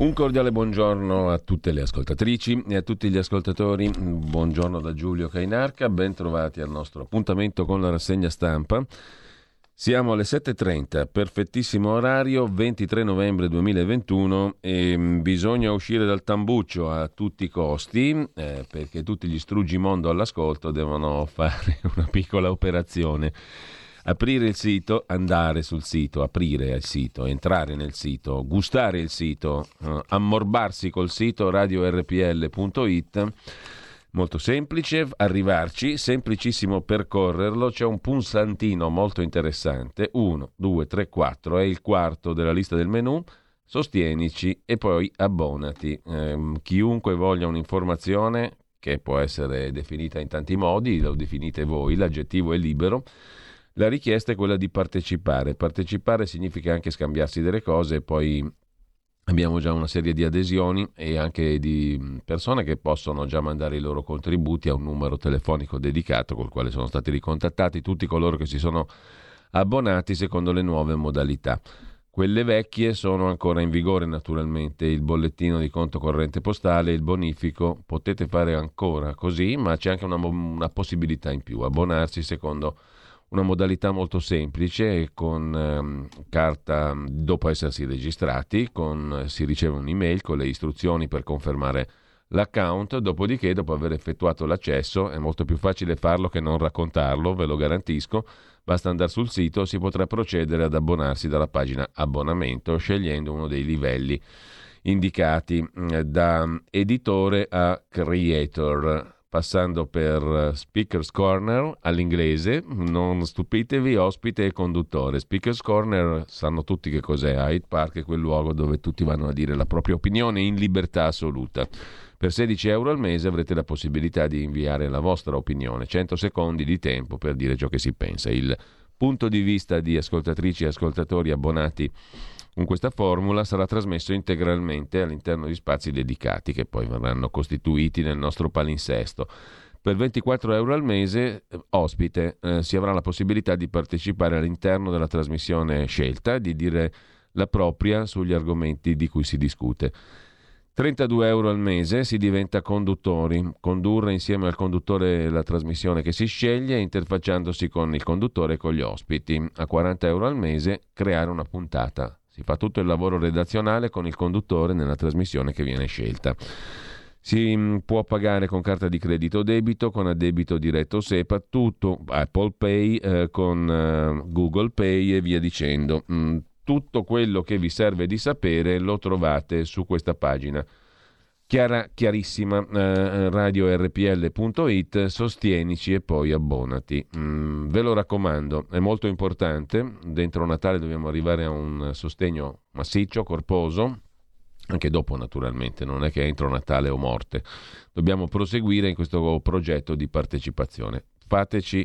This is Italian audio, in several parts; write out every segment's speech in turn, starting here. Un cordiale buongiorno a tutte le ascoltatrici e a tutti gli ascoltatori. Buongiorno da Giulio Cainarca, ben trovati al nostro appuntamento con la rassegna stampa. Siamo alle 7.30, perfettissimo orario, 23 novembre 2021 e bisogna uscire dal tambuccio a tutti i costi perché tutti gli struggimondo all'ascolto devono fare una piccola operazione. Aprire il sito, andare sul sito, aprire il sito, entrare nel sito, gustare il sito, ammorbarsi col sito radiorpl.it, molto semplice, arrivarci, semplicissimo percorrerlo, c'è un pulsantino molto interessante, 1, 2, 3, 4, è il quarto della lista del menu, sostienici e poi abbonati. Chiunque voglia un'informazione, che può essere definita in tanti modi, lo definite voi, l'aggettivo è libero. La richiesta è quella di partecipare. Partecipare significa anche scambiarsi delle cose, poi abbiamo già una serie di adesioni e anche di persone che possono già mandare i loro contributi a un numero telefonico dedicato col quale sono stati ricontattati tutti coloro che si sono abbonati secondo le nuove modalità. Quelle vecchie sono ancora in vigore naturalmente, il bollettino di conto corrente postale, il bonifico, potete fare ancora così, ma c'è anche una possibilità in più, abbonarsi secondo una modalità molto semplice, con carta dopo essersi registrati, si riceve un'email con le istruzioni per confermare l'account, dopodiché dopo aver effettuato l'accesso, è molto più facile farlo che non raccontarlo, ve lo garantisco, basta andare sul sito, si potrà procedere ad abbonarsi dalla pagina abbonamento scegliendo uno dei livelli indicati da editore a creator. Passando per Speaker's Corner all'inglese, non stupitevi, ospite e conduttore. Speaker's Corner, sanno tutti che cos'è Hyde Park, è quel luogo dove tutti vanno a dire la propria opinione in libertà assoluta. Per 16 euro al mese avrete la possibilità di inviare la vostra opinione, 100 secondi di tempo per dire ciò che si pensa. Il punto di vista di ascoltatrici e ascoltatori abbonati con questa formula sarà trasmesso integralmente all'interno di spazi dedicati che poi verranno costituiti nel nostro palinsesto. Per 24 euro al mese, ospite, si avrà la possibilità di partecipare all'interno della trasmissione scelta, di dire la propria sugli argomenti di cui si discute. 32 euro al mese si diventa conduttori, condurre insieme al conduttore la trasmissione che si sceglie interfacciandosi con il conduttore e con gli ospiti. A 40 euro al mese creare una puntata. Si fa tutto il lavoro redazionale con il conduttore nella trasmissione che viene scelta. Si può pagare con carta di credito o debito, con addebito diretto SEPA, tutto Apple Pay, con Google Pay e via dicendo. Tutto quello che vi serve di sapere lo trovate su questa pagina. Chiarissima, radiorpl.it, sostienici e poi abbonati. Ve lo raccomando, è molto importante, dentro Natale dobbiamo arrivare a un sostegno massiccio, corposo, anche dopo naturalmente, non è che entro Natale o morte. Dobbiamo proseguire in questo progetto di partecipazione. Fateci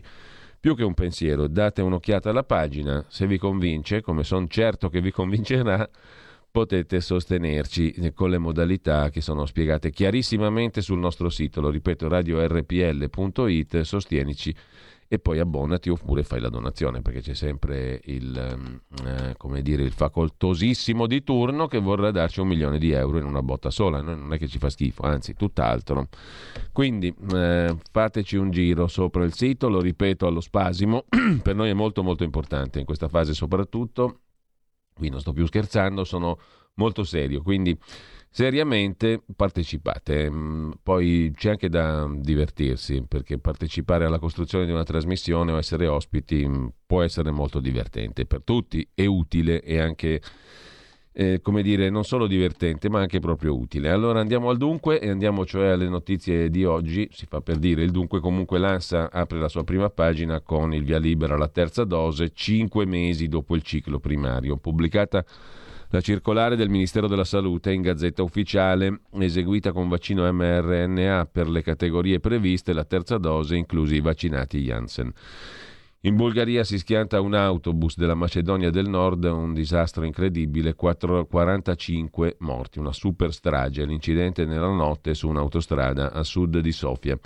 più che un pensiero, date un'occhiata alla pagina, se vi convince, come sono certo che vi convincerà, potete sostenerci con le modalità che sono spiegate chiarissimamente sul nostro sito, lo ripeto, radiorpl.it, sostienici e poi abbonati oppure fai la donazione, perché c'è sempre il facoltosissimo di turno che vorrà darci 1 milione di euro in una botta sola, non è che ci fa schifo, anzi tutt'altro. Quindi fateci un giro sopra il sito, lo ripeto allo spasimo, per noi è molto molto importante in questa fase soprattutto. Qui non sto più scherzando, sono molto serio, quindi seriamente partecipate. Poi c'è anche da divertirsi, perché partecipare alla costruzione di una trasmissione o essere ospiti può essere molto divertente per tutti, è utile e anche, non solo divertente ma anche proprio utile. Allora andiamo al dunque e andiamo cioè alle notizie di oggi, si fa per dire il dunque. Comunque l'ANSA apre la sua prima pagina con il via libera alla terza dose 5 mesi dopo il ciclo primario, pubblicata la circolare del Ministero della Salute in Gazzetta Ufficiale, eseguita con vaccino mRNA per le categorie previste, la terza dose inclusi i vaccinati Janssen. In Bulgaria si schianta un autobus della Macedonia del Nord, un disastro incredibile, 45 morti, una super strage, l'incidente nella notte su un'autostrada a sud di Sofia.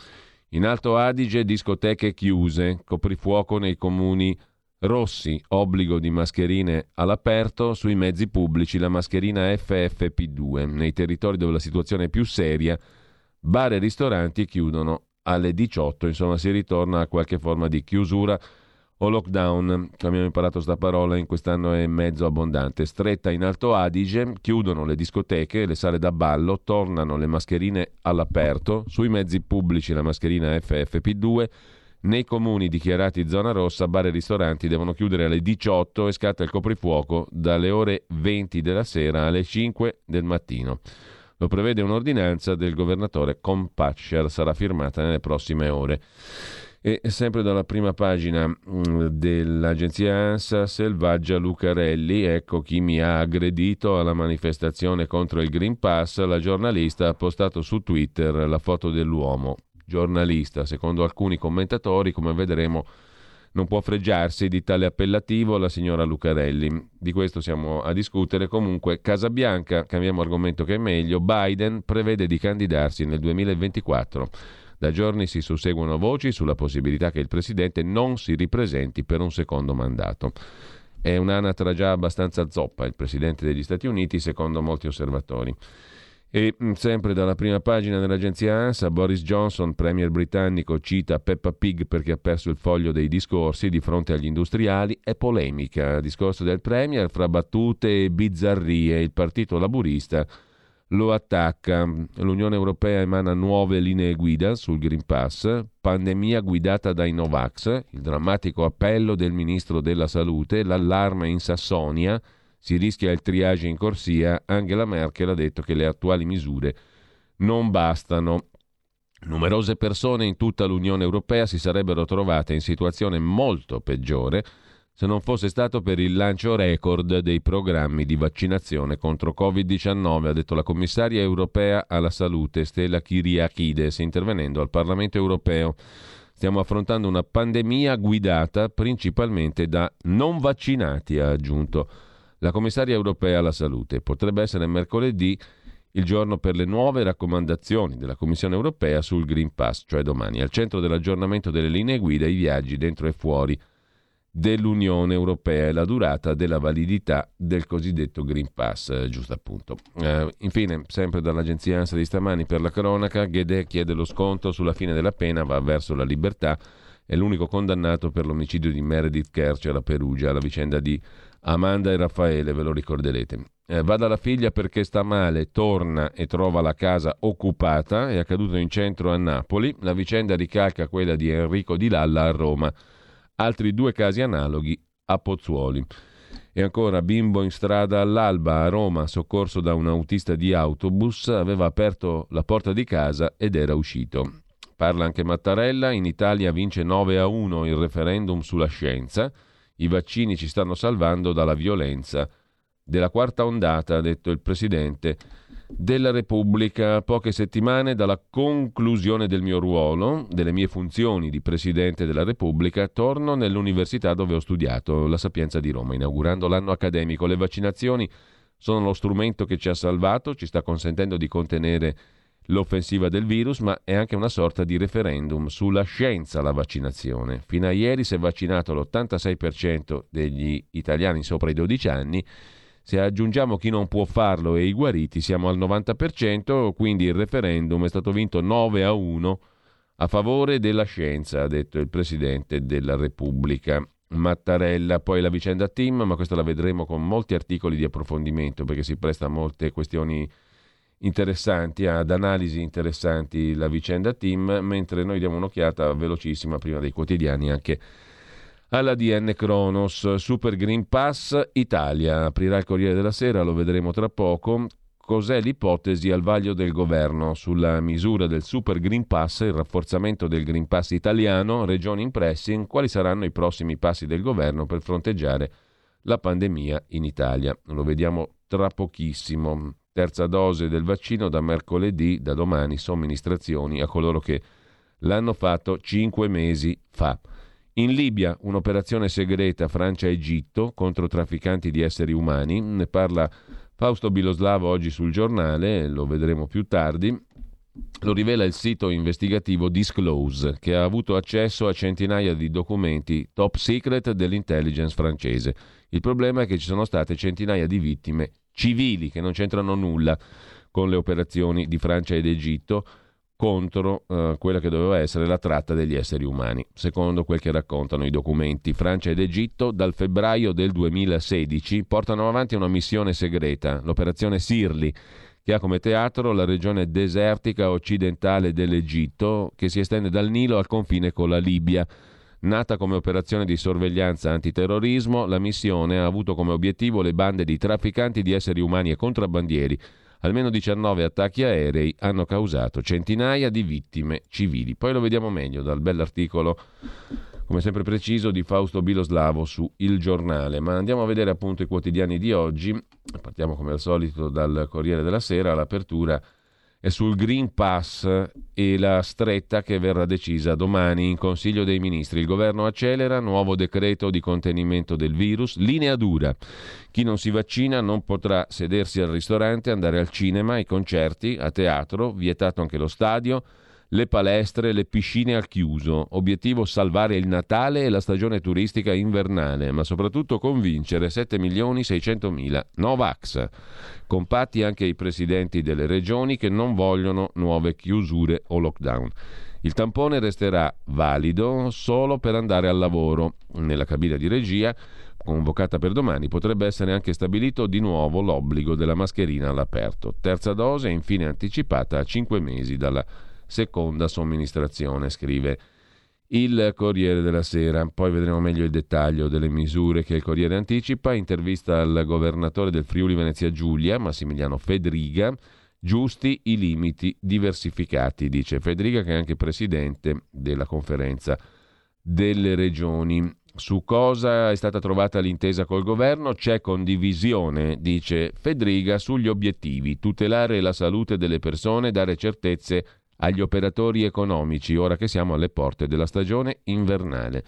In Alto Adige discoteche chiuse, coprifuoco nei comuni Rossi, obbligo di mascherine all'aperto, sui mezzi pubblici la mascherina FFP2. Nei territori dove la situazione è più seria, bar e ristoranti chiudono alle 18, insomma si ritorna a qualche forma di chiusura o lockdown, abbiamo imparato sta parola in quest'anno e mezzo abbondante. Stretta in Alto Adige, chiudono le discoteche, le sale da ballo, tornano le mascherine all'aperto, sui mezzi pubblici la mascherina FFP2. Nei comuni dichiarati zona rossa, bar e ristoranti devono chiudere alle 18 e scatta il coprifuoco dalle ore 20 della sera alle 5 del mattino. Lo prevede un'ordinanza del governatore Compaccia, sarà firmata nelle prossime ore. E sempre dalla prima pagina dell'agenzia ANSA, selvaggia Lucarelli, ecco chi mi ha aggredito alla manifestazione contro il Green Pass, la giornalista ha postato su Twitter la foto dell'uomo. Giornalista, secondo alcuni commentatori, come vedremo, non può fregiarsi di tale appellativo la signora Lucarelli. Di questo siamo a discutere. Comunque, Casabianca, cambiamo argomento che è meglio, Biden prevede di candidarsi nel 2024. Da giorni si susseguono voci sulla possibilità che il presidente non si ripresenti per un secondo mandato. È un'anatra già abbastanza zoppa il presidente degli Stati Uniti, secondo molti osservatori. E sempre dalla prima pagina dell'agenzia ANSA, Boris Johnson, premier britannico, cita Peppa Pig perché ha perso il foglio dei discorsi di fronte agli industriali. È polemica, discorso del premier fra battute e bizzarrie, il partito laburista lo attacca. L'Unione Europea emana nuove linee guida sul Green Pass, pandemia guidata dai Novax, il drammatico appello del ministro della salute, l'allarme in Sassonia, si rischia il triage in corsia, Angela Merkel ha detto che le attuali misure non bastano. Numerose persone in tutta l'Unione Europea si sarebbero trovate in situazione molto peggiore se non fosse stato per il lancio record dei programmi di vaccinazione contro Covid-19, ha detto la commissaria europea alla salute Stella Kyriakides intervenendo al Parlamento europeo. Stiamo affrontando una pandemia guidata principalmente da non vaccinati, ha aggiunto la commissaria europea alla salute. Potrebbe essere mercoledì il giorno per le nuove raccomandazioni della Commissione europea sul Green Pass, cioè domani. Al centro dell'aggiornamento delle linee guida i viaggi dentro e fuori dell'Unione europea e la durata della validità del cosiddetto Green Pass, giusto appunto. Infine, sempre dall'agenzia ANSA di stamani per la cronaca, Guedè chiede lo sconto sulla fine della pena, va verso la libertà, è l'unico condannato per l'omicidio di Meredith Kercher a Perugia, la vicenda di Amanda e Raffaele, ve lo ricorderete. Va dalla figlia perché sta male, torna e trova la casa occupata, è accaduto in centro a Napoli, la vicenda ricalca quella di Enrico Di Lalla a Roma, altri 2 casi analoghi a Pozzuoli. E ancora, bimbo in strada all'alba a Roma, soccorso da un autista di autobus, aveva aperto la porta di casa ed era uscito. Parla anche Mattarella, in Italia vince 9-1 il referendum sulla scienza, i vaccini ci stanno salvando dalla violenza della quarta ondata, ha detto il Presidente della Repubblica, poche settimane dalla conclusione del mio ruolo, delle mie funzioni di Presidente della Repubblica, torno nell'università dove ho studiato, la Sapienza di Roma, inaugurando l'anno accademico. Le vaccinazioni sono lo strumento che ci ha salvato, ci sta consentendo di contenere l'offensiva del virus, ma è anche una sorta di referendum sulla scienza la vaccinazione. Fino a ieri si è vaccinato l'86% degli italiani sopra i 12 anni, se aggiungiamo chi non può farlo e i guariti siamo al 90%, quindi il referendum è stato vinto 9-1 a favore della scienza, ha detto il Presidente della Repubblica Mattarella. Poi la vicenda Tim, ma questa la vedremo con molti articoli di approfondimento perché si presta a molte questioni interessanti, ad analisi interessanti la vicenda Tim, mentre noi diamo un'occhiata velocissima prima dei quotidiani anche alla DN Kronos. Super Green Pass Italia, aprirà il Corriere della Sera, lo vedremo tra poco. Cos'è l'ipotesi al vaglio del governo sulla misura del Super Green Pass, il rafforzamento del Green Pass italiano, regioni in pressing, quali saranno i prossimi passi del governo per fronteggiare la pandemia in Italia? Lo vediamo tra pochissimo. Terza dose del vaccino da mercoledì, da domani somministrazioni a coloro che l'hanno fatto 5 mesi fa. In Libia un'operazione segreta Francia-Egitto contro trafficanti di esseri umani, ne parla Fausto Biloslavo oggi sul Giornale, lo vedremo più tardi. Lo rivela il sito investigativo Disclose, che ha avuto accesso a centinaia di documenti top secret dell'intelligence francese. Il problema è che ci sono state centinaia di vittime civili che non c'entrano nulla con le operazioni di Francia ed Egitto contro quella che doveva essere la tratta degli esseri umani. Secondo quel che raccontano i documenti, Francia ed Egitto dal febbraio del 2016 portano avanti una missione segreta, l'operazione Sirli, che ha come teatro la regione desertica occidentale dell'Egitto, che si estende dal Nilo al confine con la Libia. Nata come operazione di sorveglianza antiterrorismo, la missione ha avuto come obiettivo le bande di trafficanti di esseri umani e contrabbandieri. Almeno 19 attacchi aerei hanno causato centinaia di vittime civili. Poi lo vediamo meglio dal bell'articolo, come sempre preciso, di Fausto Biloslavo su Il Giornale. Ma andiamo a vedere appunto i quotidiani di oggi. Partiamo come al solito dal Corriere della Sera. L'apertura è sul Green Pass e la stretta che verrà decisa domani in Consiglio dei Ministri. Il governo accelera, nuovo decreto di contenimento del virus, linea dura. Chi non si vaccina non potrà sedersi al ristorante, andare al cinema, ai concerti, a teatro, vietato anche lo stadio, le palestre, le piscine al chiuso. Obiettivo salvare il Natale e la stagione turistica invernale, ma soprattutto convincere 7.600.000 Novax. Compatti anche i presidenti delle regioni che non vogliono nuove chiusure o lockdown. Il tampone resterà valido solo per andare al lavoro. Nella cabina di regia convocata per domani potrebbe essere anche stabilito di nuovo l'obbligo della mascherina all'aperto. Terza dose infine anticipata a 5 mesi dalla seconda somministrazione, scrive il Corriere della Sera. Poi vedremo meglio il dettaglio delle misure che il Corriere anticipa. Intervista al governatore del Friuli Venezia Giulia, Massimiliano Fedriga. Giusti i limiti diversificati, dice Fedriga, che è anche presidente della Conferenza delle Regioni. Su cosa è stata trovata l'intesa col governo? C'è condivisione, dice Fedriga, sugli obiettivi: tutelare la salute delle persone, dare certezze agli operatori economici, ora che siamo alle porte della stagione invernale.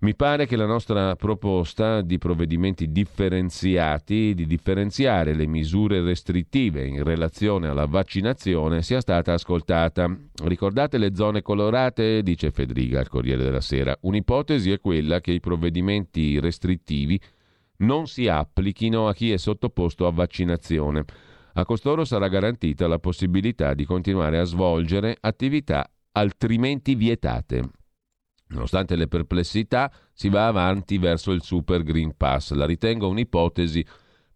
Mi pare che la nostra proposta di provvedimenti differenziati, di differenziare le misure restrittive in relazione alla vaccinazione, sia stata ascoltata. Ricordate le zone colorate, dice Fedriga al Corriere della Sera. Un'ipotesi è quella che i provvedimenti restrittivi non si applichino a chi è sottoposto a vaccinazione. A costoro sarà garantita la possibilità di continuare a svolgere attività altrimenti vietate. Nonostante le perplessità, si va avanti verso il Super Green Pass. La ritengo un'ipotesi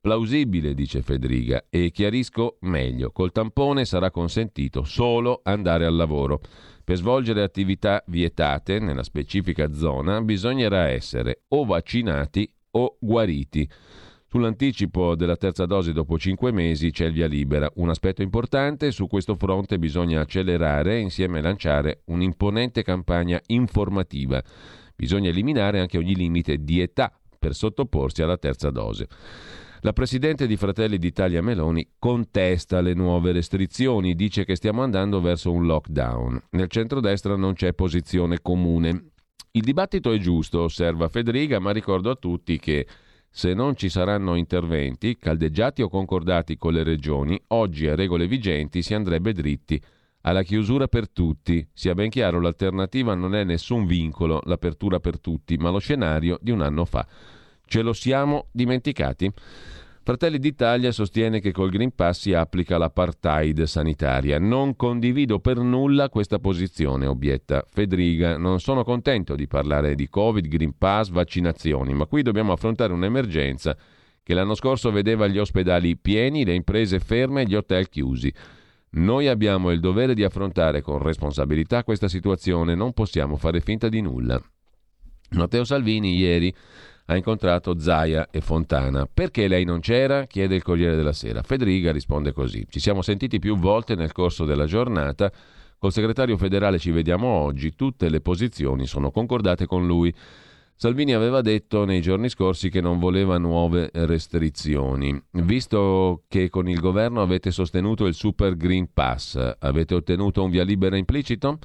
plausibile, dice Fedriga, e chiarisco meglio. Col tampone sarà consentito solo andare al lavoro. Per svolgere attività vietate nella specifica zona bisognerà essere o vaccinati o guariti. Sull'anticipo della terza dose dopo 5 mesi c'è il via libera. Un aspetto importante, su questo fronte bisogna accelerare e insieme lanciare un'imponente campagna informativa. Bisogna eliminare anche ogni limite di età per sottoporsi alla terza dose. La presidente di Fratelli d'Italia Meloni contesta le nuove restrizioni, dice che stiamo andando verso un lockdown. Nel centrodestra non c'è posizione comune. Il dibattito è giusto, osserva Fedriga, ma ricordo a tutti che se non ci saranno interventi caldeggiati o concordati con le regioni, oggi a regole vigenti si andrebbe dritti alla chiusura per tutti. Sia ben chiaro, l'alternativa non è nessun vincolo, l'apertura per tutti, ma lo scenario di un anno fa. Ce lo siamo dimenticati? Fratelli d'Italia sostiene che col Green Pass si applica l'apartheid sanitaria. Non condivido per nulla questa posizione, obietta Fedriga. Non sono contento di parlare di Covid, Green Pass, vaccinazioni, ma qui dobbiamo affrontare un'emergenza che l'anno scorso vedeva gli ospedali pieni, le imprese ferme e gli hotel chiusi. Noi abbiamo il dovere di affrontare con responsabilità questa situazione, non possiamo fare finta di nulla. Matteo Salvini ieri ha incontrato Zaia e Fontana. Perché lei non c'era? Chiede il Corriere della Sera. Fedriga risponde così: ci siamo sentiti più volte nel corso della giornata, col segretario federale ci vediamo oggi, tutte le posizioni sono concordate con lui. Salvini aveva detto nei giorni scorsi che non voleva nuove restrizioni. Visto che con il governo avete sostenuto il Super Green Pass, avete ottenuto un via libera implicito?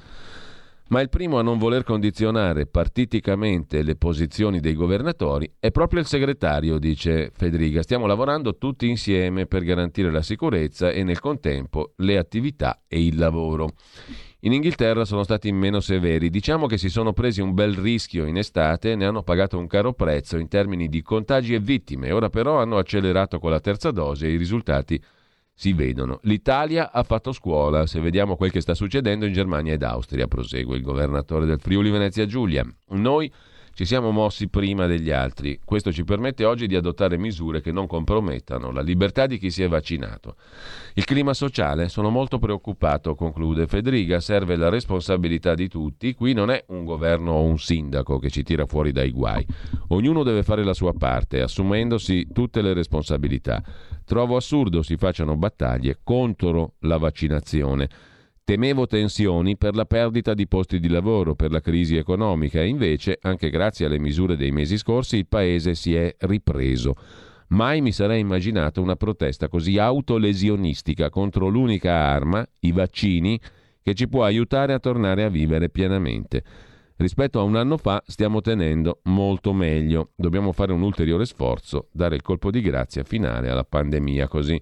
Ma il primo a non voler condizionare partiticamente le posizioni dei governatori è proprio il segretario, dice Fedriga. Stiamo lavorando tutti insieme per garantire la sicurezza e nel contempo le attività e il lavoro. In Inghilterra sono stati meno severi. Diciamo che si sono presi un bel rischio in estate, ne hanno pagato un caro prezzo in termini di contagi e vittime. Ora però hanno accelerato con la terza dose e i risultati si vedono. L'Italia ha fatto scuola, se vediamo quel che sta succedendo in Germania ed Austria, prosegue il governatore del Friuli Venezia Giulia. Noi ci siamo mossi prima degli altri. Questo ci permette oggi di adottare misure che non compromettano la libertà di chi si è vaccinato. Il clima sociale, sono molto preoccupato, conclude Fedriga, serve la responsabilità di tutti. Qui non è un governo o un sindaco che ci tira fuori dai guai. Ognuno deve fare la sua parte, assumendosi tutte le responsabilità. Trovo assurdo si facciano battaglie contro la vaccinazione. Temevo tensioni per la perdita di posti di lavoro, per la crisi economica e invece, anche grazie alle misure dei mesi scorsi, il paese si è ripreso. Mai mi sarei immaginato una protesta così autolesionistica contro l'unica arma, i vaccini, che ci può aiutare a tornare a vivere pienamente. Rispetto a un anno fa stiamo tenendo molto meglio, dobbiamo fare un ulteriore sforzo, dare il colpo di grazia finale alla pandemia, così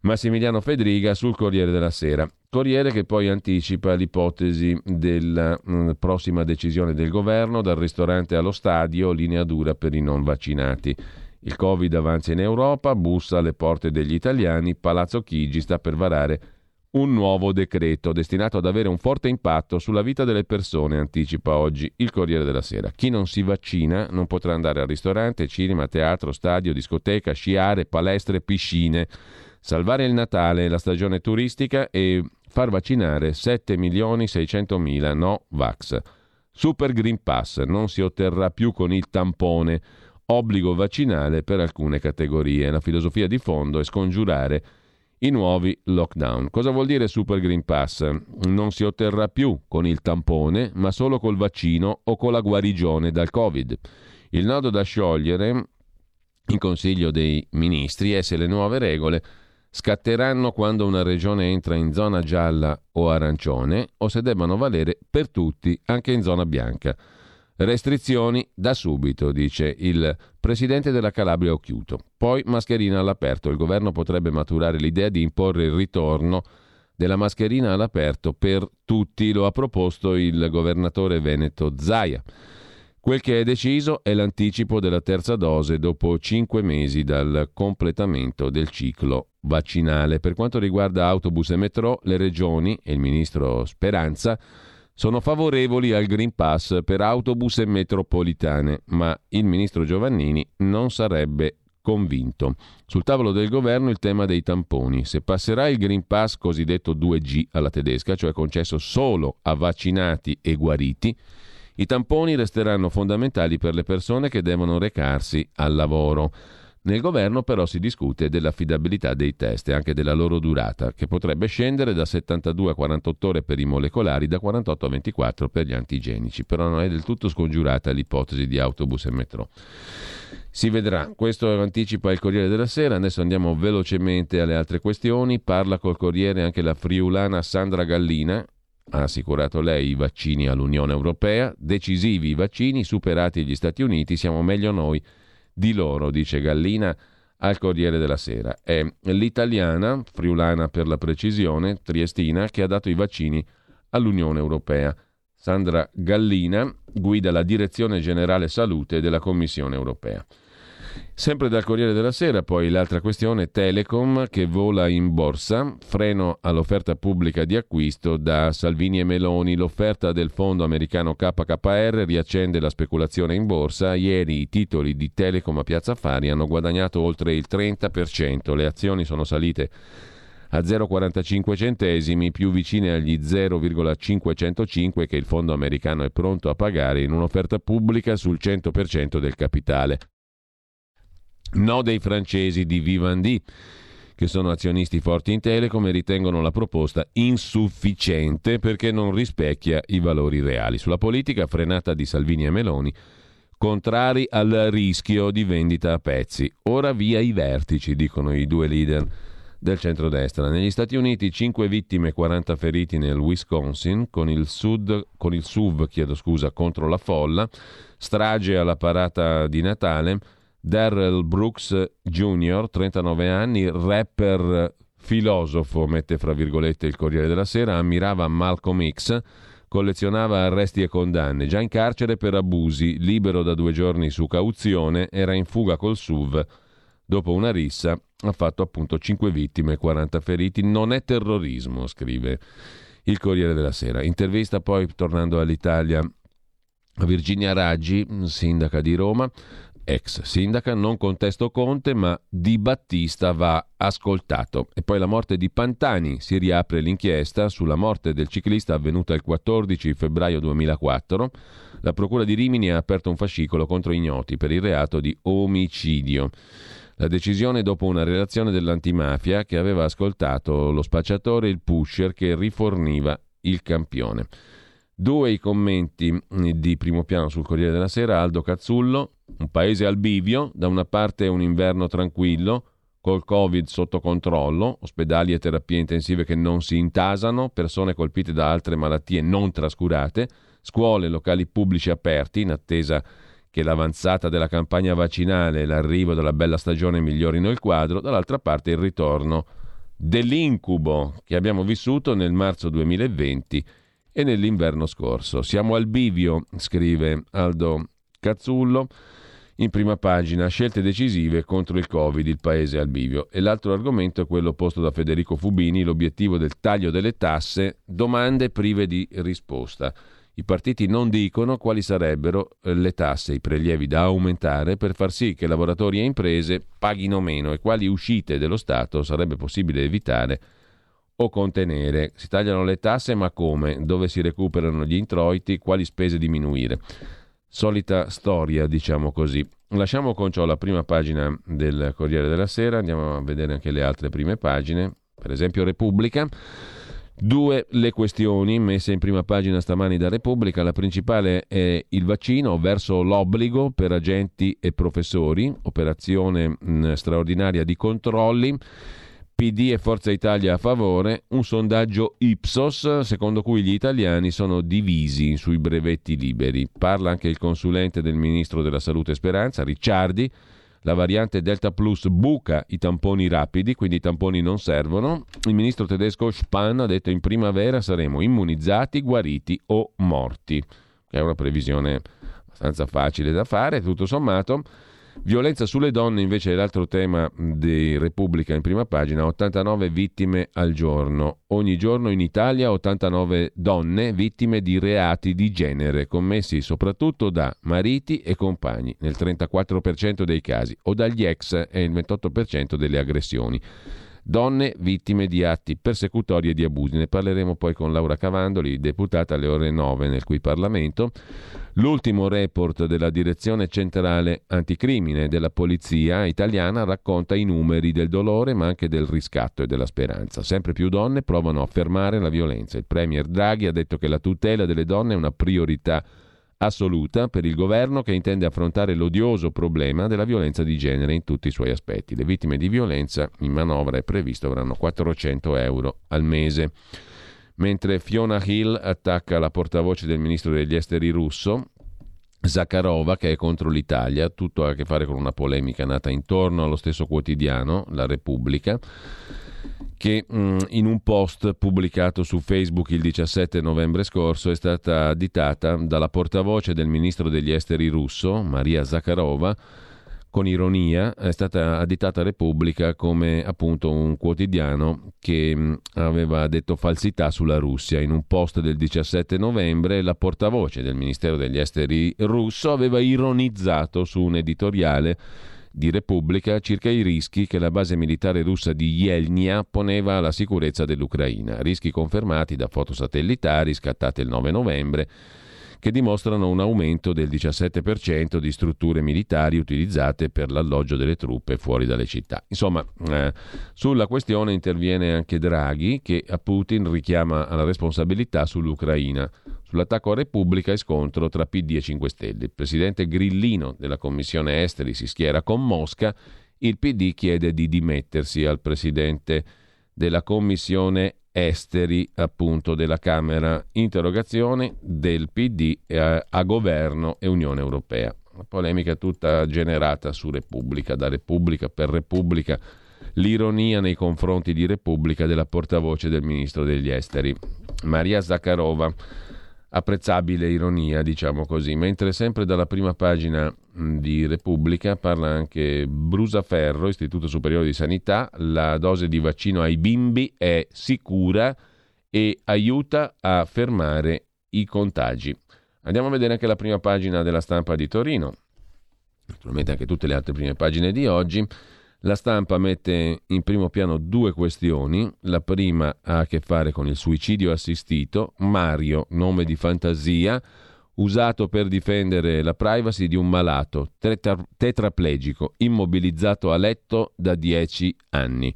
Massimiliano Fedriga sul Corriere della Sera. Corriere che poi anticipa l'ipotesi della prossima decisione del governo, dal ristorante allo stadio, linea dura per i non vaccinati. Il Covid avanza in Europa, bussa alle porte degli italiani, Palazzo Chigi sta per varare un nuovo decreto destinato ad avere un forte impatto sulla vita delle persone, anticipa oggi il Corriere della Sera. Chi non si vaccina non potrà andare al ristorante, cinema, teatro, stadio, discoteca, sciare, palestre, piscine. Salvare il Natale, la stagione turistica e far vaccinare 7.600.000 no vax. Super Green Pass non si otterrà più con il tampone. Obbligo vaccinale per alcune categorie. La filosofia di fondo è scongiurare i nuovi lockdown. Cosa vuol dire Super Green Pass? Non si otterrà più con il tampone, ma solo col vaccino o con la guarigione dal Covid. Il nodo da sciogliere in Consiglio dei Ministri è se le nuove regole scatteranno quando una regione entra in zona gialla o arancione o se debbano valere per tutti anche in zona bianca. Restrizioni da subito, dice il presidente della Calabria Occhiuto. Poi mascherina all'aperto. Il governo potrebbe maturare l'idea di imporre il ritorno della mascherina all'aperto per tutti, lo ha proposto il governatore veneto Zaia. Quel che è deciso è l'anticipo della terza dose dopo 5 mesi dal completamento del ciclo vaccinale. Per quanto riguarda autobus e metro, le regioni e il ministro Speranza sono favorevoli al Green Pass per autobus e metropolitane, ma il ministro Giovannini non sarebbe convinto. Sul tavolo del governo il tema dei tamponi. Se passerà il Green Pass cosiddetto 2G alla tedesca, cioè concesso solo a vaccinati e guariti, i tamponi resteranno fondamentali per le persone che devono recarsi al lavoro. Nel governo però si discute dell'affidabilità dei test e anche della loro durata, che potrebbe scendere da 72 a 48 ore per i molecolari, da 48 a 24 per gli antigenici. Però non è del tutto scongiurata l'ipotesi di autobus e metro. Si vedrà. Questo anticipa il Corriere della Sera. Adesso andiamo velocemente alle altre questioni. Parla col Corriere anche la friulana Sandra Gallina. Ha assicurato lei i vaccini all'Unione Europea. Decisivi i vaccini, superati gli Stati Uniti, siamo meglio noi di loro, dice Gallina al Corriere della Sera. È l'italiana, friulana per la precisione, triestina, che ha dato i vaccini all'Unione Europea. Sandra Gallina guida la Direzione Generale Salute della Commissione Europea. Sempre dal Corriere della Sera, poi l'altra questione, Telecom che vola in borsa, freno all'offerta pubblica di acquisto da Salvini e Meloni, l'offerta del fondo americano KKR riaccende la speculazione in borsa, ieri i titoli di Telecom a Piazza Affari hanno guadagnato oltre il 30%, le azioni sono salite a 0,45 centesimi, più vicine agli 0,505 che il fondo americano è pronto a pagare in un'offerta pubblica sul 100% del capitale. No dei francesi di Vivendi, che sono azionisti forti in Telecom e ritengono la proposta insufficiente perché non rispecchia i valori reali. Sulla politica frenata di Salvini e Meloni, contrari al rischio di vendita a pezzi. Ora via i vertici, dicono i due leader del centrodestra. Negli Stati Uniti 5 vittime e 40 feriti nel Wisconsin, con il SUV contro la folla, strage alla parata di Natale. Darrell Brooks Jr., 39 anni, rapper filosofo, mette fra virgolette il Corriere della Sera, ammirava Malcolm X, collezionava arresti e condanne, già in carcere per abusi, libero da 2 giorni su cauzione, era in fuga col SUV. Dopo una rissa ha fatto appunto 5 vittime e 40 feriti. Non è terrorismo, scrive il Corriere della Sera. Intervista poi, tornando all'Italia, a Virginia Raggi, sindaca di Roma, ex sindaca, non contesto Conte, ma Di Battista va ascoltato. E poi la morte di Pantani, si riapre l'inchiesta sulla morte del ciclista avvenuta il 14 febbraio 2004. La procura di Rimini ha aperto un fascicolo contro ignoti per il reato di omicidio. La decisione dopo una relazione dell'antimafia che aveva ascoltato lo spacciatore e il pusher che riforniva il campione. 2 i commenti di primo piano sul Corriere della Sera. Aldo Cazzullo: un paese al bivio, da una parte un inverno tranquillo, col Covid sotto controllo, ospedali e terapie intensive che non si intasano, persone colpite da altre malattie non trascurate, scuole e locali pubblici aperti in attesa che l'avanzata della campagna vaccinale e l'arrivo della bella stagione migliorino il quadro, dall'altra parte il ritorno dell'incubo che abbiamo vissuto nel marzo 2020 e nell'inverno scorso. Siamo al bivio, scrive Aldo Cazzullo in prima pagina, scelte decisive contro il Covid, il paese al bivio. E l'altro argomento è quello posto da Federico Fubini, l'obiettivo del taglio delle tasse, domande prive di risposta. I partiti non dicono quali sarebbero le tasse, i prelievi da aumentare per far sì che lavoratori e imprese paghino meno e quali uscite dello Stato sarebbe possibile evitare o contenere. Si tagliano le tasse, ma come? Dove si recuperano gli introiti? Quali spese diminuire? Solita storia, diciamo così. Lasciamo con ciò la prima pagina del Corriere della Sera, andiamo a vedere anche le altre prime pagine, per esempio Repubblica. 2 le questioni messe in prima pagina stamani da Repubblica. La principale è il vaccino verso l'obbligo per agenti e professori, operazione straordinaria di controlli, PD e Forza Italia a favore, un sondaggio Ipsos secondo cui gli italiani sono divisi sui brevetti liberi. Parla anche il consulente del ministro della Salute Speranza, Ricciardi. La variante Delta Plus buca i tamponi rapidi, quindi i tamponi non servono. Il ministro tedesco Spahn ha detto: in primavera saremo immunizzati, guariti o morti. È una previsione abbastanza facile da fare, tutto sommato. Violenza sulle donne invece è l'altro tema di Repubblica in prima pagina, 89 vittime al giorno. Ogni giorno in Italia 89 donne vittime di reati di genere, commessi soprattutto da mariti e compagni nel 34% dei casi, o dagli ex e il 28% delle aggressioni. Donne vittime di atti persecutori e di abusi. Ne parleremo poi con Laura Cavandoli, deputata, alle ore 9 nel cui Parlamento. L'ultimo report della Direzione Centrale Anticrimine della Polizia Italiana racconta i numeri del dolore, ma anche del riscatto e della speranza. Sempre più donne provano a fermare la violenza. Il premier Draghi ha detto che la tutela delle donne è una priorità assoluta per il governo, che intende affrontare l'odioso problema della violenza di genere in tutti i suoi aspetti. Le vittime di violenza, in manovra è previsto, avranno 400 euro al mese. Mentre Fiona Hill attacca la portavoce del ministro degli esteri russo, Zakharova, che è contro l'Italia. Tutto ha a che fare con una polemica nata intorno allo stesso quotidiano, La Repubblica, che in un post pubblicato su Facebook il 17 novembre scorso è stata additata dalla portavoce del ministro degli esteri russo, Maria Zakharova. Con ironia è stata additata Repubblica come appunto un quotidiano che aveva detto falsità sulla Russia. In un post del 17 novembre la portavoce del Ministero degli Esteri russo aveva ironizzato su un editoriale di Repubblica circa i rischi che la base militare russa di Yelnya poneva alla sicurezza dell'Ucraina, rischi confermati da foto satellitari scattate il 9 novembre che dimostrano un aumento del 17% di strutture militari utilizzate per l'alloggio delle truppe fuori dalle città. Insomma, sulla questione interviene anche Draghi, che a Putin richiama alla responsabilità sull'Ucraina. Sull'attacco a Repubblica e scontro tra PD e 5 Stelle. Il presidente Grillino della Commissione Esteri si schiera con Mosca, il PD chiede di dimettersi al presidente della Commissione Esteri, appunto, della Camera. Interrogazione del PD a governo e Unione Europea. Una polemica tutta generata su Repubblica, da Repubblica per Repubblica, l'ironia nei confronti di Repubblica della portavoce del ministro degli esteri Maria Zakharova, apprezzabile ironia, diciamo così. Mentre sempre dalla prima pagina di Repubblica parla anche Brusaferro, Istituto Superiore di Sanità, la dose di vaccino ai bimbi è sicura e aiuta a fermare i contagi. Andiamo a vedere anche la prima pagina della Stampa di Torino, naturalmente anche tutte le altre prime pagine di oggi. La Stampa mette in primo piano due questioni. La prima ha a che fare con il suicidio assistito. Mario, nome di fantasia, usato per difendere la privacy di un malato tetraplegico, immobilizzato a letto da 10 anni.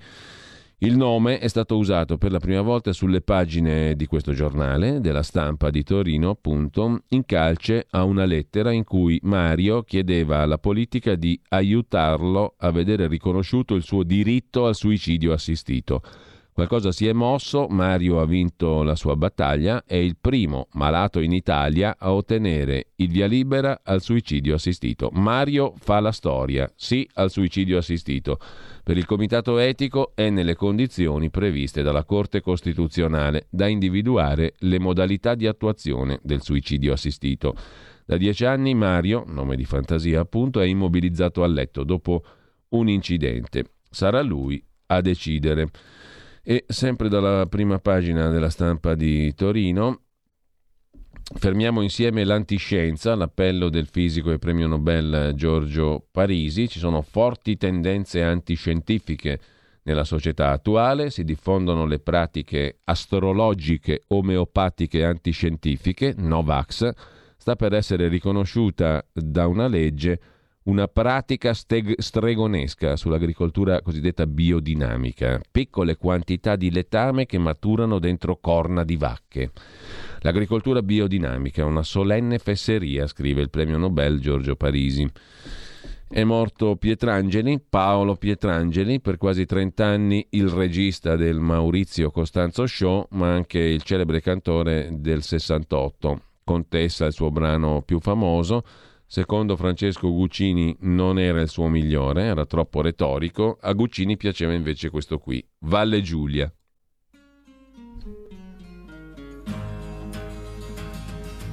Il nome è stato usato per la prima volta sulle pagine di questo giornale, della Stampa di Torino, appunto, in calce a una lettera in cui Mario chiedeva alla politica di aiutarlo a vedere riconosciuto il suo diritto al suicidio assistito. Qualcosa si è mosso, Mario ha vinto la sua battaglia, è il primo malato in Italia a ottenere il via libera al suicidio assistito. Mario fa la storia, sì al suicidio assistito. Per il comitato etico è nelle condizioni previste dalla Corte Costituzionale da individuare le modalità di attuazione del suicidio assistito. Da 10 anni Mario, nome di fantasia appunto, è immobilizzato a letto dopo un incidente. Sarà lui a decidere. E sempre dalla prima pagina della Stampa di Torino, fermiamo insieme l'antiscienza, l'appello del fisico e premio Nobel Giorgio Parisi. Ci sono forti tendenze antiscientifiche nella società attuale, si diffondono le pratiche astrologiche, omeopatiche, antiscientifiche, Novax. Sta per essere riconosciuta da una legge una pratica stregonesca sull'agricoltura cosiddetta biodinamica, piccole quantità di letame che maturano dentro corna di vacche. L'agricoltura biodinamica è una solenne fesseria, scrive il premio Nobel Giorgio Parisi. È morto Pietrangeli, Paolo Pietrangeli, per quasi 30 anni il regista del Maurizio Costanzo Show, ma anche il celebre cantore del 68. Contessa, il suo brano più famoso. Secondo Francesco Guccini non era il suo migliore, era troppo retorico. A Guccini piaceva invece questo qui, Valle Giulia.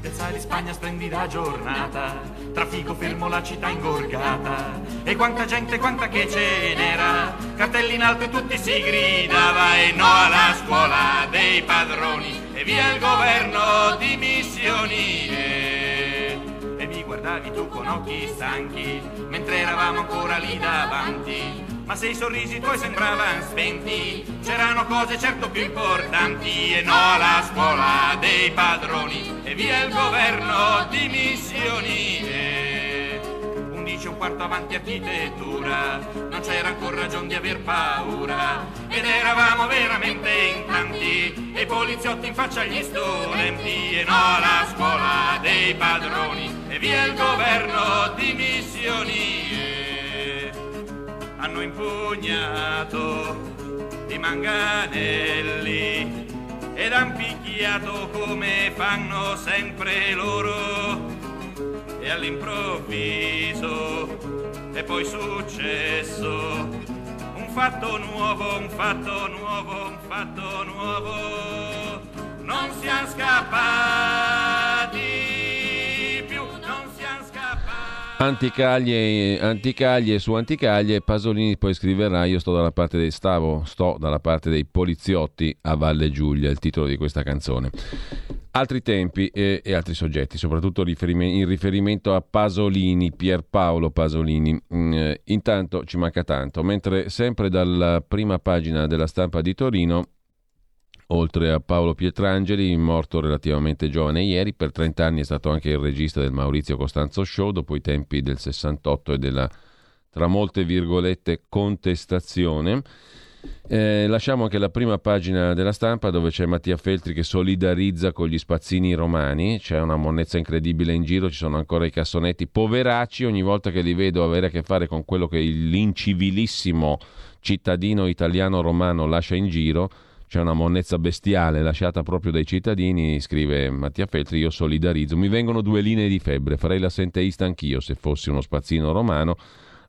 Piazza di Spagna, splendida giornata, traffico fermo, la città ingorgata, e quanta gente, quanta che ce n'era, cartelli in alto e tutti si gridava, e no alla scuola dei padroni, e via il governo di missioni. Guardavi tu con occhi stanchi, mentre eravamo ancora lì davanti, ma se i sorrisi tuoi sembravano spenti, c'erano cose certo più importanti, e no alla scuola dei padroni, e via il governo di missioni. 11:15 avanti architettura, non c'era ancora ragion di aver paura, ed eravamo veramente in tanti, e i poliziotti in faccia agli studenti, e no alla scuola dei padroni, e via il governo di missioni. Hanno impugnato i manganelli ed han picchiato come fanno sempre loro, e all'improvviso è poi successo un fatto nuovo, un fatto nuovo, un fatto nuovo, non siamo scappati. Anticaglie su anticaglie. Pasolini poi scriverà: io sto dalla parte dei poliziotti a Valle Giulia, il titolo di questa canzone. Altri tempi e altri soggetti, soprattutto in riferimento a Pasolini, Pierpaolo Pasolini. Intanto ci manca tanto, mentre sempre dalla prima pagina della Stampa di Torino, oltre a Paolo Pietrangeli, morto relativamente giovane ieri, per 30 anni è stato anche il regista del Maurizio Costanzo Show, dopo i tempi del 68 e della, tra molte virgolette, contestazione. Lasciamo anche la prima pagina della Stampa, dove c'è Mattia Feltri che solidarizza con gli spazzini romani. C'è una monnezza incredibile in giro, ci sono ancora i cassonetti, poveracci, ogni volta che li vedo avere a che fare con quello che l'incivilissimo cittadino italiano romano lascia in giro. C'è una monnezza bestiale lasciata proprio dai cittadini, scrive Mattia Feltri, io solidarizzo. Mi vengono due linee di febbre, farei l'assenteista anch'io se fossi uno spazzino romano.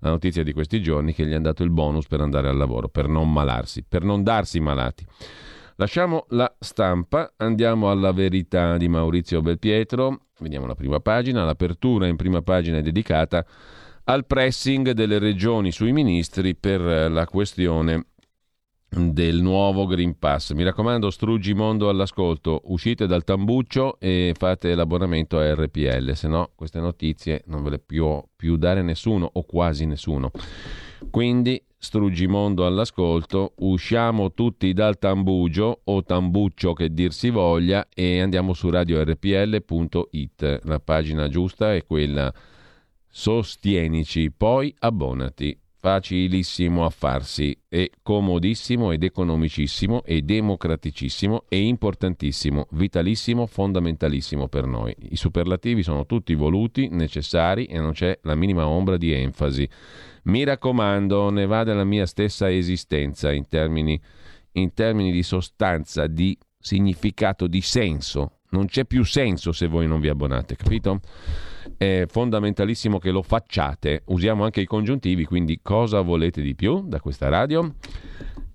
La notizia di questi giorni che gli hanno dato il bonus per andare al lavoro, per non malarsi, per non darsi malati. Lasciamo la Stampa, andiamo alla Verità di Maurizio Belpietro, vediamo la prima pagina, l'apertura in prima pagina è dedicata al pressing delle regioni sui ministri per la questione del nuovo Green Pass. Mi raccomando, Struggimondo all'ascolto, uscite dal tambuccio e fate l'abbonamento a RPL, se no queste notizie non ve le più dare nessuno o quasi nessuno. Quindi Struggimondo all'ascolto, usciamo tutti dal tambugio o tambuccio che dir si voglia e andiamo su radiorpl.it. La pagina giusta è quella, sostienici, poi abbonati. Facilissimo a farsi, è comodissimo ed economicissimo e democraticissimo e importantissimo, vitalissimo, fondamentalissimo per noi. I superlativi sono tutti voluti, necessari e non c'è la minima ombra di enfasi. Mi raccomando, ne va della mia stessa esistenza in termini di sostanza, di significato, di senso. Non c'è più senso se voi non vi abbonate, capito? È fondamentalissimo che lo facciate. Usiamo anche i congiuntivi, quindi cosa volete di più da questa radio?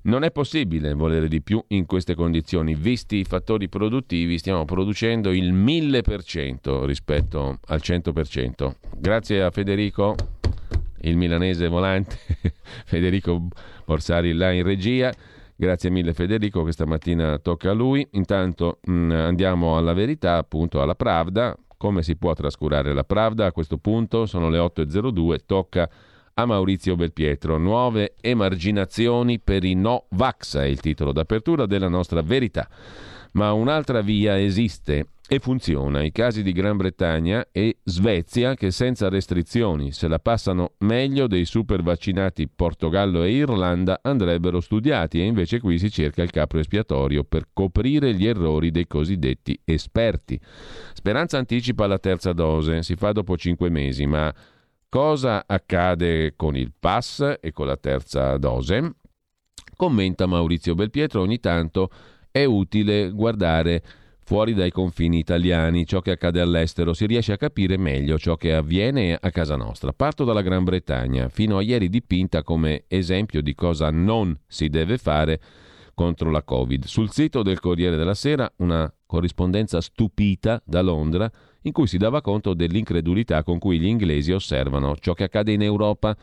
Non è possibile volere di più in queste condizioni. Visti i fattori produttivi, stiamo producendo il 1000% rispetto al 100%. Grazie a Federico, il milanese volante, Federico Borsari là in regia. Grazie mille Federico, questa mattina tocca a lui. Intanto andiamo alla Verità, appunto alla Pravda. Come si può trascurare la Pravda? A questo punto sono le 8.02, tocca a Maurizio Belpietro. Nuove emarginazioni per i no vax è il titolo d'apertura della nostra Verità. Ma un'altra via esiste e funziona. I casi di Gran Bretagna e Svezia che senza restrizioni se la passano meglio dei super vaccinati Portogallo e Irlanda andrebbero studiati e invece qui si cerca il capro espiatorio per coprire gli errori dei cosiddetti esperti. Speranza anticipa la terza dose, si fa dopo 5 mesi, ma cosa accade con il pass e con la terza dose? Commenta Maurizio Belpietro, ogni tanto è utile guardare fuori dai confini italiani ciò che accade all'estero, si riesce a capire meglio ciò che avviene a casa nostra. Parto dalla Gran Bretagna, fino a ieri dipinta come esempio di cosa non si deve fare contro la Covid. Sul sito del Corriere della Sera una corrispondenza stupita da Londra in cui si dava conto dell'incredulità con cui gli inglesi osservano ciò che accade in Europa.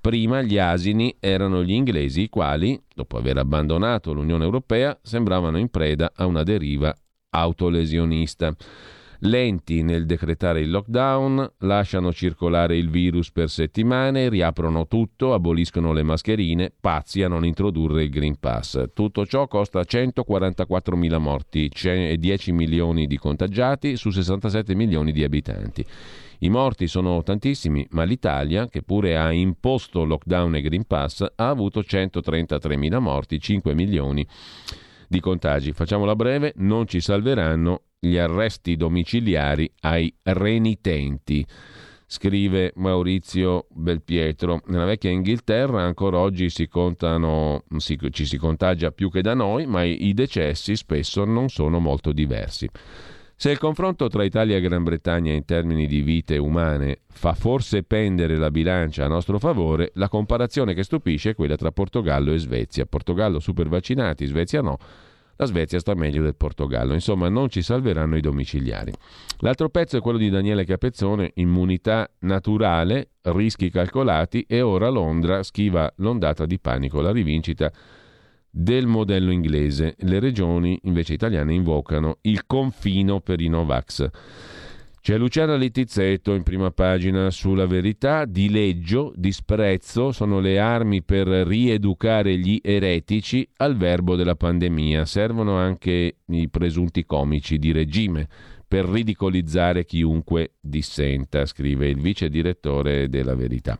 Prima gli asini erano gli inglesi, i quali, dopo aver abbandonato l'Unione Europea, sembravano in preda a una deriva autolesionista. Lenti nel decretare il lockdown, lasciano circolare il virus per settimane, riaprono tutto, aboliscono le mascherine, pazzi a non introdurre il Green Pass. Tutto ciò costa 144.000 morti e 10 milioni di contagiati su 67 milioni di abitanti. I morti sono tantissimi, ma l'Italia, che pure ha imposto lockdown e Green Pass, ha avuto 133.000 morti, 5 milioni di contagi. Facciamola breve, non ci salveranno gli arresti domiciliari ai renitenti, scrive Maurizio Belpietro. Nella vecchia Inghilterra ancora oggi ci si contagia più che da noi, ma i decessi spesso non sono molto diversi. Se il confronto tra Italia e Gran Bretagna in termini di vite umane fa forse pendere la bilancia a nostro favore, la comparazione che stupisce è quella tra Portogallo e Svezia. Portogallo super vaccinati, Svezia no. La Svezia sta meglio del Portogallo. Insomma, non ci salveranno i domiciliari. L'altro pezzo è quello di Daniele Capezzone, immunità naturale, rischi calcolati e ora Londra schiva l'ondata di panico, la rivincita del modello inglese. Le regioni invece italiane invocano il confino per i Novax. C'è Luciana Littizzetto in prima pagina sulla Verità. Dileggio, disprezzo sono le armi per rieducare gli eretici al verbo della pandemia. Servono anche i presunti comici di regime per ridicolizzare chiunque dissenta, scrive il vice direttore della Verità.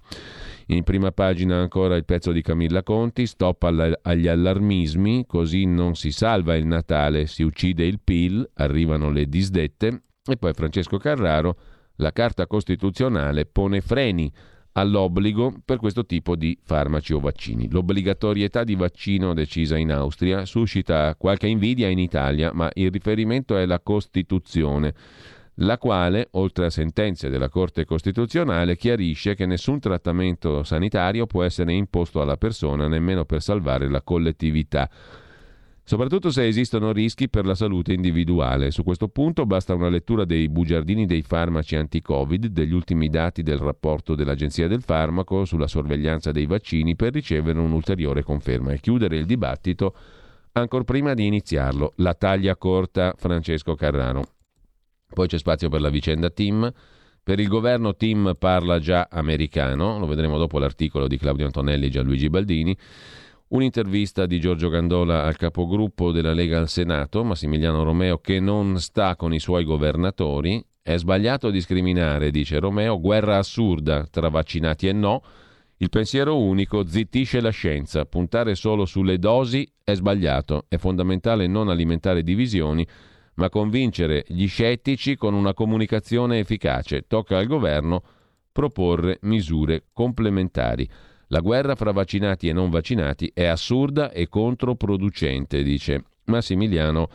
In prima pagina ancora il pezzo di Camilla Conti, stop agli allarmismi, così non si salva il Natale, si uccide il PIL, arrivano le disdette. E poi Francesco Carraro, la Carta Costituzionale pone freni all'obbligo per questo tipo di farmaci o vaccini. L'obbligatorietà di vaccino decisa in Austria suscita qualche invidia in Italia, ma il riferimento è la Costituzione, la quale, oltre a sentenze della Corte Costituzionale, chiarisce che nessun trattamento sanitario può essere imposto alla persona, nemmeno per salvare la collettività, soprattutto se esistono rischi per la salute individuale. Su questo punto basta una lettura dei bugiardini dei farmaci anti-Covid, degli ultimi dati del rapporto dell'Agenzia del Farmaco sulla sorveglianza dei vaccini per ricevere un'ulteriore conferma e chiudere il dibattito ancor prima di iniziarlo. La taglia corta Francesco Carraro. Poi c'è spazio per la vicenda TIM. Per il governo TIM parla già americano, lo vedremo dopo l'articolo di Claudio Antonelli e Gianluigi Baldini. Un'intervista di Giorgio Gandola al capogruppo della Lega al Senato, Massimiliano Romeo, che non sta con i suoi governatori. È sbagliato discriminare, dice Romeo, guerra assurda tra vaccinati e no. Il pensiero unico zittisce la scienza, puntare solo sulle dosi è sbagliato. È fondamentale non alimentare divisioni, ma convincere gli scettici con una comunicazione efficace. Tocca al governo proporre misure complementari. La guerra fra vaccinati e non vaccinati è assurda e controproducente, dice Massimiliano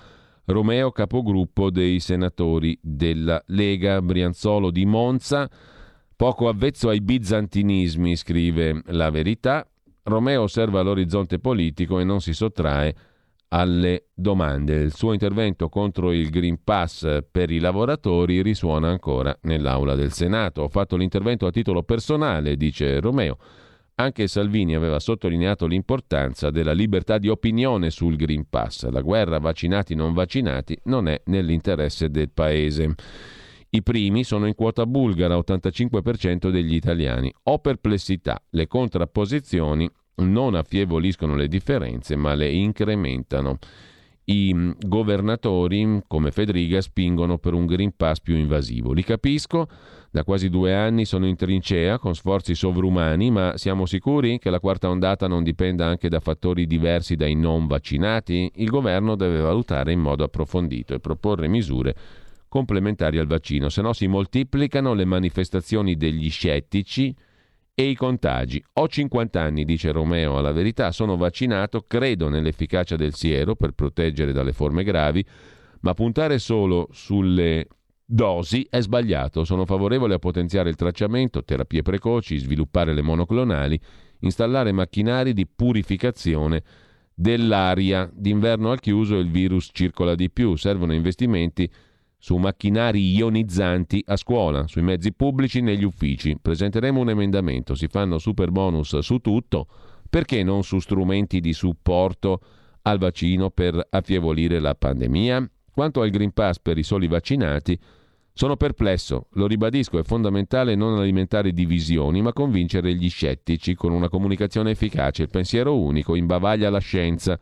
Romeo, capogruppo dei senatori della Lega. Brianzolo di Monza, poco avvezzo ai bizantinismi, scrive La Verità. Romeo osserva l'orizzonte politico e non si sottrae alle domande. Il suo intervento contro il Green Pass per i lavoratori risuona ancora nell'aula del Senato. Ho fatto l'intervento a titolo personale, dice Romeo. Anche Salvini aveva sottolineato l'importanza della libertà di opinione sul Green Pass. La guerra vaccinati non vaccinati non è nell'interesse del Paese. I primi sono in quota bulgara, 85% degli italiani. Ho perplessità. Le contrapposizioni non affievoliscono le differenze, ma le incrementano. I governatori, come Fedriga, spingono per un Green Pass più invasivo. Li capisco, da quasi 2 anni sono in trincea con sforzi sovrumani, ma siamo sicuri che la quarta ondata non dipenda anche da fattori diversi dai non vaccinati? Il governo deve valutare in modo approfondito e proporre misure complementari al vaccino, se no si moltiplicano le manifestazioni degli scettici e i contagi. Ho 50 anni, dice Romeo alla Verità, sono vaccinato, credo nell'efficacia del siero per proteggere dalle forme gravi, ma puntare solo sulle dosi è sbagliato. Sono favorevole a potenziare il tracciamento, terapie precoci, sviluppare le monoclonali, installare macchinari di purificazione dell'aria. D'inverno al chiuso il virus circola di più, servono investimenti su macchinari ionizzanti a scuola, sui mezzi pubblici, negli uffici. Presenteremo un emendamento, si fanno super bonus su tutto, perché non su strumenti di supporto al vaccino per affievolire la pandemia? Quanto al Green Pass per i soli vaccinati, sono perplesso, lo ribadisco, è fondamentale non alimentare divisioni, ma convincere gli scettici con una comunicazione efficace. Il pensiero unico imbavaglia la scienza.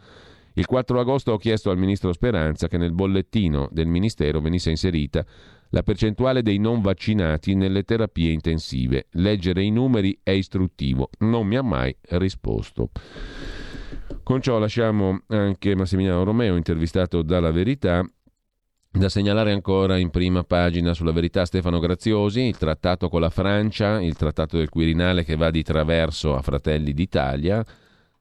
Il 4 agosto ho chiesto al ministro Speranza che nel bollettino del Ministero venisse inserita la percentuale dei non vaccinati nelle terapie intensive. Leggere i numeri è istruttivo. Non mi ha mai risposto. Con ciò lasciamo anche Massimiliano Romeo, intervistato dalla Verità. Da segnalare ancora in prima pagina sulla Verità Stefano Graziosi, il trattato con la Francia, il trattato del Quirinale che va di traverso a Fratelli d'Italia.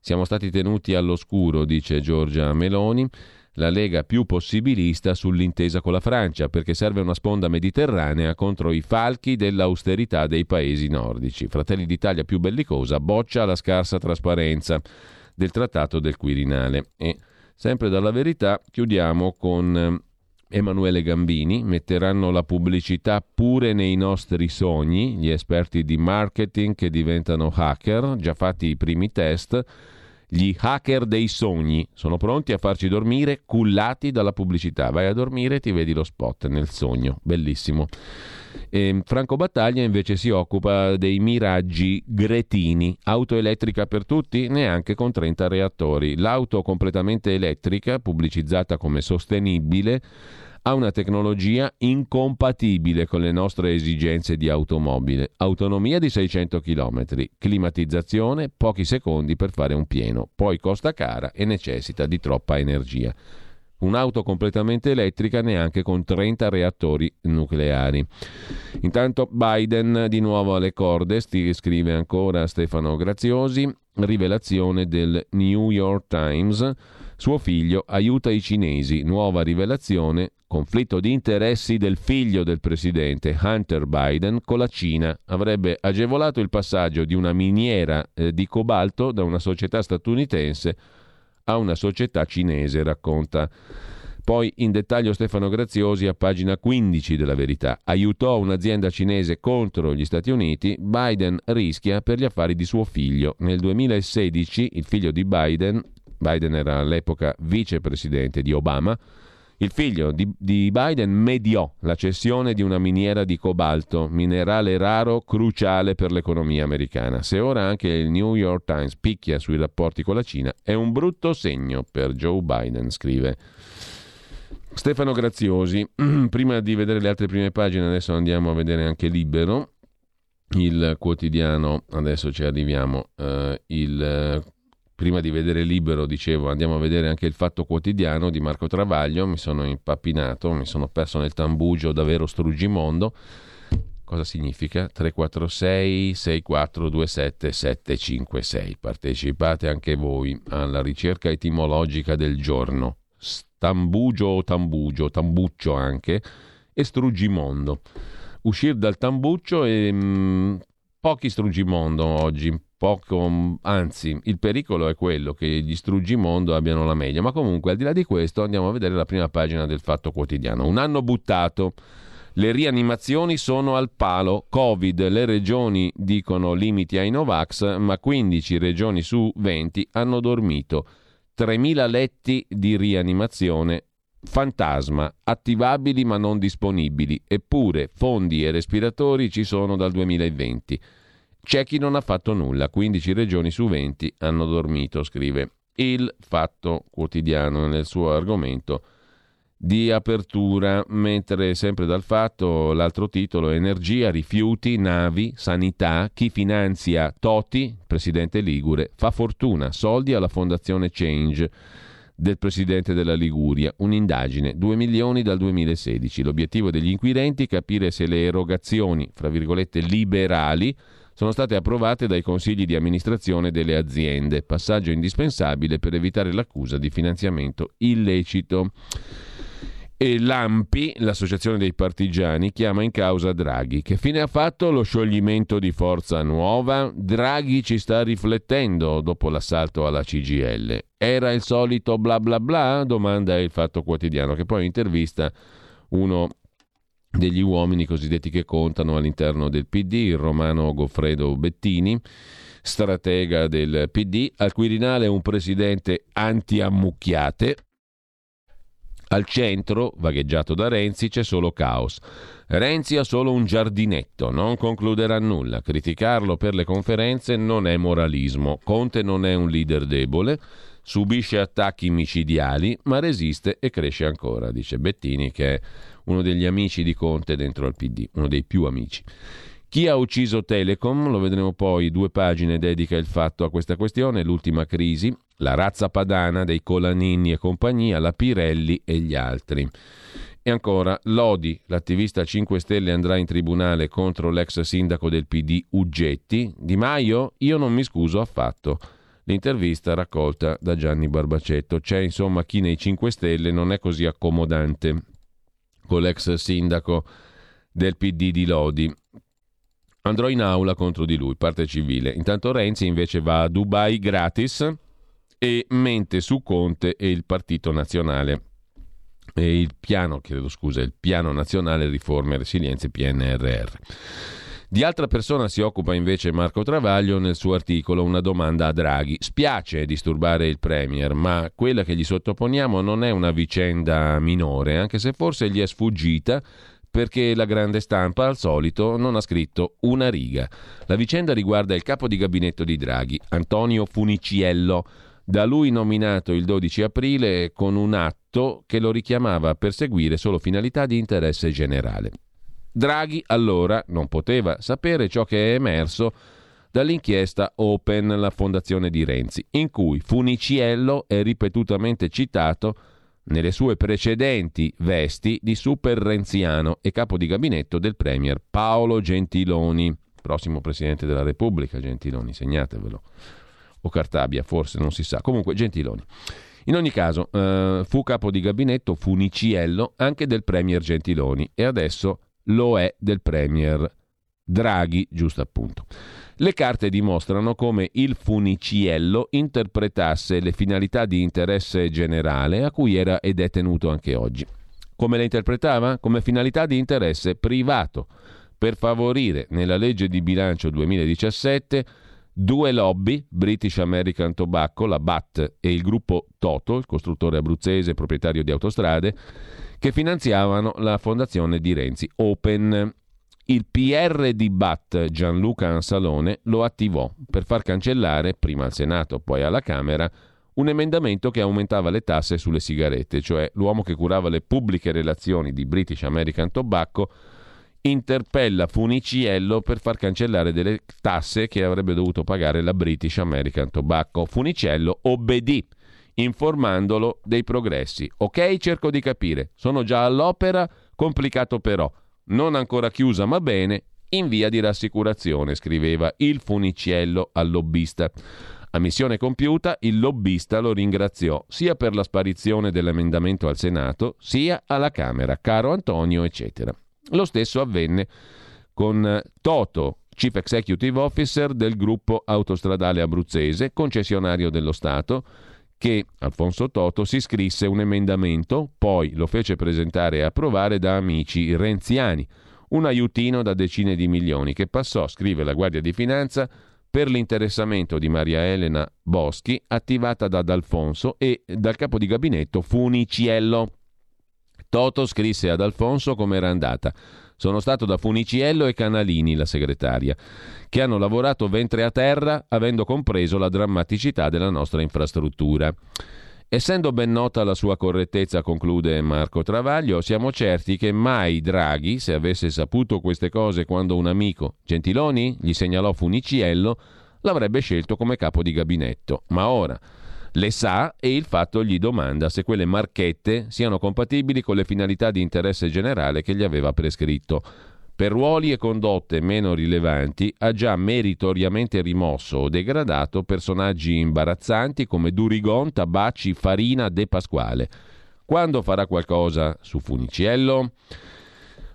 Siamo stati tenuti all'oscuro, dice Giorgia Meloni, la Lega più possibilista sull'intesa con la Francia, perché serve una sponda mediterranea contro i falchi dell'austerità dei paesi nordici. Fratelli d'Italia più bellicosa boccia la scarsa trasparenza del trattato del Quirinale. E sempre dalla Verità chiudiamo con Emanuele Gambini, metteranno la pubblicità pure nei nostri sogni, gli esperti di marketing che diventano hacker, già fatti i primi test, gli hacker dei sogni sono pronti a farci dormire cullati dalla pubblicità, vai a dormire e ti vedi lo spot nel sogno, bellissimo. E Franco Battaglia invece si occupa dei miraggi gretini, auto elettrica per tutti, neanche con 30 reattori. L'auto completamente elettrica, pubblicizzata come sostenibile, ha una tecnologia incompatibile con le nostre esigenze di automobile. Autonomia di 600 km, climatizzazione, pochi secondi per fare un pieno, poi costa cara e necessita di troppa energia. Un'auto completamente elettrica neanche con 30 reattori nucleari. Intanto Biden di nuovo alle corde, scrive ancora Stefano Graziosi, rivelazione del New York Times, suo figlio aiuta i cinesi, nuova rivelazione, conflitto di interessi del figlio del presidente Hunter Biden con la Cina, avrebbe agevolato il passaggio di una miniera di cobalto da una società statunitense a una società cinese, racconta poi in dettaglio Stefano Graziosi a pagina 15 della Verità. Aiutò un'azienda cinese contro gli Stati Uniti, Biden rischia per gli affari di suo figlio. Nel 2016 il figlio di Biden era all'epoca vicepresidente di Obama, il figlio di Biden mediò la cessione di una miniera di cobalto, minerale raro cruciale per l'economia americana. Se ora anche il New York Times picchia sui rapporti con la Cina, è un brutto segno per Joe Biden, scrive Stefano Graziosi. Prima di vedere le altre prime pagine, adesso andiamo a vedere anche Libero, il quotidiano. Adesso ci arriviamo. Prima di vedere Libero, dicevo, andiamo a vedere anche il Fatto Quotidiano di Marco Travaglio. Mi sono impappinato, mi sono perso nel tambugio davvero struggimondo. Cosa significa? 346-6427-756. Partecipate anche voi alla ricerca etimologica del giorno. Stambugio o tambugio, tambuccio anche, e struggimondo. Uscire dal tambuccio e... pochi struggimondo oggi. Anzi, il pericolo è quello che gli struggimondo abbiano la meglio. Ma comunque, al di là di questo, andiamo a vedere la prima pagina del Fatto Quotidiano. Un anno buttato, le rianimazioni sono al palo, Covid, le regioni dicono limiti ai Novax, ma 15 regioni su 20 hanno dormito. 3.000 letti di rianimazione fantasma, attivabili ma non disponibili, eppure fondi e respiratori ci sono dal 2020. C'è chi non ha fatto nulla, 15 regioni su 20 hanno dormito, scrive il Fatto Quotidiano nel suo argomento di apertura, mentre sempre dal Fatto l'altro titolo: energia, rifiuti, navi, sanità, chi finanzia Toti, presidente ligure, fa fortuna, soldi alla fondazione Change del presidente della Liguria, un'indagine, 2 milioni dal 2016, l'obiettivo degli inquirenti capire se le erogazioni, fra virgolette, liberali sono state approvate dai consigli di amministrazione delle aziende, passaggio indispensabile per evitare l'accusa di finanziamento illecito. E l'ANPI, l'associazione dei partigiani, chiama in causa Draghi. Che fine ha fatto lo scioglimento di Forza Nuova? Draghi ci sta riflettendo dopo l'assalto alla CGIL. Era il solito bla bla bla? Domanda il Fatto Quotidiano, che poi intervista uno degli uomini cosiddetti che contano all'interno del PD, il romano Goffredo Bettini, stratega del PD. Al Quirinale un presidente anti-ammucchiate, al centro, vagheggiato da Renzi, c'è solo caos. Renzi ha solo un giardinetto, non concluderà nulla, criticarlo per le conferenze non è moralismo. Conte non è un leader debole, subisce attacchi micidiali ma resiste e cresce ancora, dice Bettini, che è uno degli amici di Conte dentro al PD, uno dei più amici. Chi ha ucciso Telecom? Lo vedremo poi, 2 pagine dedica il Fatto a questa questione, l'ultima crisi, la razza padana dei Colaninni e compagnia, la Pirelli e gli altri. E ancora Lodi, l'attivista 5 Stelle andrà in tribunale contro l'ex sindaco del PD Uggetti. Di Maio, io non mi scuso affatto. L'intervista raccolta da Gianni Barbacetto. C'è insomma chi nei 5 Stelle non è così accomodante con l'ex sindaco del PD di Lodi. Andrò in aula contro di lui, parte civile. Intanto Renzi invece va a Dubai gratis e mente su Conte e il Partito Nazionale e il Piano Nazionale Riforme e Resilienze, PNRR. Di altra persona si occupa invece Marco Travaglio nel suo articolo Una domanda a Draghi. Spiace disturbare il Premier, ma quella che gli sottoponiamo non è una vicenda minore, anche se forse gli è sfuggita perché la grande stampa, al solito, non ha scritto una riga. La vicenda riguarda il capo di gabinetto di Draghi, Antonio Funiciello, da lui nominato il 12 aprile con un atto che lo richiamava a perseguire solo finalità di interesse generale. Draghi allora non poteva sapere ciò che è emerso dall'inchiesta Open, la fondazione di Renzi, in cui Funiciello è ripetutamente citato nelle sue precedenti vesti di super renziano e capo di gabinetto del premier Paolo Gentiloni, prossimo presidente della Repubblica. Gentiloni, segnatevelo, o Cartabia, forse, non si sa, comunque Gentiloni. In ogni caso fu capo di gabinetto Funiciello anche del premier Gentiloni e adesso lo è del premier Draghi, giusto appunto. Le carte dimostrano come il Funiciello interpretasse le finalità di interesse generale a cui era ed è tenuto anche oggi. Come le interpretava? Come finalità di interesse privato, per favorire nella legge di bilancio 2017 due lobby, British American Tobacco, la BAT, e il gruppo Toto, il costruttore abruzzese proprietario di autostrade, che finanziavano la fondazione di Renzi, Open. Il PR di BAT, Gianluca Ansalone, lo attivò per far cancellare, prima al Senato, poi alla Camera, un emendamento che aumentava le tasse sulle sigarette, cioè l'uomo che curava le pubbliche relazioni di British American Tobacco interpella Funiciello per far cancellare delle tasse che avrebbe dovuto pagare la British American Tobacco. Funiciello obbedì, informandolo dei progressi. Ok, cerco di capire, sono già all'opera, complicato però. Non ancora chiusa ma bene, in via di rassicurazione, scriveva il Funiciello al lobbista. A missione compiuta, il lobbista lo ringraziò sia per la sparizione dell'emendamento al Senato, sia alla Camera, caro Antonio, eccetera. Lo stesso avvenne con Toto, Chief Executive Officer del gruppo autostradale abruzzese, concessionario dello Stato, che Alfonso Toto si scrisse un emendamento, poi lo fece presentare e approvare da amici renziani, un aiutino da decine di milioni che passò, scrive la Guardia di Finanza, per l'interessamento di Maria Elena Boschi, attivata da D'Alfonso e dal capo di gabinetto Funiciello. Toto scrisse ad Alfonso come era andata. Sono stato da Funiciello e Canalini, la segretaria, che hanno lavorato ventre a terra avendo compreso la drammaticità della nostra infrastruttura. Essendo ben nota la sua correttezza, conclude Marco Travaglio, siamo certi che mai Draghi, se avesse saputo queste cose quando un amico, Gentiloni, gli segnalò Funiciello, l'avrebbe scelto come capo di gabinetto. Ma ora le sa e il fatto gli domanda se quelle marchette siano compatibili con le finalità di interesse generale che gli aveva prescritto. Per ruoli e condotte meno rilevanti ha già meritoriamente rimosso o degradato personaggi imbarazzanti come Durigon, Tabacci, Farina, De Pasquale. Quando farà qualcosa su Funiciello?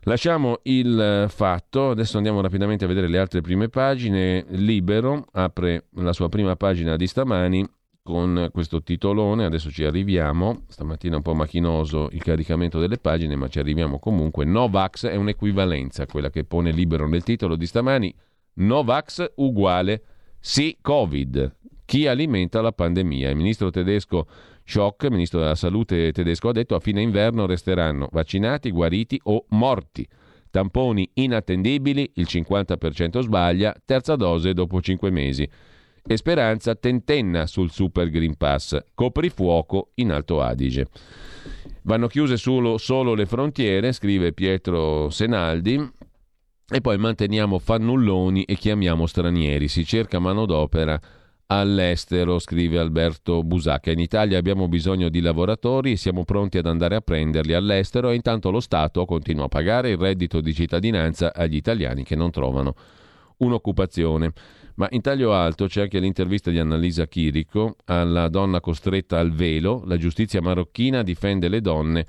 Lasciamo il fatto, adesso andiamo rapidamente a vedere le altre prime pagine. Libero apre la sua prima pagina di stamani con questo titolone, adesso ci arriviamo, stamattina un po' macchinoso il caricamento delle pagine, ma ci arriviamo comunque. Novax è un'equivalenza, quella che pone Libero nel titolo di stamani. Novax uguale sì Covid, chi alimenta la pandemia. Il ministro tedesco Schock, ministro della salute tedesco, ha detto a fine inverno resteranno vaccinati, guariti o morti. Tamponi inattendibili, il 50% sbaglia, terza dose dopo 5 mesi. E Speranza tentenna sul Super Green Pass, coprifuoco in Alto Adige. Vanno chiuse solo le frontiere, scrive Pietro Senaldi, e poi manteniamo fannulloni e chiamiamo stranieri, si cerca manodopera all'estero, scrive Alberto Busacca. In Italia abbiamo bisogno di lavoratori, siamo pronti ad andare a prenderli all'estero e intanto lo Stato continua a pagare il reddito di cittadinanza agli italiani che non trovano un'occupazione. Ma in taglio alto c'è anche l'intervista di Annalisa Chirico alla donna costretta al velo. La giustizia marocchina difende le donne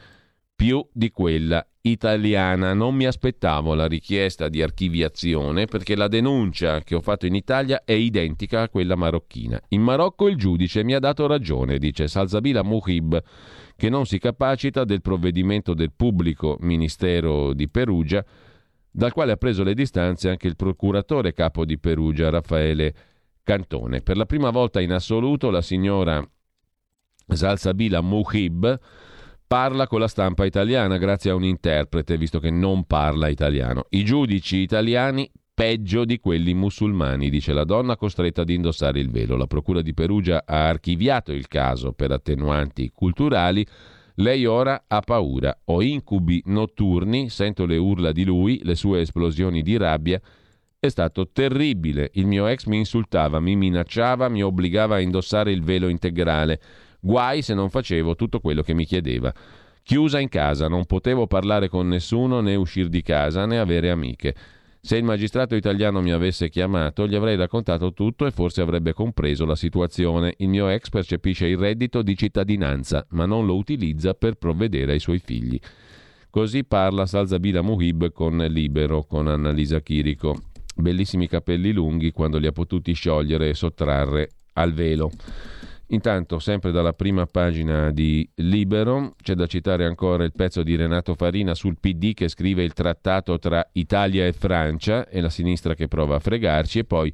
più di quella italiana. Non mi aspettavo la richiesta di archiviazione perché la denuncia che ho fatto in Italia è identica a quella marocchina. In Marocco il giudice mi ha dato ragione, dice Salsabila Mouhib, che non si capacita del provvedimento del pubblico ministero di Perugia, dal quale ha preso le distanze anche il procuratore capo di Perugia, Raffaele Cantone. Per la prima volta in assoluto la signora Salsabila Mouhib parla con la stampa italiana grazie a un interprete, visto che non parla italiano. I giudici italiani peggio di quelli musulmani, dice la donna costretta ad indossare il velo. La Procura di Perugia ha archiviato il caso per attenuanti culturali. Lei ora ha paura, ho incubi notturni, sento le urla di lui, le sue esplosioni di rabbia. È stato terribile, il mio ex mi insultava, mi minacciava, mi obbligava a indossare il velo integrale. Guai se non facevo tutto quello che mi chiedeva. Chiusa in casa, non potevo parlare con nessuno, né uscire di casa, né avere amiche. Se il magistrato italiano mi avesse chiamato, gli avrei raccontato tutto e forse avrebbe compreso la situazione. Il mio ex percepisce il reddito di cittadinanza, ma non lo utilizza per provvedere ai suoi figli. Così parla Salzabila Muhib con Libero, con Annalisa Chirico. Bellissimi capelli lunghi quando li ha potuti sciogliere e sottrarre al velo. Intanto, sempre dalla prima pagina di Libero, c'è da citare ancora il pezzo di Renato Farina sul PD che scrive il trattato tra Italia e Francia e la sinistra che prova a fregarci, e poi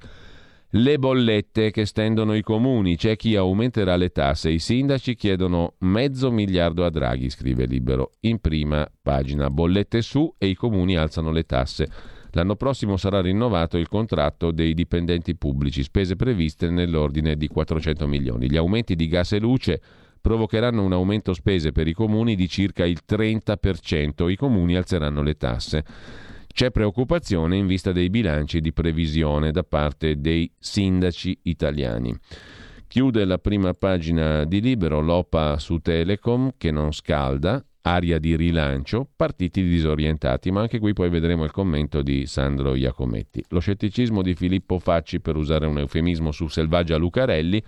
le bollette che stendono i comuni, c'è chi aumenterà le tasse, i sindaci chiedono 500 miliardi a Draghi, scrive Libero. In prima pagina, bollette su e i comuni alzano le tasse. L'anno prossimo sarà rinnovato il contratto dei dipendenti pubblici, spese previste nell'ordine di 400 milioni. Gli aumenti di gas e luce provocheranno un aumento spese per i comuni di circa il 30%. I comuni alzeranno le tasse. C'è preoccupazione in vista dei bilanci di previsione da parte dei sindaci italiani. Chiude la prima pagina di Libero l'OPA su Telecom che non scalda. Aria di rilancio, partiti disorientati, ma anche qui poi vedremo il commento di Sandro Iacometti. Lo scetticismo di Filippo Facci, per usare un eufemismo, su Selvaggia Lucarelli,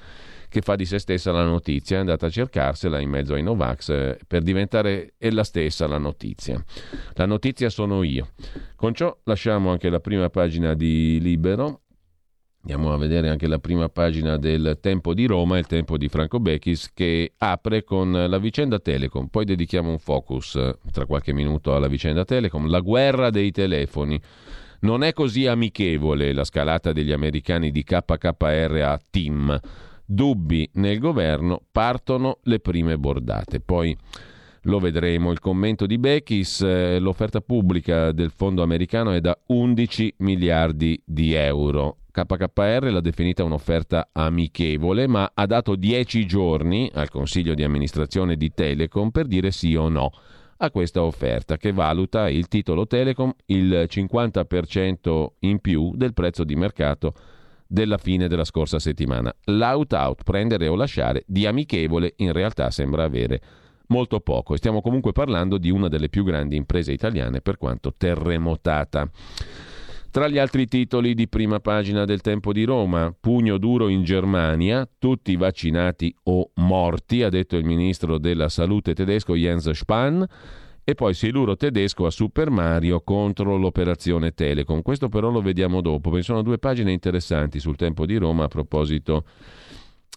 che fa di se stessa la notizia, è andata a cercarsela in mezzo ai Novax per diventare ella stessa la notizia. La notizia sono io. Con ciò lasciamo anche la prima pagina di Libero. Andiamo a vedere anche la prima pagina del Tempo di Roma, il Tempo di Franco Bechis, che apre con la vicenda Telecom. Poi dedichiamo un focus tra qualche minuto alla vicenda Telecom. La guerra dei telefoni. Non è così amichevole la scalata degli americani di KKR a TIM. Dubbi nel governo, partono le prime bordate. Poi lo vedremo, il commento di Bechis, l'offerta pubblica del fondo americano è da 11 miliardi di euro. KKR l'ha definita un'offerta amichevole, ma ha dato 10 giorni al Consiglio di amministrazione di Telecom per dire sì o no a questa offerta, che valuta il titolo Telecom il 50% in più del prezzo di mercato della fine della scorsa settimana. L'out-out, prendere o lasciare, di amichevole in realtà sembra avere molto poco, e stiamo comunque parlando di una delle più grandi imprese italiane, per quanto terremotata. Tra gli altri titoli di prima pagina del Tempo di Roma, pugno duro in Germania, tutti vaccinati o morti, ha detto il ministro della salute tedesco Jens Spahn, e poi siluro tedesco a Super Mario contro l'operazione Telecom. Questo però lo vediamo dopo, perché sono due pagine interessanti sul Tempo di Roma a proposito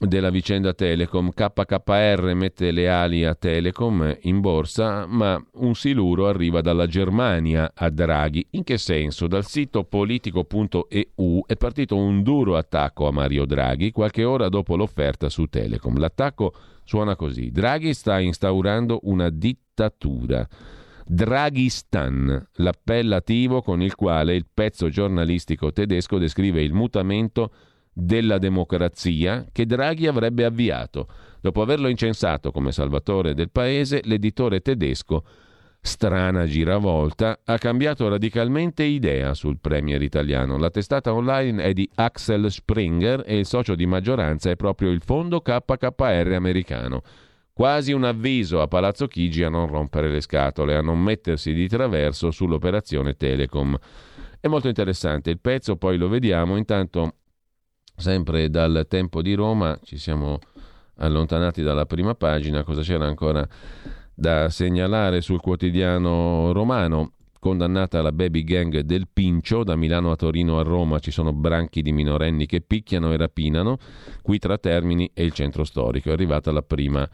della vicenda Telecom. KKR mette le ali a Telecom in borsa, ma un siluro arriva dalla Germania a Draghi. In che senso? Dal sito politico.eu è partito un duro attacco a Mario Draghi qualche ora dopo l'offerta su Telecom. L'attacco suona così: Draghi sta instaurando una dittatura. Draghistan, l'appellativo con il quale il pezzo giornalistico tedesco descrive il mutamento della democrazia che Draghi avrebbe avviato. Dopo averlo incensato come salvatore del paese, l'editore tedesco, strana giravolta, ha cambiato radicalmente idea sul premier italiano. La testata online è di Axel Springer e il socio di maggioranza è proprio il fondo KKR americano. Quasi un avviso a Palazzo Chigi a non rompere le scatole, a non mettersi di traverso sull'operazione Telecom. È molto interessante il pezzo, poi lo vediamo. Intanto, sempre dal Tempo di Roma, ci siamo allontanati dalla prima pagina. Cosa c'era ancora da segnalare sul quotidiano romano? Condannata la baby gang del Pincio, da Milano a Torino a Roma ci sono branchi di minorenni che picchiano e rapinano, qui tra Termini e il centro storico. È arrivata la prima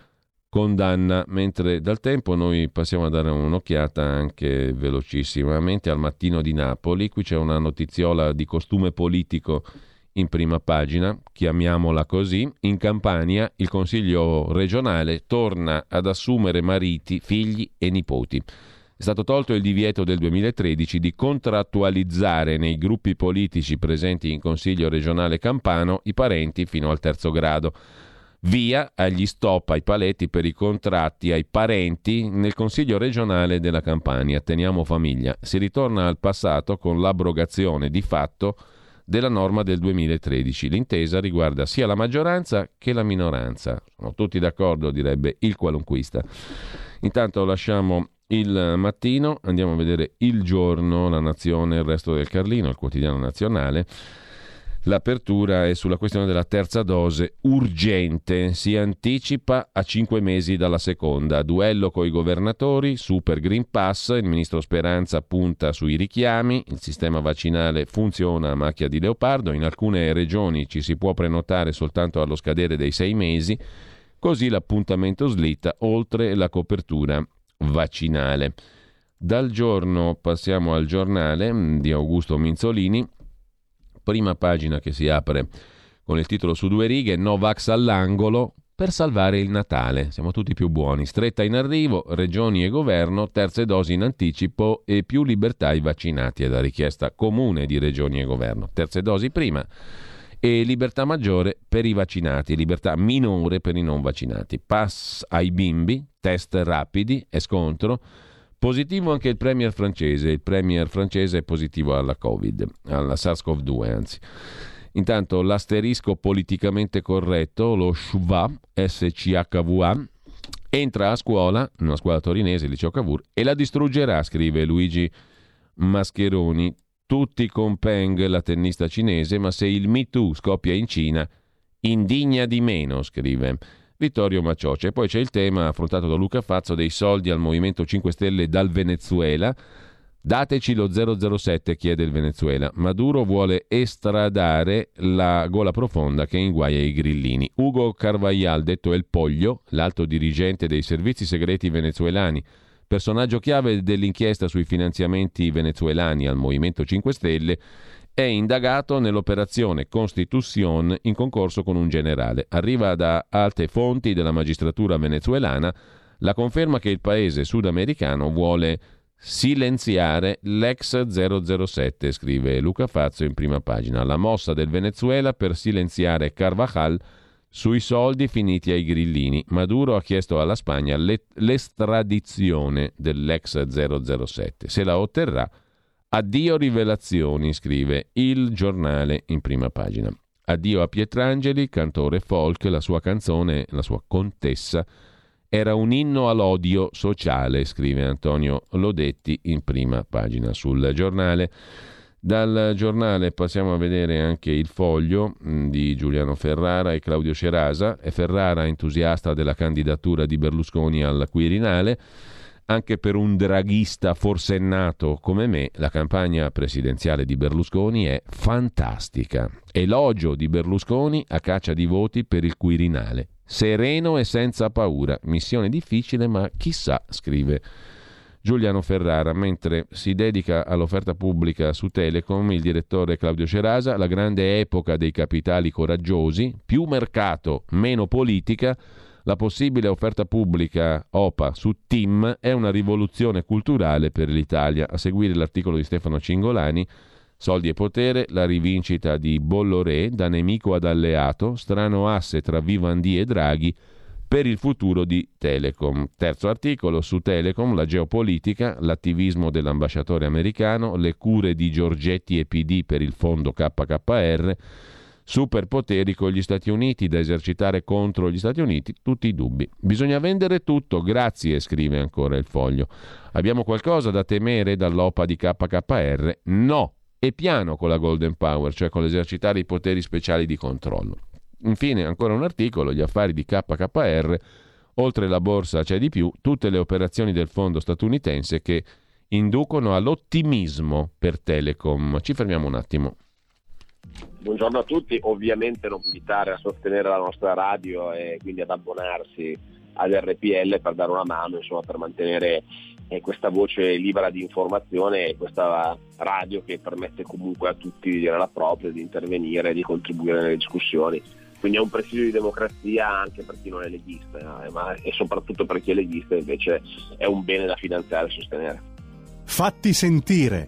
condanna, mentre dal Tempo noi passiamo a dare un'occhiata anche velocissimamente al Mattino di Napoli. Qui c'è una notiziola di costume politico in prima pagina, chiamiamola così. In Campania il Consiglio regionale torna ad assumere mariti, figli e nipoti. È stato tolto il divieto del 2013 di contrattualizzare nei gruppi politici presenti in Consiglio regionale campano i parenti fino al terzo grado. Via agli stop ai paletti per i contratti ai parenti nel Consiglio regionale della Campania. Teniamo famiglia. Si ritorna al passato con l'abrogazione di fatto della norma del 2013. L'intesa riguarda sia la maggioranza che la minoranza. Sono tutti d'accordo, direbbe il qualunquista. Intanto lasciamo il mattino, andiamo a vedere Il Giorno, La Nazione, Il Resto del Carlino, il quotidiano nazionale. L'apertura è sulla questione della terza dose urgente, si anticipa a 5 mesi dalla seconda, duello coi governatori, super Green Pass, il ministro Speranza punta sui richiami, il sistema vaccinale funziona a macchia di leopardo, in alcune regioni ci si può prenotare soltanto allo scadere dei 6 mesi, così l'appuntamento slitta oltre la copertura vaccinale. Dal Giorno passiamo al Giornale di Augusto Minzolini, prima pagina che si apre con il titolo su 2 righe, no vax all'angolo per salvare il Natale, siamo tutti più buoni, stretta in arrivo, regioni e governo, terze dosi in anticipo e più libertà ai vaccinati, è la richiesta comune di regioni e governo, terze dosi prima e libertà maggiore per i vaccinati, libertà minore per i non vaccinati, pass ai bimbi, test rapidi e scontro. Positivo anche il premier francese. Il premier francese è positivo alla Covid, alla SARS-CoV-2 anzi. Intanto l'asterisco politicamente corretto, lo SCHVA, S-C-H-V-A, entra a scuola, una scuola torinese, il liceo Cavour, e la distruggerà, scrive Luigi Mascheroni. Tutti con Peng, la tennista cinese, ma se il Me Too scoppia in Cina, indigna di meno, scrive Vittorio Macioce. E poi c'è il tema affrontato da Luca Fazzo dei soldi al Movimento 5 Stelle dal Venezuela. Dateci lo 007, chiede il Venezuela. Maduro vuole estradare la gola profonda che inguaia i grillini. Hugo Carvajal, detto El Poglio, l'alto dirigente dei servizi segreti venezuelani, personaggio chiave dell'inchiesta sui finanziamenti venezuelani al Movimento 5 Stelle, è indagato nell'operazione Constitución in concorso con un generale. Arriva da alte fonti della magistratura venezuelana la conferma che il paese sudamericano vuole silenziare l'ex 007, scrive Luca Fazzo in prima pagina. La mossa del Venezuela per silenziare Carvajal sui soldi finiti ai grillini. Maduro ha chiesto alla Spagna l'estradizione dell'ex 007. Se la otterrà, addio rivelazioni, scrive Il Giornale in prima pagina. Addio a Pietrangeli, cantore folk, la sua canzone, la sua Contessa, era un inno all'odio sociale, scrive Antonio Lodetti in prima pagina sul Giornale. Dal Giornale passiamo a vedere anche Il Foglio di Giuliano Ferrara e Claudio Cerasa. È Ferrara entusiasta della candidatura di Berlusconi al Quirinale. Anche per un draghista forsennato come me, la campagna presidenziale di Berlusconi è fantastica. Elogio di Berlusconi a caccia di voti per il Quirinale. Sereno e senza paura. Missione difficile, ma chissà, scrive Giuliano Ferrara. Mentre si dedica all'offerta pubblica su Telecom, il direttore Claudio Cerasa, la grande epoca dei capitali coraggiosi, più mercato, meno politica. La possibile offerta pubblica OPA su TIM è una rivoluzione culturale per l'Italia. A seguire l'articolo di Stefano Cingolani, Soldi e potere, la rivincita di Bolloré da nemico ad alleato, strano asse tra Vivendi e Draghi per il futuro di Telecom. Terzo articolo su Telecom, la geopolitica, l'attivismo dell'ambasciatore americano, le cure di Giorgetti e PD per il fondo KKR, superpoteri con gli Stati Uniti, da esercitare contro gli Stati Uniti, tutti i dubbi. Bisogna vendere tutto, grazie, scrive ancora Il Foglio. Abbiamo qualcosa da temere dall'OPA di KKR? No, e piano con la Golden Power, cioè con l'esercitare i poteri speciali di controllo. Infine, ancora un articolo, gli affari di KKR, oltre la borsa c'è di più, tutte le operazioni del fondo statunitense che inducono all'ottimismo per Telecom. Ci fermiamo un attimo. Buongiorno a tutti, ovviamente non invitare a sostenere la nostra radio e quindi ad abbonarsi ad RPL per dare una mano, insomma, per mantenere questa voce libera di informazione e questa radio che permette comunque a tutti di dire la propria, di intervenire, di contribuire nelle discussioni. quindi è un presidio di democrazia anche per chi non è leghista, ma e soprattutto per chi è leghista invece è un bene da finanziare e sostenere. Fatti sentire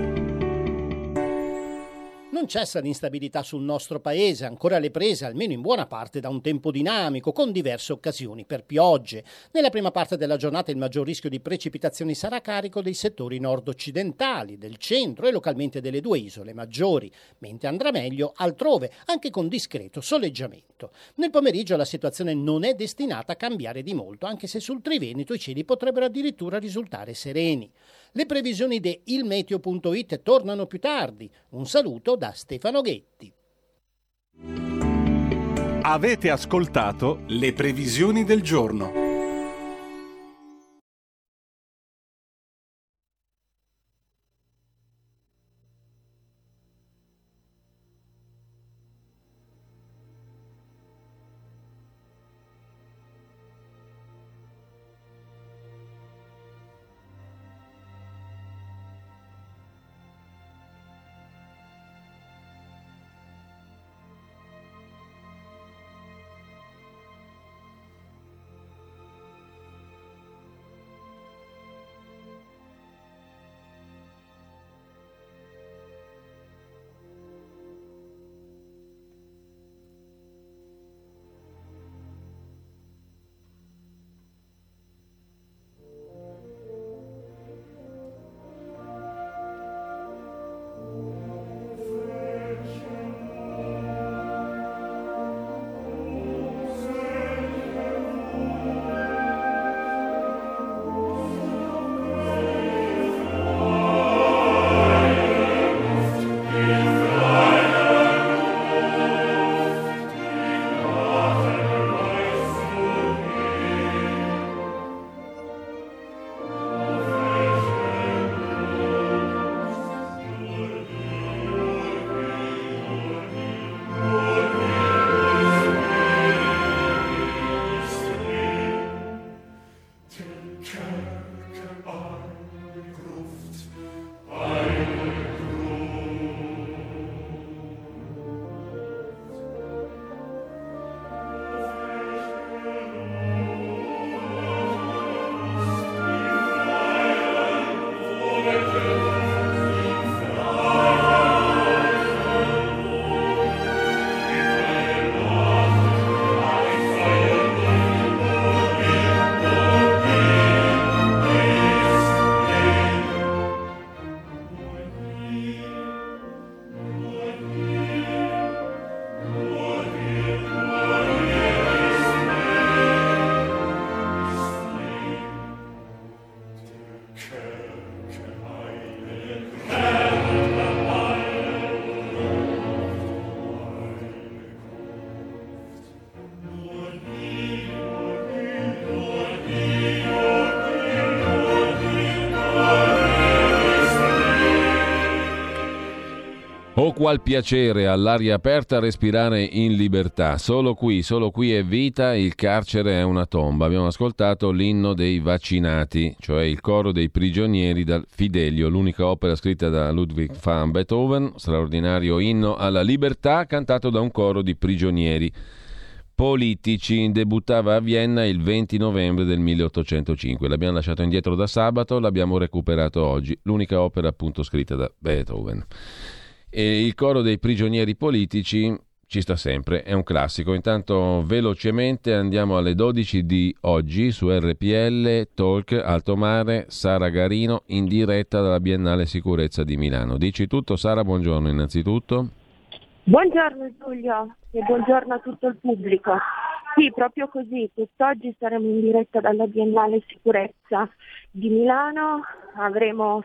Non cessa l'instabilità sul nostro paese, ancora alle prese, almeno in buona parte, da un tempo dinamico, con diverse occasioni per piogge. Nella prima parte della giornata il maggior rischio di precipitazioni sarà a carico dei settori nord-occidentali, del centro e localmente delle due isole maggiori, mentre andrà meglio altrove, anche con discreto soleggiamento. Nel pomeriggio la situazione non è destinata a cambiare di molto, anche se sul Triveneto i cieli potrebbero addirittura risultare sereni. Le previsioni di ilmeteo.it tornano più tardi. Un saluto da Stefano Ghetti. Avete ascoltato le previsioni del giorno. qual piacere all'aria aperta respirare in libertà. Solo qui è vita, il carcere è una tomba. Abbiamo ascoltato l'inno dei vaccinati, cioè il coro dei prigionieri dal Fidelio, l'unica opera scritta da Ludwig van Beethoven, straordinario inno alla libertà cantato da un coro di prigionieri politici. Debuttava a Vienna il 20 novembre del 1805. L'abbiamo lasciato indietro da sabato, l'abbiamo recuperato oggi, l'unica opera appunto scritta da Beethoven. E il coro dei prigionieri politici ci sta sempre, è un classico. Intanto velocemente andiamo alle 12 di oggi su RPL, Talk, Alto Mare, Sara Garino in diretta dalla Biennale Sicurezza di Milano. Dici tutto Sara, buongiorno innanzitutto. Buongiorno Giulio e buongiorno a tutto il pubblico. Sì, proprio così, quest'oggi saremo in diretta dalla Biennale Sicurezza di Milano, saremo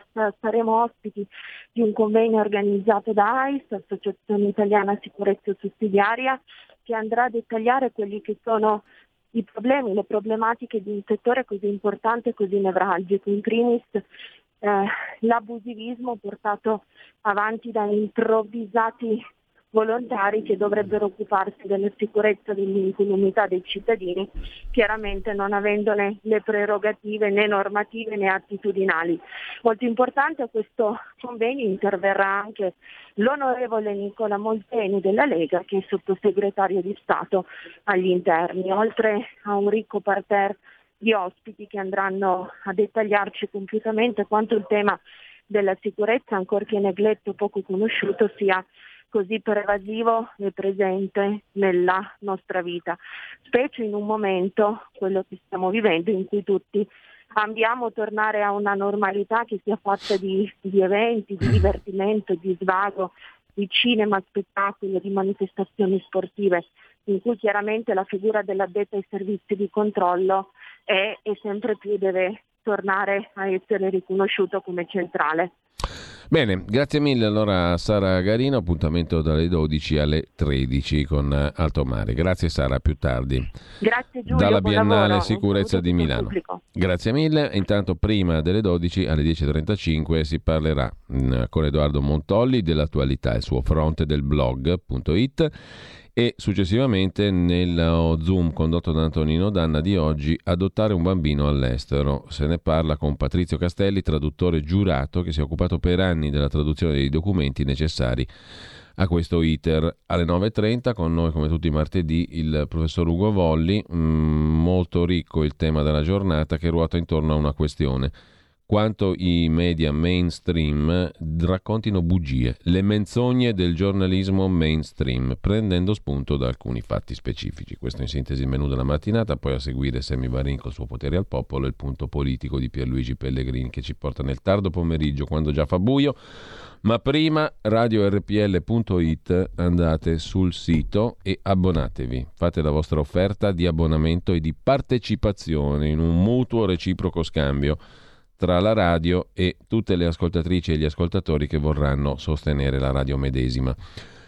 ospiti di un convegno organizzato da AIS, Associazione Italiana Sicurezza Sussidiaria, che andrà a dettagliare quelli che sono i problemi, le problematiche di un settore così importante e così nevralgico, in primis l'abusivismo portato avanti da improvvisati volontari che dovrebbero occuparsi della sicurezza e dell'incolumità dei cittadini, chiaramente non avendone le prerogative né normative né attitudinali. Molto importante a questo convegno interverrà anche l'onorevole Nicola Molteni della Lega, che è sottosegretario di Stato agli interni, oltre a un ricco parterre di ospiti che andranno a dettagliarci compiutamente quanto il tema della sicurezza, ancorché negletto, poco conosciuto, sia così pervasivo e presente nella nostra vita, specie in un momento, quello che stiamo vivendo, in cui tutti ambiamo tornare a una normalità che sia fatta di eventi, di divertimento, di svago, di cinema, spettacoli, di manifestazioni sportive, in cui chiaramente la figura dell'addetto ai servizi di controllo è e sempre più deve tornare a essere riconosciuto come centrale. Bene, grazie mille allora Sara Garino, appuntamento dalle 12 alle 13 con Alto Mare. Grazie Sara, più tardi. Grazie Giulio, dalla Biennale lavoro, Sicurezza di Milano. Pubblico. Grazie mille. Intanto prima delle 12 alle 10.35 si parlerà con Edoardo Montolli dell'attualità, il suo fronte del blog.it, e successivamente nel Zoom condotto da Antonino Danna di oggi, adottare un bambino all'estero. Se ne parla con Patrizio Castelli, traduttore giurato che si è occupato per anni della traduzione dei documenti necessari a questo iter. Alle 9.30 con noi come tutti i martedì il professor Ugo Volli, molto ricco il tema della giornata che ruota intorno a una questione: quanto i media mainstream raccontino bugie, le menzogne del giornalismo mainstream, prendendo spunto da alcuni fatti specifici. Questo in sintesi il menù della mattinata, poi a seguire Semi Varin col suo Potere al Popolo, il punto politico di Pierluigi Pellegrini che ci porta nel tardo pomeriggio quando già fa buio. Ma prima radiorpl.it, andate sul sito e abbonatevi, fate la vostra offerta di abbonamento e di partecipazione in un mutuo reciproco scambio tra la radio e tutte le ascoltatrici e gli ascoltatori che vorranno sostenere la radio medesima.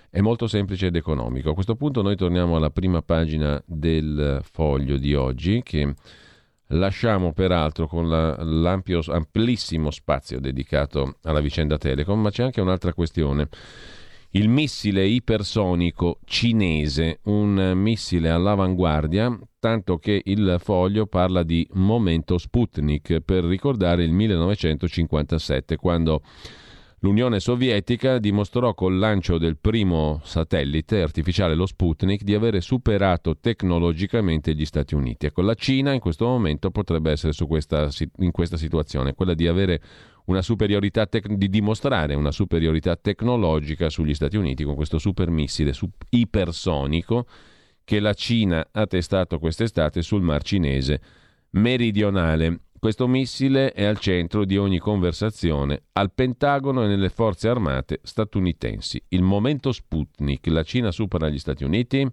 È molto semplice ed economico. A questo punto noi torniamo alla prima pagina del Foglio di oggi, che lasciamo peraltro con l'amplissimo spazio dedicato alla vicenda Telecom, ma c'è anche un'altra questione. Il missile ipersonico cinese, un missile all'avanguardia, tanto che il Foglio parla di momento Sputnik per ricordare il 1957, quando l'Unione Sovietica dimostrò col lancio del primo satellite artificiale, lo Sputnik, di avere superato tecnologicamente gli Stati Uniti. Ecco, la Cina in questo momento potrebbe essere in questa situazione, quella di avere una superiorità di dimostrare una superiorità tecnologica sugli Stati Uniti con questo supermissile ipersonico che la Cina ha testato quest'estate sul Mar Cinese meridionale. Questo missile è al centro di ogni conversazione al Pentagono e nelle forze armate statunitensi. Il momento Sputnik, la Cina supera gli Stati Uniti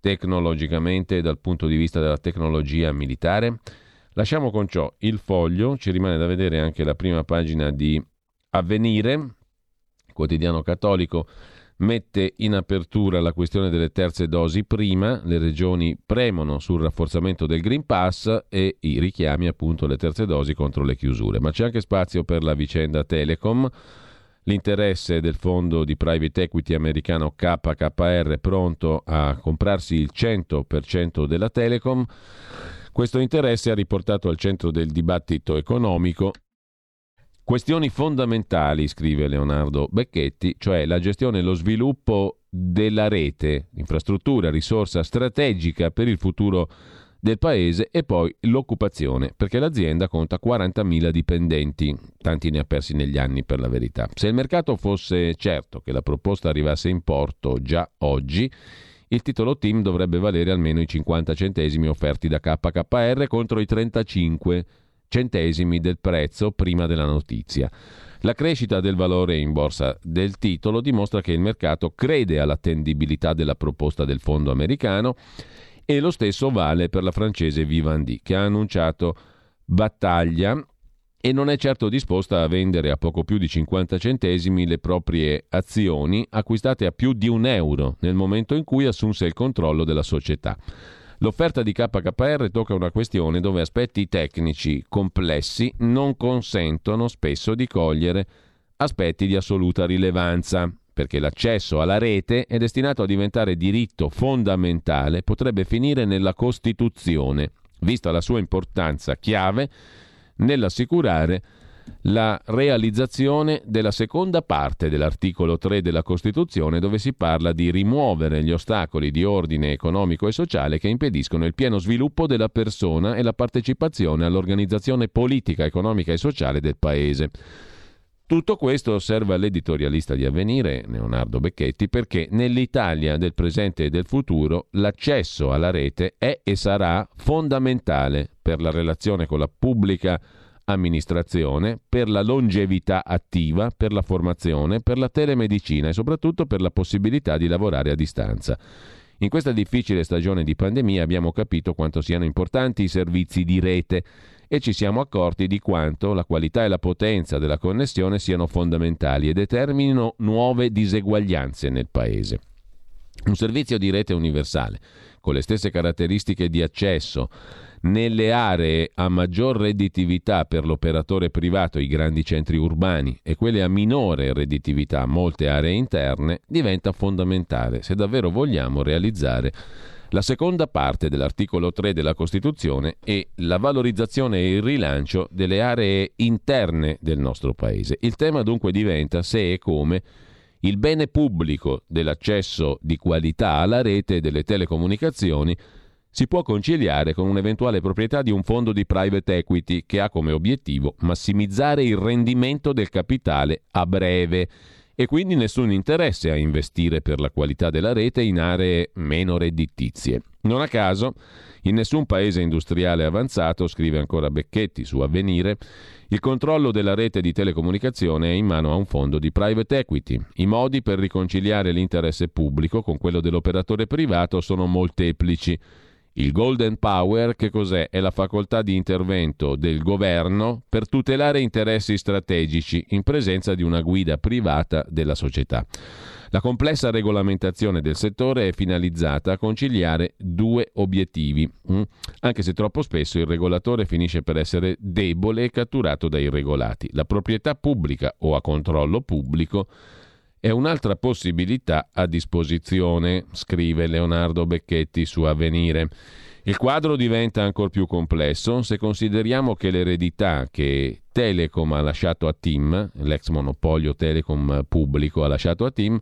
tecnologicamente e dal punto di vista della tecnologia militare. Lasciamo con ciò il Foglio, ci rimane da vedere anche la prima pagina di Avvenire, quotidiano cattolico, mette in apertura la questione delle terze dosi prima, le regioni premono sul rafforzamento del Green Pass e i richiami appunto alle terze dosi contro le chiusure. Ma c'è anche spazio per la vicenda Telecom, L'interesse del fondo di private equity americano KKR, pronto a comprarsi il 100% della Telecom, questo interesse ha riportato al centro del dibattito economico questioni fondamentali, scrive Leonardo Becchetti, cioè la gestione e lo sviluppo della rete, infrastruttura, risorsa strategica per il futuro del paese, e poi l'occupazione, perché l'azienda conta 40.000 dipendenti, tanti ne ha persi negli anni per la verità. Se il mercato fosse certo che la proposta arrivasse in porto già oggi, il titolo TIM dovrebbe valere almeno i 50 centesimi offerti da KKR contro i 35 centesimi del prezzo prima della notizia. La crescita del valore in borsa del titolo dimostra che il mercato crede all'attendibilità della proposta del fondo americano, e lo stesso vale per la francese Vivendi, che ha annunciato battaglia e non è certo disposta a vendere a poco più di 50 centesimi le proprie azioni acquistate a più di €1 nel momento in cui assunse il controllo della società. L'offerta di KKR tocca una questione dove aspetti tecnici complessi non consentono spesso di cogliere aspetti di assoluta rilevanza, perché l'accesso alla rete è destinato a diventare diritto fondamentale, potrebbe finire nella Costituzione, vista la sua importanza chiave nell'assicurare la realizzazione della seconda parte dell'articolo 3 della Costituzione, dove si parla di rimuovere gli ostacoli di ordine economico e sociale che impediscono il pieno sviluppo della persona e la partecipazione all'organizzazione politica, economica e sociale del Paese. Tutto questo, osserva l'editorialista di Avvenire, Leonardo Becchetti, perché nell'Italia del presente e del futuro l'accesso alla rete è e sarà fondamentale per la relazione con la pubblica amministrazione, per la longevità attiva, per la formazione, per la telemedicina e soprattutto per la possibilità di lavorare a distanza. In questa difficile stagione di pandemia abbiamo capito quanto siano importanti i servizi di rete e ci siamo accorti di quanto la qualità e la potenza della connessione siano fondamentali e determinino nuove diseguaglianze nel Paese. Un servizio di rete universale, con le stesse caratteristiche di accesso nelle aree a maggior redditività per l'operatore privato, i grandi centri urbani, e quelle a minore redditività, molte aree interne, diventa fondamentale se davvero vogliamo realizzare la seconda parte dell'articolo 3 della Costituzione e la valorizzazione e il rilancio delle aree interne del nostro Paese. Il tema dunque diventa se e come il bene pubblico dell'accesso di qualità alla rete e delle telecomunicazioni si può conciliare con un'eventuale proprietà di un fondo di private equity che ha come obiettivo massimizzare il rendimento del capitale a breve e quindi nessun interesse a investire per la qualità della rete in aree meno redditizie. Non a caso, in nessun paese industriale avanzato, scrive ancora Becchetti su Avvenire, il controllo della rete di telecomunicazione è in mano a un fondo di private equity. I modi per riconciliare l'interesse pubblico con quello dell'operatore privato sono molteplici. Il Golden Power, che cos'è? È la facoltà di intervento del governo per tutelare interessi strategici in presenza di una guida privata della società. La complessa regolamentazione del settore è finalizzata a conciliare due obiettivi, anche se troppo spesso il regolatore finisce per essere debole e catturato dai regolati. La proprietà pubblica o a controllo pubblico è un'altra possibilità a disposizione, scrive Leonardo Becchetti su Avvenire. Il quadro diventa ancor più complesso se consideriamo che l'eredità che Telecom ha lasciato a TIM, l'ex monopolio Telecom pubblico ha lasciato a TIM,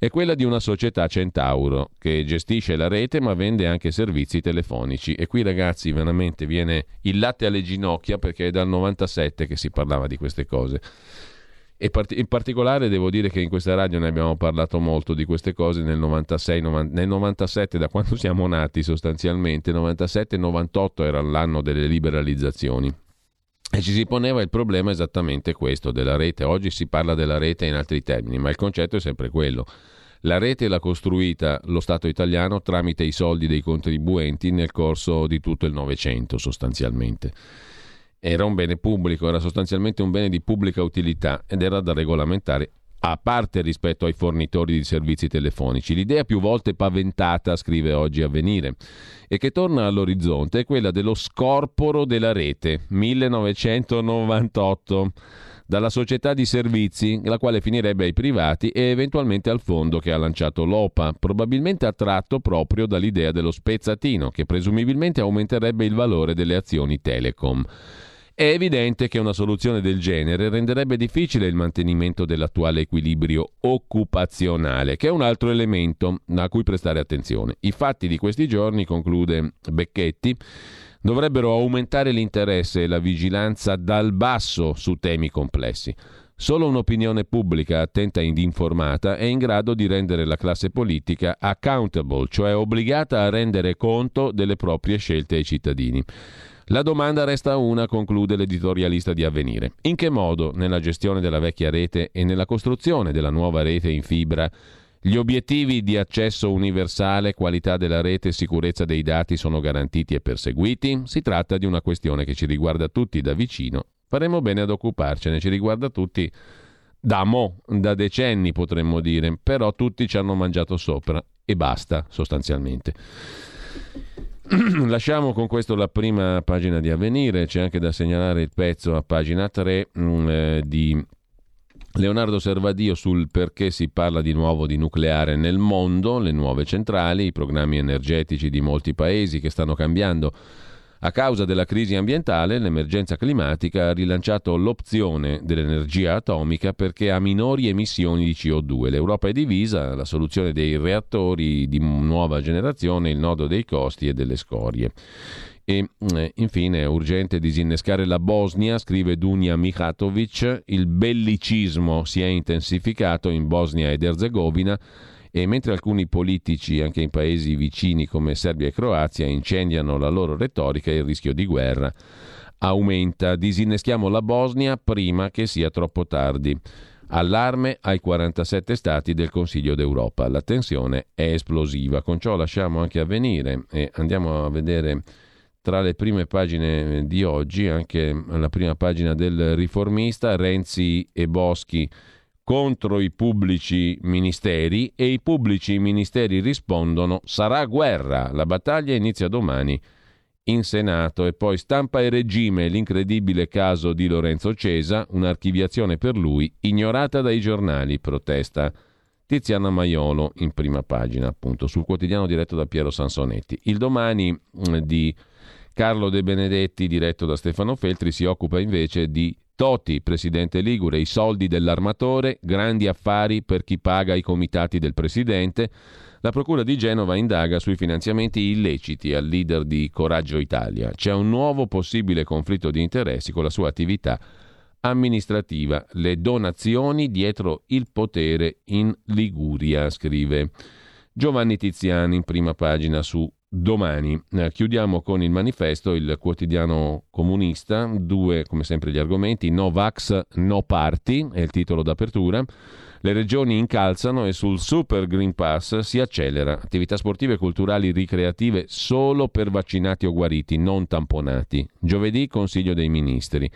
è quella di una società Centauro che gestisce la rete ma vende anche servizi telefonici. E qui, ragazzi, veramente viene il latte alle ginocchia, perché è dal 97 che si parlava di queste cose. E in particolare devo dire che in questa radio ne abbiamo parlato molto di queste cose nel 96, nel 97, da quando siamo nati sostanzialmente. 97-98 era l'anno delle liberalizzazioni e ci si poneva il problema esattamente questo della rete. Oggi si parla della rete in altri termini, ma il concetto è sempre quello. La rete l'ha costruita lo Stato italiano tramite i soldi dei contribuenti nel corso di tutto il Novecento sostanzialmente. Era un bene pubblico, era sostanzialmente un bene di pubblica utilità ed era da regolamentare, a parte rispetto ai fornitori di servizi telefonici. L'idea più volte paventata, scrive oggi Avvenire, e che torna all'orizzonte, è quella dello scorporo della rete, 1998. dalla società di servizi, la quale finirebbe ai privati e eventualmente al fondo che ha lanciato l'OPA, probabilmente attratto proprio dall'idea dello spezzatino, che presumibilmente aumenterebbe il valore delle azioni Telecom. È evidente che una soluzione del genere renderebbe difficile il mantenimento dell'attuale equilibrio occupazionale, che è un altro elemento a cui prestare attenzione. I fatti di questi giorni, conclude Becchetti, dovrebbero aumentare l'interesse e la vigilanza dal basso su temi complessi. Solo un'opinione pubblica attenta ed informata è in grado di rendere la classe politica accountable, cioè obbligata a rendere conto delle proprie scelte ai cittadini. La domanda resta una, conclude l'editorialista di Avvenire. In che modo, nella gestione della vecchia rete e nella costruzione della nuova rete in fibra, gli obiettivi di accesso universale, qualità della rete e sicurezza dei dati sono garantiti e perseguiti? Si tratta di una questione che ci riguarda tutti da vicino. Faremo bene ad occuparcene, ci riguarda tutti da decenni potremmo dire, però tutti ci hanno mangiato sopra e basta sostanzialmente. Lasciamo con questo la prima pagina di Avvenire. C'è anche da segnalare il pezzo a pagina 3 di Leonardo Servadio sul perché si parla di nuovo di nucleare nel mondo, le nuove centrali, i programmi energetici di molti paesi che stanno cambiando a causa della crisi ambientale. L'emergenza climatica ha rilanciato l'opzione dell'energia atomica perché ha minori emissioni di CO2. L'Europa è divisa, la soluzione dei reattori di nuova generazione, il nodo dei costi e delle scorie. E infine è urgente disinnescare la Bosnia, scrive Dunja Mihatovic. Il bellicismo si è intensificato in Bosnia ed Erzegovina e mentre alcuni politici anche in paesi vicini come Serbia e Croazia incendiano la loro retorica, il rischio di guerra aumenta. Disinneschiamo la Bosnia prima che sia troppo tardi. Allarme ai 47 stati del Consiglio d'Europa. La tensione è esplosiva. Con ciò lasciamo anche Avvenire e andiamo a vedere tra le prime pagine di oggi anche la prima pagina del Riformista. Renzi e Boschi contro i pubblici ministeri e i pubblici ministeri rispondono: sarà guerra, la battaglia inizia domani in Senato. E poi Stampa e regime, l'incredibile caso di Lorenzo Cesa, un'archiviazione per lui ignorata dai giornali, protesta Tiziana Maiolo in prima pagina appunto sul quotidiano diretto da Piero Sansonetti. Il Domani di Carlo De Benedetti diretto da Stefano Feltri si occupa invece di Toti, presidente ligure, i soldi dell'armatore, grandi affari per chi paga i comitati del presidente. La procura di Genova indaga sui finanziamenti illeciti al leader di Coraggio Italia. C'è un nuovo possibile conflitto di interessi con la sua attività amministrativa. Le donazioni dietro il potere in Liguria, scrive Giovanni Tiziani in prima pagina su Domani. Chiudiamo con il Manifesto, il quotidiano comunista. Due, come sempre, gli argomenti: no vax, no party, è il titolo d'apertura. Le regioni incalzano e sul Super Green Pass si accelera. Attività sportive, culturali, ricreative solo per vaccinati o guariti, non tamponati. Giovedì Consiglio dei Ministri.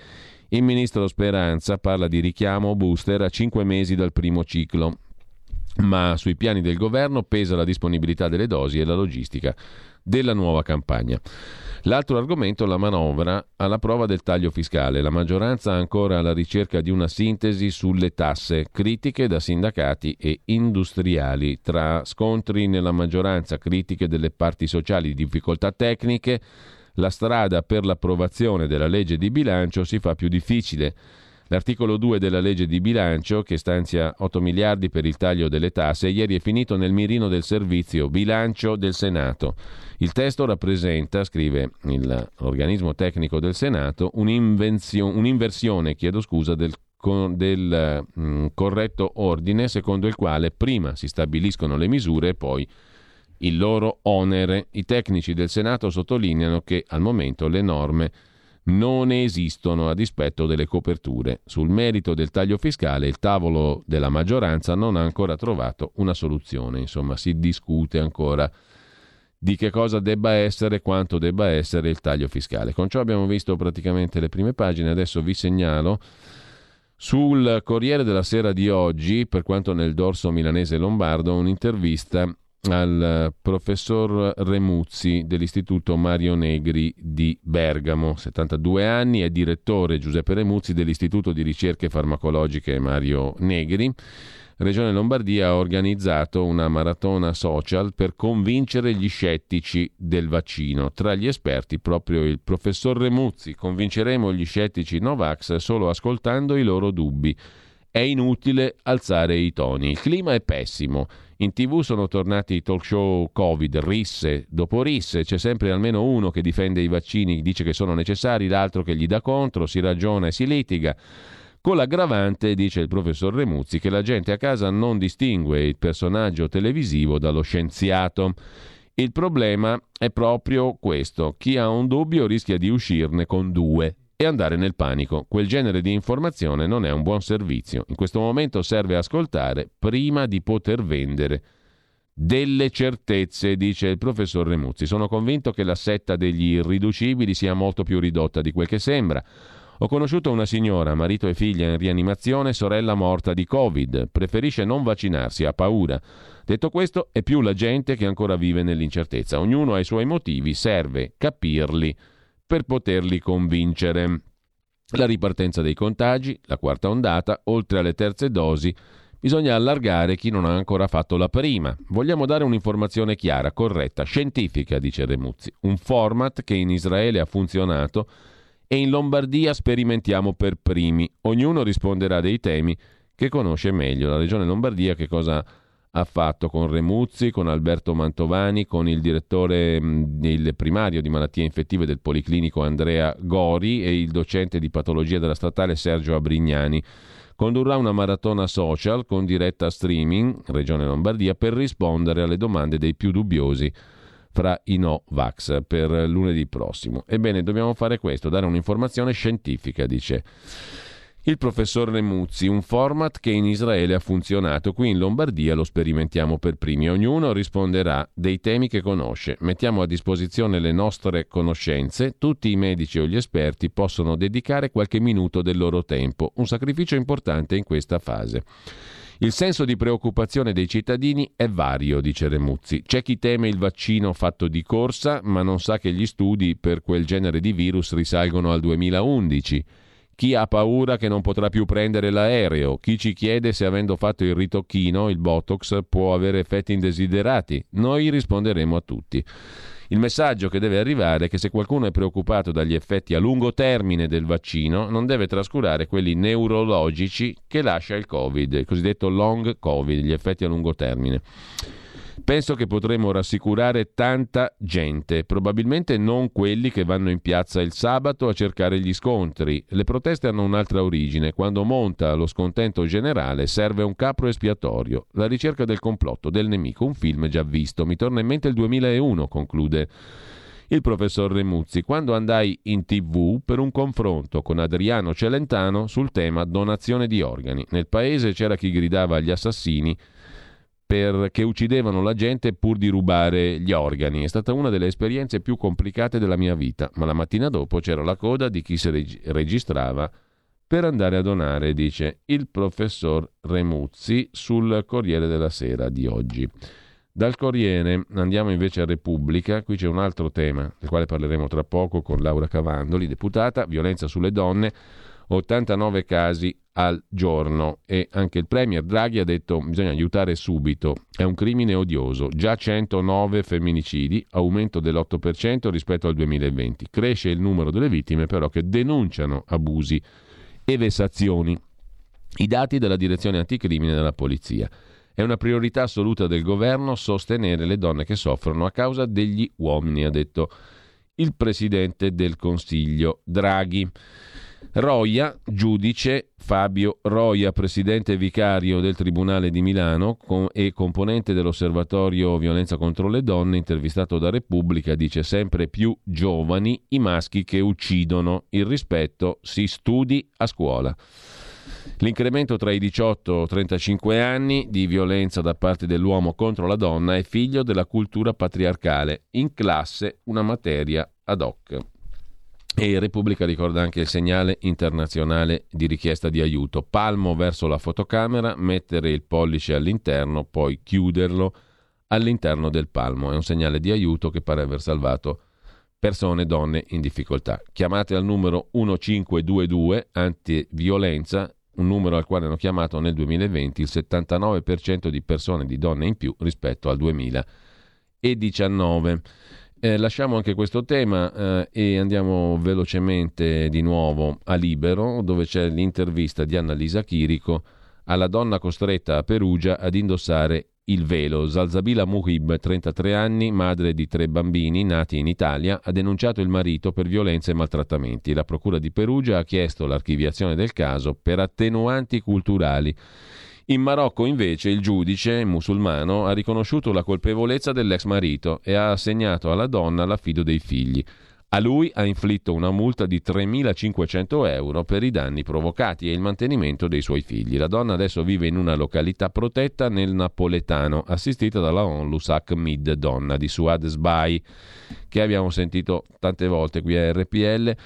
Il ministro Speranza parla di richiamo booster a 5 mesi dal primo ciclo. Ma sui piani del governo pesa la disponibilità delle dosi e la logistica della nuova campagna. L'altro argomento, la manovra alla prova del taglio fiscale. La maggioranza ancora alla ricerca di una sintesi sulle tasse, critiche da sindacati e industriali. Tra scontri nella maggioranza, critiche delle parti sociali, difficoltà tecniche, la strada per l'approvazione della legge di bilancio si fa più difficile. L'articolo 2 della legge di bilancio, che stanzia 8 miliardi per il taglio delle tasse, ieri è finito nel mirino del servizio bilancio del Senato. Il testo rappresenta, scrive l'organismo tecnico del Senato, un'inversione del corretto ordine secondo il quale prima si stabiliscono le misure e poi il loro onere. I tecnici del Senato sottolineano che al momento le norme non esistono a dispetto delle coperture. Sul merito del taglio fiscale il tavolo della maggioranza non ha ancora trovato una soluzione. Insomma, si discute ancora di che cosa debba essere, quanto debba essere il taglio fiscale. Con ciò abbiamo visto praticamente le prime pagine. Adesso vi segnalo sul Corriere della Sera di oggi, per quanto nel dorso milanese e lombardo, un'intervista al professor Remuzzi dell'Istituto Mario Negri di Bergamo, 72 anni, è direttore Giuseppe Remuzzi dell'Istituto di Ricerche Farmacologiche Mario Negri. Regione Lombardia ha organizzato una maratona social per convincere gli scettici del vaccino. Tra gli esperti proprio il professor Remuzzi. Convinceremo gli scettici Novax solo ascoltando i loro dubbi. È inutile alzare i toni. Il clima è pessimo. In TV sono tornati i talk show Covid, risse dopo risse, c'è sempre almeno uno che difende i vaccini, dice che sono necessari, l'altro che gli dà contro, si ragiona e si litiga. Con l'aggravante, dice il professor Remuzzi, che la gente a casa non distingue il personaggio televisivo dallo scienziato. Il problema è proprio questo: chi ha un dubbio rischia di uscirne con due e andare nel panico. Quel genere di informazione non è un buon servizio. In questo momento serve ascoltare prima di poter vendere delle certezze, dice il professor Remuzzi. Sono convinto che la setta degli irriducibili sia molto più ridotta di quel che sembra. Ho conosciuto una signora, marito e figlia in rianimazione, sorella morta di Covid. Preferisce non vaccinarsi, ha paura. Detto questo, è più la gente che ancora vive nell'incertezza. Ognuno ha i suoi motivi, serve capirli per poterli convincere. La ripartenza dei contagi, la quarta ondata, oltre alle terze dosi, bisogna allargare chi non ha ancora fatto la prima. Vogliamo dare un'informazione chiara, corretta, scientifica, dice Remuzzi. Un format che in Israele ha funzionato e in Lombardia sperimentiamo per primi. Ognuno risponderà dei temi che conosce meglio. La Regione Lombardia che cosa ha fatto con Remuzzi, con Alberto Mantovani, con il direttore del primario di malattie infettive del Policlinico Andrea Gori e il docente di patologia della statale Sergio Abrignani. Condurrà una maratona social con diretta streaming, Regione Lombardia, per rispondere alle domande dei più dubbiosi fra i no vax per lunedì prossimo. Ebbene, dobbiamo fare questo, dare un'informazione scientifica, dice il professor Remuzzi, un format che in Israele ha funzionato, qui in Lombardia lo sperimentiamo per primi, ognuno risponderà dei temi che conosce, mettiamo a disposizione le nostre conoscenze, tutti i medici o gli esperti possono dedicare qualche minuto del loro tempo, un sacrificio importante in questa fase. Il senso di preoccupazione dei cittadini è vario, dice Remuzzi. C'è chi teme il vaccino fatto di corsa, ma non sa che gli studi per quel genere di virus risalgono al 2011. Chi ha paura che non potrà più prendere l'aereo, chi ci chiede se avendo fatto il ritocchino, il Botox, può avere effetti indesiderati. Noi risponderemo a tutti. Il messaggio che deve arrivare è che se qualcuno è preoccupato dagli effetti a lungo termine del vaccino, non deve trascurare quelli neurologici che lascia il Covid, il cosiddetto long Covid, gli effetti a lungo termine. Penso che potremo rassicurare tanta gente, probabilmente non quelli che vanno in piazza il sabato a cercare gli scontri. Le proteste hanno un'altra origine. Quando monta lo scontento generale serve un capro espiatorio, la ricerca del complotto, del nemico, un film già visto. Mi torna in mente il 2001, conclude il professor Remuzzi, quando andai in TV per un confronto con Adriano Celentano sul tema donazione di organi. Nel paese c'era chi gridava agli assassini perché uccidevano la gente pur di rubare gli organi. È stata una delle esperienze più complicate della mia vita, ma la mattina dopo c'era la coda di chi si registrava per andare a donare, dice il professor Remuzzi sul Corriere della Sera di oggi. Dal Corriere andiamo invece a Repubblica, qui c'è un altro tema del quale parleremo tra poco con Laura Cavandoli, deputata, violenza sulle donne, 89 casi al giorno, e anche il premier Draghi ha detto bisogna aiutare subito, è un crimine odioso, già 109 femminicidi, aumento dell'8% rispetto al 2020, cresce il numero delle vittime però che denunciano abusi e vessazioni, i dati della direzione anticrimine della polizia. È una priorità assoluta del governo sostenere le donne che soffrono a causa degli uomini, ha detto il presidente del Consiglio Draghi. Roia, giudice Fabio Roia, presidente vicario del Tribunale di Milano e componente dell'Osservatorio Violenza contro le donne, intervistato da Repubblica, dice sempre più giovani i maschi che uccidono, il rispetto si studi a scuola. L'incremento tra i 18 e 35 anni di violenza da parte dell'uomo contro la donna è figlio della cultura patriarcale, in classe una materia ad hoc. E Repubblica ricorda anche il segnale internazionale di richiesta di aiuto. Palmo verso la fotocamera, mettere il pollice all'interno, poi chiuderlo, all'interno del palmo. È un segnale di aiuto che pare aver salvato persone e donne in difficoltà. Chiamate al numero 1522 antiviolenza, un numero al quale hanno chiamato nel 2020 il 79% di persone, di donne in più rispetto al 2019. Lasciamo anche questo tema e andiamo velocemente di nuovo a Libero, dove c'è l'intervista di Annalisa Chirico alla donna costretta a Perugia ad indossare il velo. Salsabila Muhib, 33 anni, madre di 3 bambini nati in Italia, ha denunciato il marito per violenze e maltrattamenti. La Procura di Perugia ha chiesto l'archiviazione del caso per attenuanti culturali. In Marocco, invece, il giudice musulmano ha riconosciuto la colpevolezza dell'ex marito e ha assegnato alla donna l'affido dei figli. A lui ha inflitto una multa di 3.500 euro per i danni provocati e il mantenimento dei suoi figli. La donna adesso vive in una località protetta nel Napoletano, assistita dalla Onlus Acmid Donna di Suad Sbai, che abbiamo sentito tante volte qui a RPL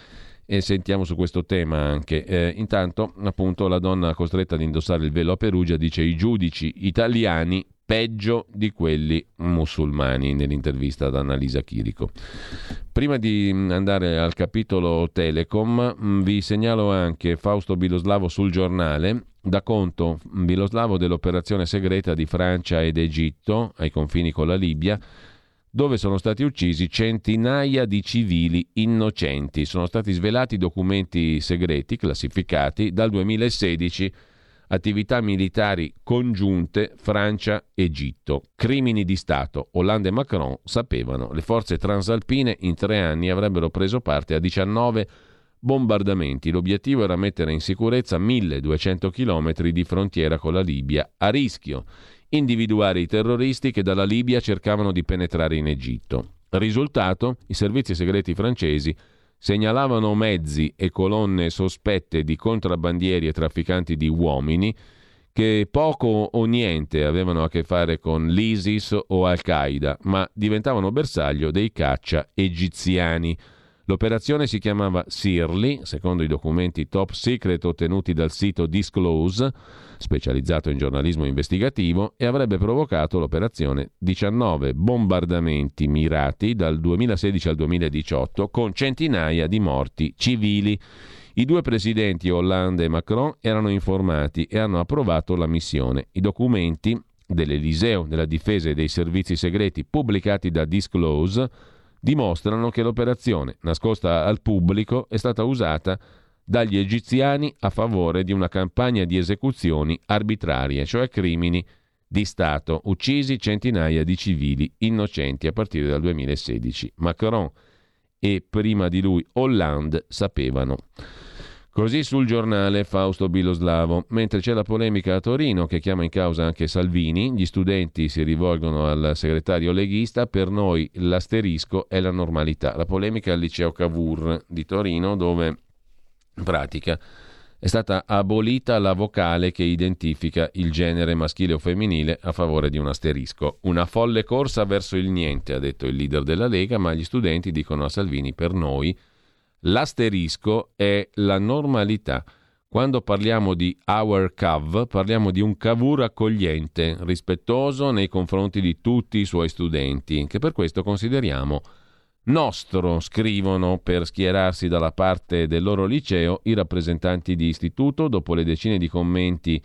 e sentiamo su questo tema anche. Intanto, appunto, la donna costretta ad indossare il velo a Perugia dice i giudici italiani peggio di quelli musulmani, nell'intervista ad Annalisa Chirico. Prima di andare al capitolo Telecom vi segnalo anche Fausto Biloslavo sul Giornale. Da conto Biloslavo dell'operazione segreta di Francia ed Egitto ai confini con la Libia, dove sono stati uccisi centinaia di civili innocenti. Sono stati svelati documenti segreti classificati dal 2016, attività militari congiunte Francia-Egitto, crimini di Stato. Hollande e Macron sapevano. Le forze transalpine in 3 anni avrebbero preso parte a 19 bombardamenti. L'obiettivo era mettere in sicurezza 1.200 chilometri di frontiera con la Libia a rischio, individuare i terroristi che dalla Libia cercavano di penetrare in Egitto. Risultato, i servizi segreti francesi segnalavano mezzi e colonne sospette di contrabbandieri e trafficanti di uomini che poco o niente avevano a che fare con l'ISIS o Al-Qaeda, ma diventavano bersaglio dei caccia egiziani. L'operazione si chiamava Sirli, secondo i documenti top secret ottenuti dal sito Disclose, specializzato in giornalismo investigativo, e avrebbe provocato l'operazione 19 bombardamenti mirati dal 2016 al 2018 con centinaia di morti civili. I 2 presidenti Hollande e Macron erano informati e hanno approvato la missione. I documenti dell'Eliseo, della difesa e dei servizi segreti pubblicati da Disclose dimostrano che l'operazione, nascosta al pubblico, è stata usata dagli egiziani a favore di una campagna di esecuzioni arbitrarie, cioè crimini di Stato, uccisi centinaia di civili innocenti a partire dal 2016. Macron e prima di lui Hollande sapevano. Così sul Giornale Fausto Biloslavo. Mentre c'è la polemica a Torino che chiama in causa anche Salvini, gli studenti si rivolgono al segretario leghista: per noi l'asterisco è la normalità. La polemica al liceo Cavour di Torino, dove in pratica è stata abolita la vocale che identifica il genere maschile o femminile a favore di un asterisco. Una folle corsa verso il niente, ha detto il leader della Lega, ma gli studenti dicono a Salvini: per noi l'asterisco è la normalità. Quando parliamo di Our Cav, parliamo di un Cavour accogliente, rispettoso nei confronti di tutti i suoi studenti, che per questo consideriamo nostro, scrivono per schierarsi dalla parte del loro liceo i rappresentanti di istituto dopo le decine di commenti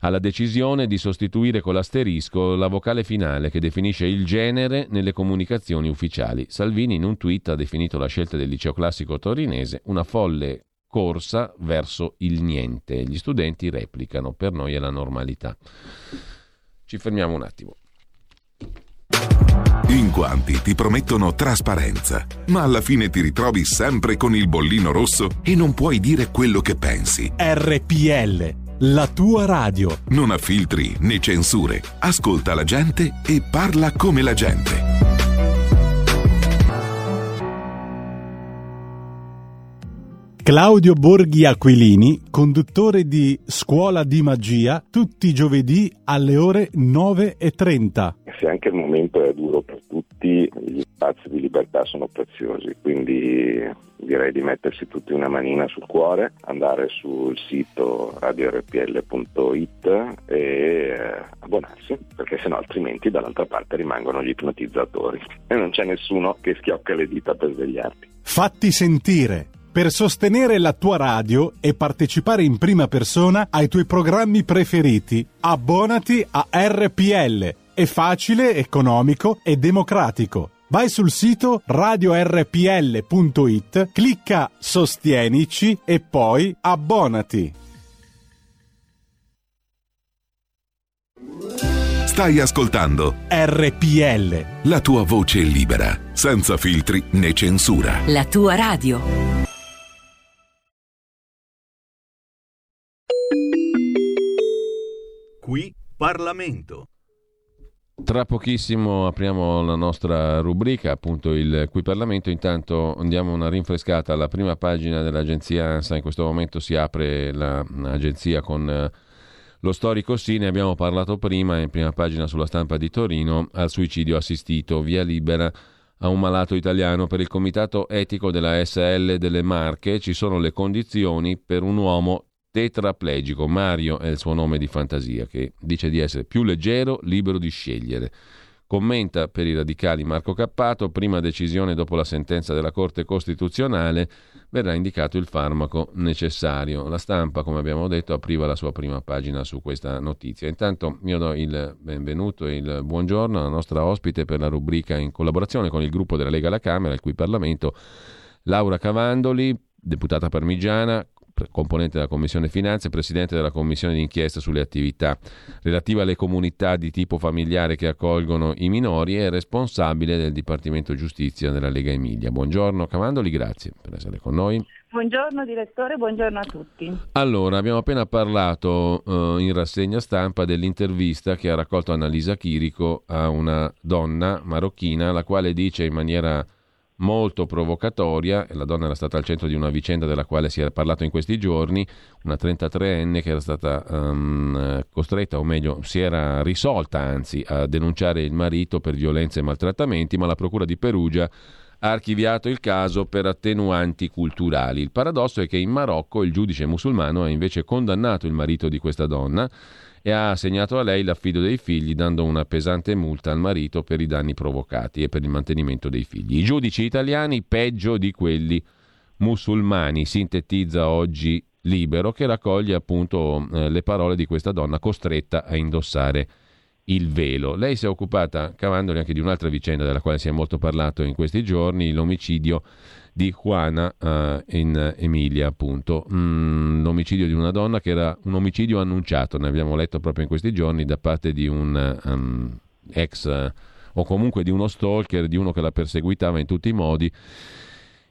alla decisione di sostituire con l'asterisco la vocale finale che definisce il genere nelle comunicazioni ufficiali. Salvini in un tweet ha definito la scelta del liceo classico torinese una folle corsa verso il niente. Gli studenti replicano: per noi è la normalità. Ci fermiamo un attimo. In quanti ti promettono trasparenza, ma alla fine ti ritrovi sempre con il bollino rosso e non puoi dire quello che pensi. RPL, la tua radio. Non ha filtri né censure. Ascolta la gente e parla come la gente. Claudio Borghi Aquilini, conduttore di Scuola di Magia, tutti i giovedì alle ore 9:30. Se anche il momento è duro per tutti, gli spazi di libertà sono preziosi, quindi direi di mettersi tutti una manina sul cuore, andare sul sito radiorpl.it e abbonarsi, perché sennò altrimenti dall'altra parte rimangono gli ipnotizzatori e non c'è nessuno che schiocca le dita per svegliarti. Fatti sentire! Per sostenere la tua radio e partecipare in prima persona ai tuoi programmi preferiti, abbonati a RPL. È facile, economico e democratico. Vai sul sito radiorpl.it, clicca Sostienici e poi abbonati. Stai ascoltando RPL, la tua voce libera, senza filtri né censura. La tua radio. Qui Parlamento. Tra pochissimo apriamo la nostra rubrica, appunto il Qui Parlamento. Intanto andiamo una rinfrescata alla prima pagina dell'agenzia ANSA. In questo momento si apre l'agenzia con lo storico sì, ne abbiamo parlato prima, in prima pagina sulla Stampa di Torino, al suicidio assistito, via libera a un malato italiano. Per il comitato etico della SL delle Marche ci sono le condizioni per un uomo tetraplegico. Mario è il suo nome di fantasia, che dice di essere più leggero, libero di scegliere. Commenta per i radicali Marco Cappato: prima decisione dopo la sentenza della Corte Costituzionale, verrà indicato il farmaco necessario. La Stampa, come abbiamo detto, apriva la sua prima pagina su questa notizia. Intanto io do il benvenuto e il buongiorno alla nostra ospite per la rubrica, in collaborazione con il gruppo della Lega alla Camera, il cui Parlamento, Laura Cavandoli, deputata parmigiana, componente della Commissione Finanze, presidente della Commissione d'inchiesta sulle attività relative alle comunità di tipo familiare che accolgono i minori e responsabile del Dipartimento Giustizia della Lega Emilia. Buongiorno Cavandoli, grazie per essere con noi. Buongiorno direttore, buongiorno a tutti. Allora, abbiamo appena parlato in rassegna stampa dell'intervista che ha raccolto Annalisa Chirico a una donna marocchina, la quale dice in maniera molto provocatoria, e la donna era stata al centro di una vicenda della quale si era parlato in questi giorni, una 33enne che era stata costretta, o meglio si era risolta anzi, a denunciare il marito per violenze e maltrattamenti, ma la procura di Perugia ha archiviato il caso per attenuanti culturali. Il paradosso è che in Marocco il giudice musulmano ha invece condannato il marito di questa donna e ha assegnato a lei l'affido dei figli, dando una pesante multa al marito per i danni provocati e per il mantenimento dei figli. I giudici italiani peggio di quelli musulmani, sintetizza oggi Libero, che raccoglie appunto le parole di questa donna costretta a indossare il velo. Lei si è occupata, Cavandoli, anche di un'altra vicenda della quale si è molto parlato in questi giorni, l'omicidio di Juana in Emilia, appunto. L'omicidio di una donna che era un omicidio annunciato, ne abbiamo letto proprio in questi giorni, da parte di un ex o comunque di uno stalker, di uno che la perseguitava in tutti i modi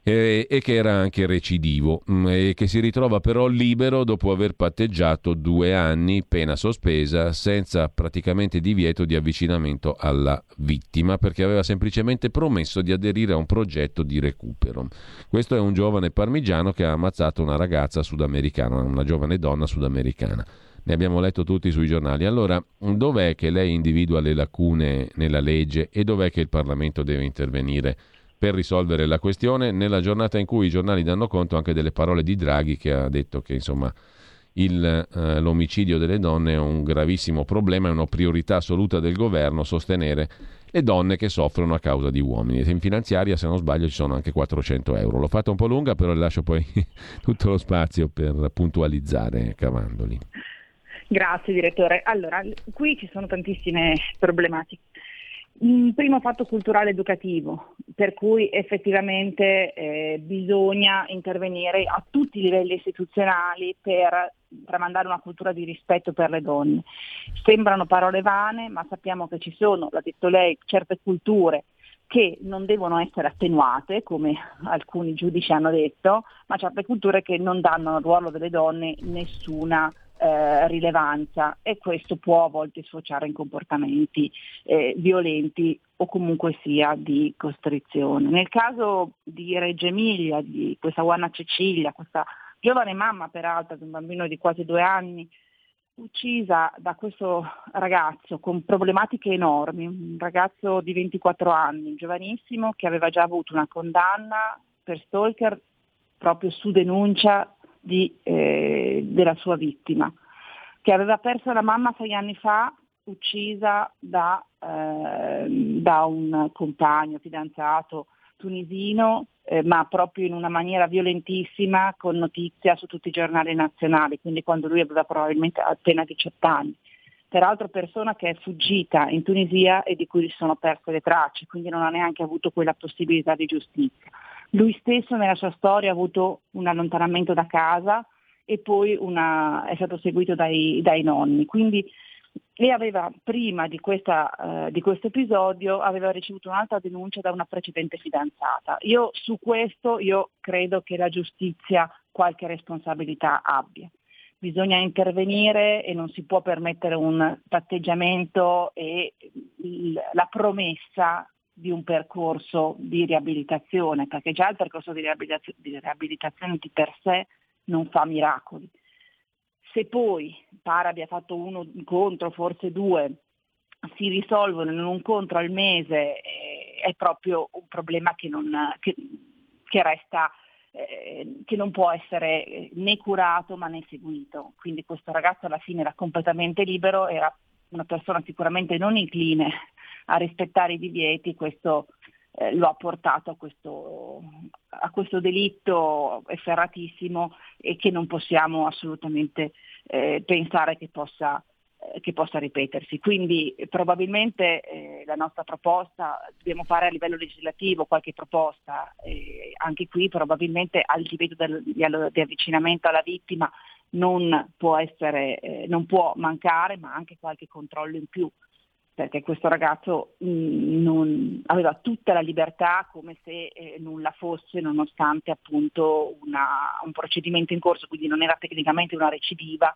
e che era anche recidivo, e che si ritrova però libero dopo aver patteggiato 2 anni, pena sospesa, senza praticamente divieto di avvicinamento alla vittima, perché aveva semplicemente promesso di aderire a un progetto di recupero. Questo è un giovane parmigiano che ha ammazzato una ragazza sudamericana, una giovane donna sudamericana. Ne abbiamo letto tutti sui giornali. Allora, dov'è che lei individua le lacune nella legge e dov'è che il Parlamento deve intervenire per risolvere la questione, nella giornata in cui i giornali danno conto anche delle parole di Draghi, che ha detto che insomma l'omicidio delle donne è un gravissimo problema, è una priorità assoluta del governo sostenere le donne che soffrono a causa di uomini. In finanziaria, se non sbaglio, ci sono anche 400 euro. L'ho fatta un po' lunga, però le lascio poi tutto lo spazio per puntualizzare, Cavandoli. Grazie direttore. Allora, qui ci sono tantissime problematiche. Un primo fatto culturale educativo, per cui effettivamente bisogna intervenire a tutti i livelli istituzionali per tramandare una cultura di rispetto per le donne. Sembrano parole vane, ma sappiamo che ci sono, l'ha detto lei, certe culture che non devono essere attenuate, come alcuni giudici hanno detto, ma certe culture che non danno al ruolo delle donne nessuna rilevanza, e questo può a volte sfociare in comportamenti violenti o comunque sia di costrizione. Nel caso di Reggio Emilia, di questa Juana Cecilia, questa giovane mamma peraltro di un bambino di quasi 2 anni, uccisa da questo ragazzo con problematiche enormi, un ragazzo di 24 anni, giovanissimo, che aveva già avuto una condanna per stalker proprio su denuncia della sua vittima, che aveva perso la mamma 6 anni fa, uccisa da un compagno fidanzato tunisino, ma proprio in una maniera violentissima, con notizia su tutti i giornali nazionali, quindi quando lui aveva probabilmente appena 18 anni. Peraltro persona che è fuggita in Tunisia e di cui sono perse le tracce, quindi non ha neanche avuto quella possibilità di giustizia. Lui stesso nella sua storia ha avuto un allontanamento da casa e poi è stato seguito dai nonni. Quindi lei aveva, prima di questo episodio, aveva ricevuto un'altra denuncia da una precedente fidanzata. Io credo che la giustizia qualche responsabilità abbia. Bisogna intervenire e non si può permettere un patteggiamento e la promessa di un percorso di riabilitazione, perché già il percorso di riabilitazione di per sé non fa miracoli. Se poi pare abbia fatto un incontro, forse 2, si risolvono in un incontro al mese, è proprio un problema che resta, che non può essere né curato ma né seguito. Quindi questo ragazzo alla fine era completamente libero, era una persona sicuramente non incline a rispettare i divieti, questo lo ha portato a questo delitto efferatissimo, e che non possiamo assolutamente pensare che possa ripetersi. Quindi probabilmente la nostra proposta, dobbiamo fare a livello legislativo qualche proposta, anche qui probabilmente al divieto di avvicinamento alla vittima non può mancare, ma anche qualche controllo in più, perché questo ragazzo non aveva tutta la libertà, come se nulla fosse, nonostante appunto un procedimento in corso, quindi non era tecnicamente una recidiva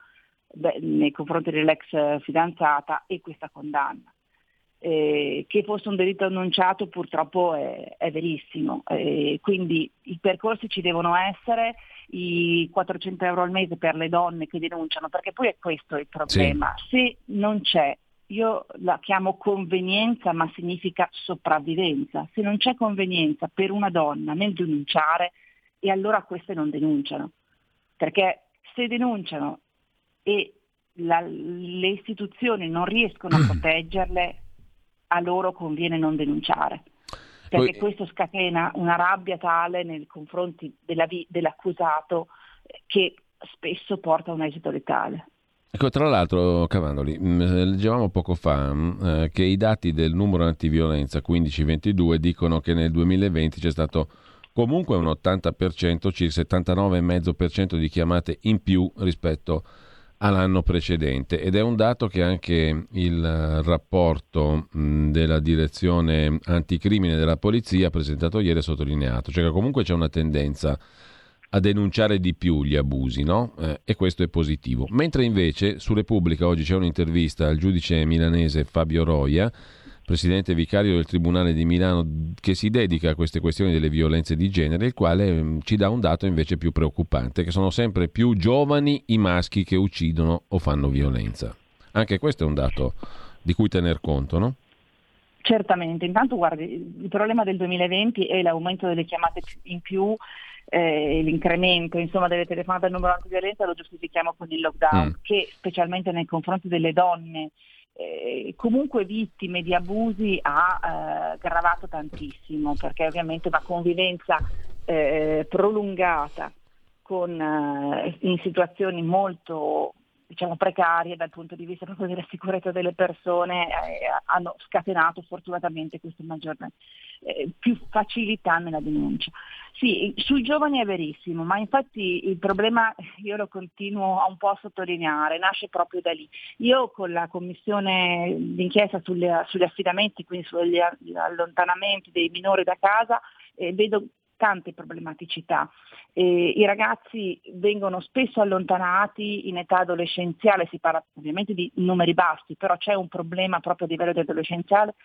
nei confronti dell'ex fidanzata e questa condanna. Che fosse un delitto annunciato purtroppo è verissimo, quindi i percorsi ci devono essere, i 400 euro al mese per le donne che denunciano, perché poi è questo il problema, sì. Se non c'è, io la chiamo convenienza, ma significa sopravvivenza, se non c'è convenienza per una donna nel denunciare, e allora queste non denunciano, perché se denunciano e le istituzioni non riescono a proteggerle, a loro conviene non denunciare, perché questo scatena una rabbia tale nei confronti dell'accusato che spesso porta a un esito letale. Ecco, tra l'altro, Cavandoli, leggevamo poco fa che i dati del numero antiviolenza 1522 dicono che nel 2020 c'è stato comunque un 80%, circa 79,5% di chiamate in più rispetto all'anno precedente, ed è un dato che anche il rapporto della direzione anticrimine della polizia presentato ieri ha sottolineato, cioè che comunque c'è una tendenza a denunciare di più gli abusi, no? E questo è positivo. Mentre invece su Repubblica oggi c'è un'intervista al giudice milanese Fabio Roia, presidente vicario del Tribunale di Milano, che si dedica a queste questioni delle violenze di genere, il quale ci dà un dato invece più preoccupante, che sono sempre più giovani i maschi che uccidono o fanno violenza. Anche questo è un dato di cui tener conto, no? Certamente. Intanto, guardi, il problema del 2020 è l'aumento delle chiamate in più, l'incremento delle telefonate al numero antiviolenza, lo giustifichiamo con il lockdown, che specialmente nei confronti delle donne comunque vittime di abusi ha gravato tantissimo, perché ovviamente una convivenza prolungata in situazioni molto, diciamo, precarie dal punto di vista proprio della sicurezza delle persone, hanno scatenato fortunatamente questa maggiore più facilità nella denuncia. Sì, sui giovani è verissimo, ma infatti il problema, io lo continuo un po' a sottolineare, nasce proprio da lì. Io con la commissione d'inchiesta sugli affidamenti, quindi sugli allontanamenti dei minori da casa, vedo tante problematicità. I ragazzi vengono spesso allontanati in età adolescenziale, si parla ovviamente di numeri bassi, però c'è un problema proprio a livello di adolescenziale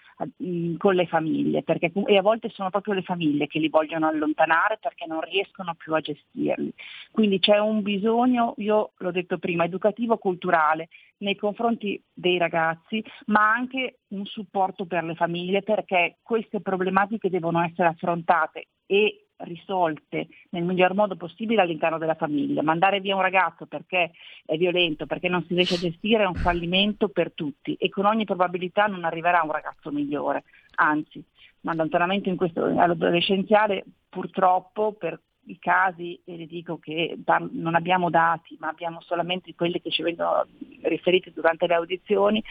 con le famiglie, perché e a volte sono proprio le famiglie che li vogliono allontanare perché non riescono più a gestirli. Quindi c'è un bisogno, io l'ho detto prima, educativo, culturale nei confronti dei ragazzi, ma anche un supporto per le famiglie, perché queste problematiche devono essere affrontate e risolte nel miglior modo possibile all'interno della famiglia. Mandare via un ragazzo perché è violento, perché non si riesce a gestire, è un fallimento per tutti e con ogni probabilità non arriverà un ragazzo migliore, anzi, ma l'allontanamento in questo adolescenziale purtroppo per i casi, e le dico che non abbiamo dati, ma abbiamo solamente quelli che ci vengono riferiti durante le audizioni,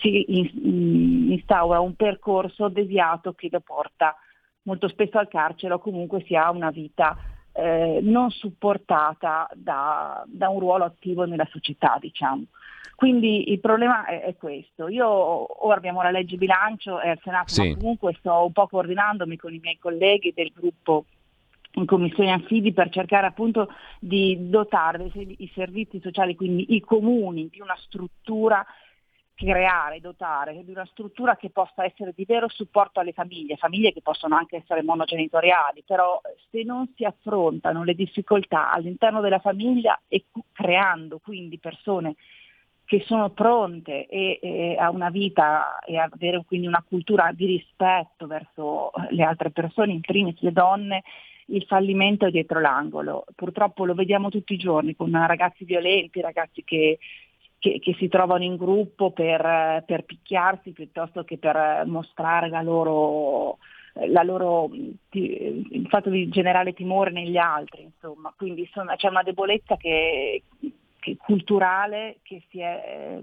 si instaura un percorso deviato che lo porta molto spesso al carcere o comunque si ha una vita non supportata da un ruolo attivo nella società, diciamo. Quindi il problema è questo. Io ora abbiamo la legge bilancio al Senato, sì, ma comunque sto un po' coordinandomi con i miei colleghi del gruppo in Commissione Affidi per cercare appunto di dotare i servizi sociali, quindi i comuni, di una struttura, creare, dotare di una struttura che possa essere di vero supporto alle famiglie che possono anche essere monogenitoriali, però se non si affrontano le difficoltà all'interno della famiglia e creando quindi persone che sono pronte e a una vita e a avere quindi una cultura di rispetto verso le altre persone, in primis le donne, il fallimento è dietro l'angolo. Purtroppo lo vediamo tutti i giorni con ragazzi violenti, ragazzi che si trovano in gruppo per picchiarsi piuttosto che per mostrare il fatto di generare timore negli altri, insomma. Quindi c'è una debolezza culturale che si è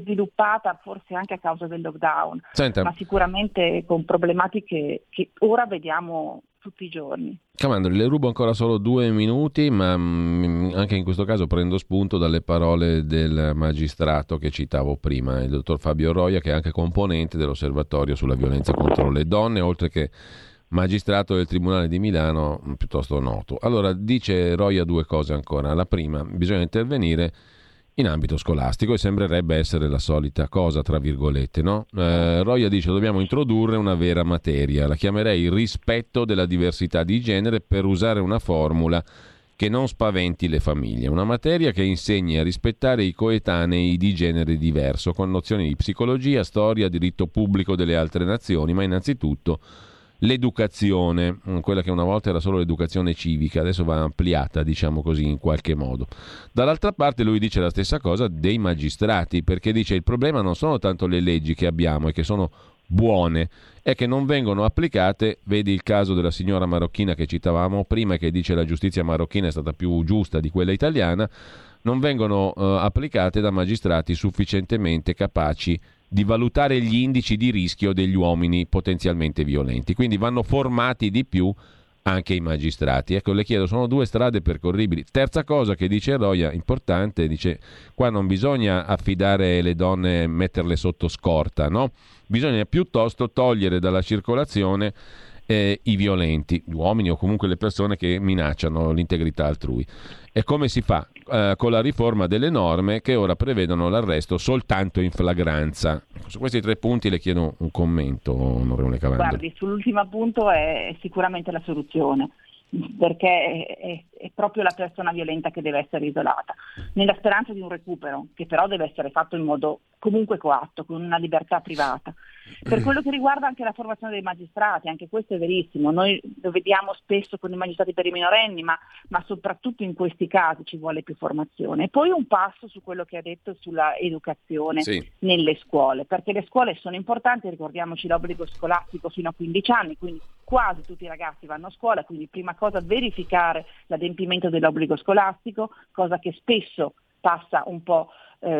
sviluppata forse anche a causa del lockdown. Senta, ma sicuramente con problematiche che ora vediamo tutti i giorni. Camandoli, le rubo ancora solo 2 minuti, ma anche in questo caso prendo spunto dalle parole del magistrato che citavo prima, il dottor Fabio Roia, che è anche componente dell'Osservatorio sulla violenza contro le donne, oltre che magistrato del Tribunale di Milano, piuttosto noto. Allora, dice Roia 2 cose ancora. La prima, bisogna intervenire in ambito scolastico e sembrerebbe essere la solita cosa, tra virgolette, no? Roia dice dobbiamo introdurre una vera materia, la chiamerei rispetto della diversità di genere, per usare una formula che non spaventi le famiglie, una materia che insegni a rispettare i coetanei di genere diverso, con nozioni di psicologia, storia, diritto pubblico delle altre nazioni, ma innanzitutto l'educazione, quella che una volta era solo l'educazione civica, adesso va ampliata, diciamo così, in qualche modo. Dall'altra parte lui dice la stessa cosa dei magistrati, perché dice il problema non sono tanto le leggi che abbiamo e che sono buone, è che non vengono applicate. Vedi il caso della signora marocchina che citavamo prima, che dice la giustizia marocchina è stata più giusta di quella italiana, non vengono applicate da magistrati sufficientemente capaci di valutare gli indici di rischio degli uomini potenzialmente violenti, quindi vanno formati di più anche i magistrati. Ecco, le chiedo, sono 2 strade percorribili. Terza cosa che dice Roia, importante, dice qua non bisogna affidare le donne, metterle sotto scorta, no? Bisogna piuttosto togliere dalla circolazione i violenti, gli uomini o comunque le persone che minacciano l'integrità altrui. E come si fa? Con la riforma delle norme che ora prevedono l'arresto soltanto in flagranza. Su questi 3 punti le chiedo un commento, onorevole Cavandoli. Guardi, sull'ultimo punto è sicuramente la soluzione, perché è proprio la persona violenta che deve essere isolata, nella speranza di un recupero, che però deve essere fatto in modo comunque coatto, con una libertà privata. Per quello che riguarda anche la formazione dei magistrati, anche questo è verissimo, noi lo vediamo spesso con i magistrati per i minorenni, ma soprattutto in questi casi ci vuole più formazione. E poi un passo su quello che ha detto sulla educazione, sì, nelle scuole, perché le scuole sono importanti, ricordiamoci l'obbligo scolastico fino a 15 anni, quindi quasi tutti i ragazzi vanno a scuola, quindi prima cosa verificare l'adempimento dell'obbligo scolastico, cosa che spesso passa un po'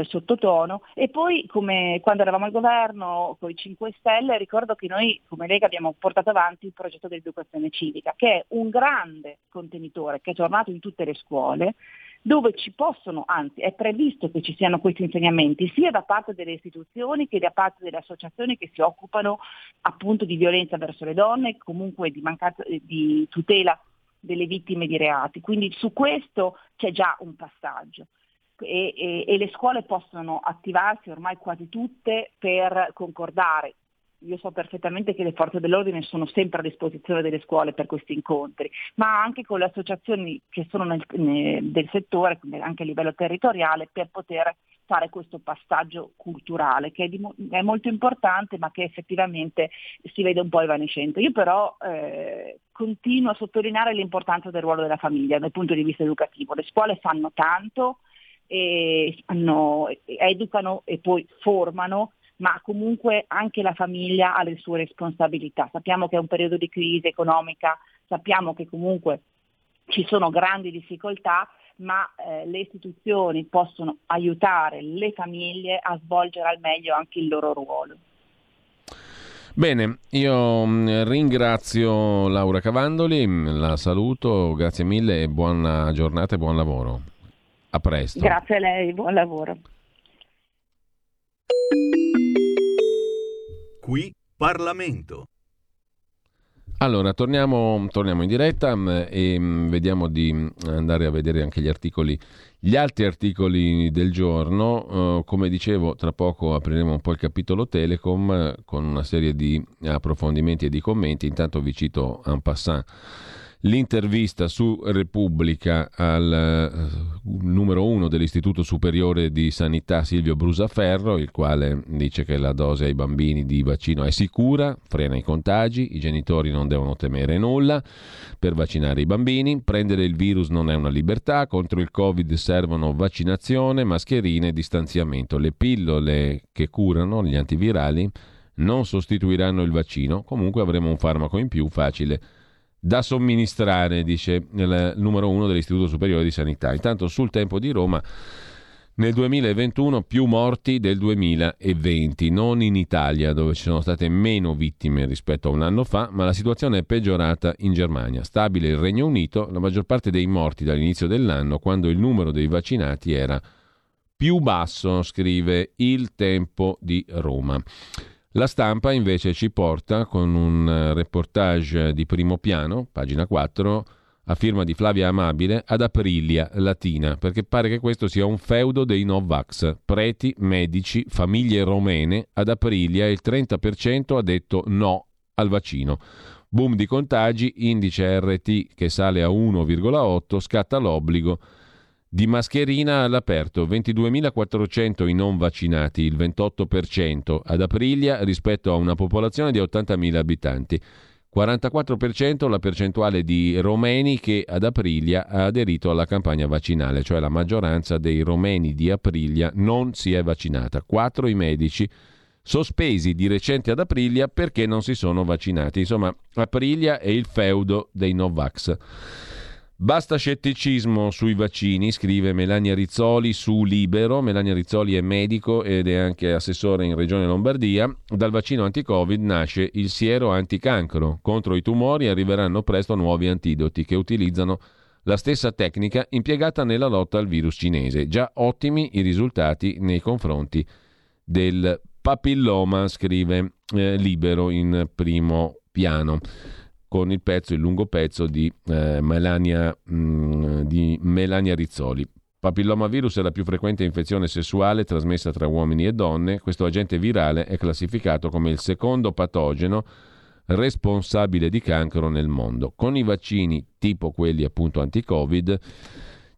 sottotono. E poi, come quando eravamo al governo con i 5 Stelle, ricordo che noi come Lega abbiamo portato avanti il progetto dell'educazione civica, che è un grande contenitore che è tornato in tutte le scuole, dove ci possono, anzi è previsto che ci siano questi insegnamenti sia da parte delle istituzioni che da parte delle associazioni che si occupano appunto di violenza verso le donne, comunque di mancanza di tutela delle vittime di reati. Quindi su questo c'è già un passaggio. E le scuole possono attivarsi ormai quasi tutte per concordare. Io so perfettamente che le forze dell'ordine sono sempre a disposizione delle scuole per questi incontri, ma anche con le associazioni che sono del settore, quindi anche a livello territoriale, per poter fare questo passaggio culturale che è molto importante, ma che effettivamente si vede un po' evanescente. Io però continuo a sottolineare l'importanza del ruolo della famiglia dal punto di vista educativo. Le scuole fanno tanto, educano e poi formano, ma comunque anche la famiglia ha le sue responsabilità. Sappiamo che è un periodo di crisi economica, sappiamo che comunque ci sono grandi difficoltà, ma le istituzioni possono aiutare le famiglie a svolgere al meglio anche il loro ruolo. Bene, io ringrazio Laura Cavandoli, la saluto, grazie mille e buona giornata e buon lavoro. A presto. Grazie a lei, buon lavoro. Qui Parlamento. Allora, torniamo in diretta e vediamo di andare a vedere anche gli altri articoli del giorno. Come dicevo, tra poco apriremo un po' il capitolo Telecom con una serie di approfondimenti e di commenti. Intanto vi cito en passant l'intervista su Repubblica al numero 1 dell'Istituto Superiore di Sanità Silvio Brusaferro, il quale dice che la dose ai bambini di vaccino è sicura, frena i contagi, i genitori non devono temere nulla per vaccinare i bambini, prendere il virus non è una libertà, contro il Covid servono vaccinazione, mascherine, distanziamento, le pillole che curano, gli antivirali, non sostituiranno il vaccino, comunque avremo un farmaco in più facile da somministrare, dice il numero 1 dell'Istituto Superiore di Sanità. Intanto sul Tempo di Roma, nel 2021 più morti del 2020, non in Italia dove ci sono state meno vittime rispetto a un anno fa, ma la situazione è peggiorata in Germania. Stabile il Regno Unito, la maggior parte dei morti dall'inizio dell'anno, quando il numero dei vaccinati era più basso, scrive il Tempo di Roma. La Stampa invece ci porta con un reportage di primo piano, pagina 4, a firma di Flavia Amabile, ad Aprilia Latina, perché pare che questo sia un feudo dei Novax, preti, medici, famiglie romene. Ad Aprilia il 30% ha detto no al vaccino. Boom di contagi, indice RT che sale a 1,8, scatta l'obbligo di mascherina all'aperto, 22.400 i non vaccinati, il 28% ad Aprilia rispetto a una popolazione di 80.000 abitanti, 44% la percentuale di romeni che ad Aprilia ha aderito alla campagna vaccinale, cioè la maggioranza dei romeni di Aprilia non si è vaccinata, 4 i medici sospesi di recente ad Aprilia perché non si sono vaccinati. Insomma, Aprilia è il feudo dei Novax. Basta scetticismo sui vaccini, scrive Melania Rizzoli su Libero. Melania Rizzoli è medico ed è anche assessore in Regione Lombardia. Dal vaccino anti-Covid nasce il siero anticancro. Contro i tumori arriveranno presto nuovi antidoti che utilizzano la stessa tecnica impiegata nella lotta al virus cinese. Già ottimi i risultati nei confronti del papilloma, scrive Libero in primo piano, con il lungo pezzo di Melania Rizzoli. Papillomavirus è la più frequente infezione sessuale trasmessa tra uomini e donne. Questo agente virale è classificato come il secondo patogeno responsabile di cancro nel mondo. Con i vaccini, tipo quelli appunto anti-Covid,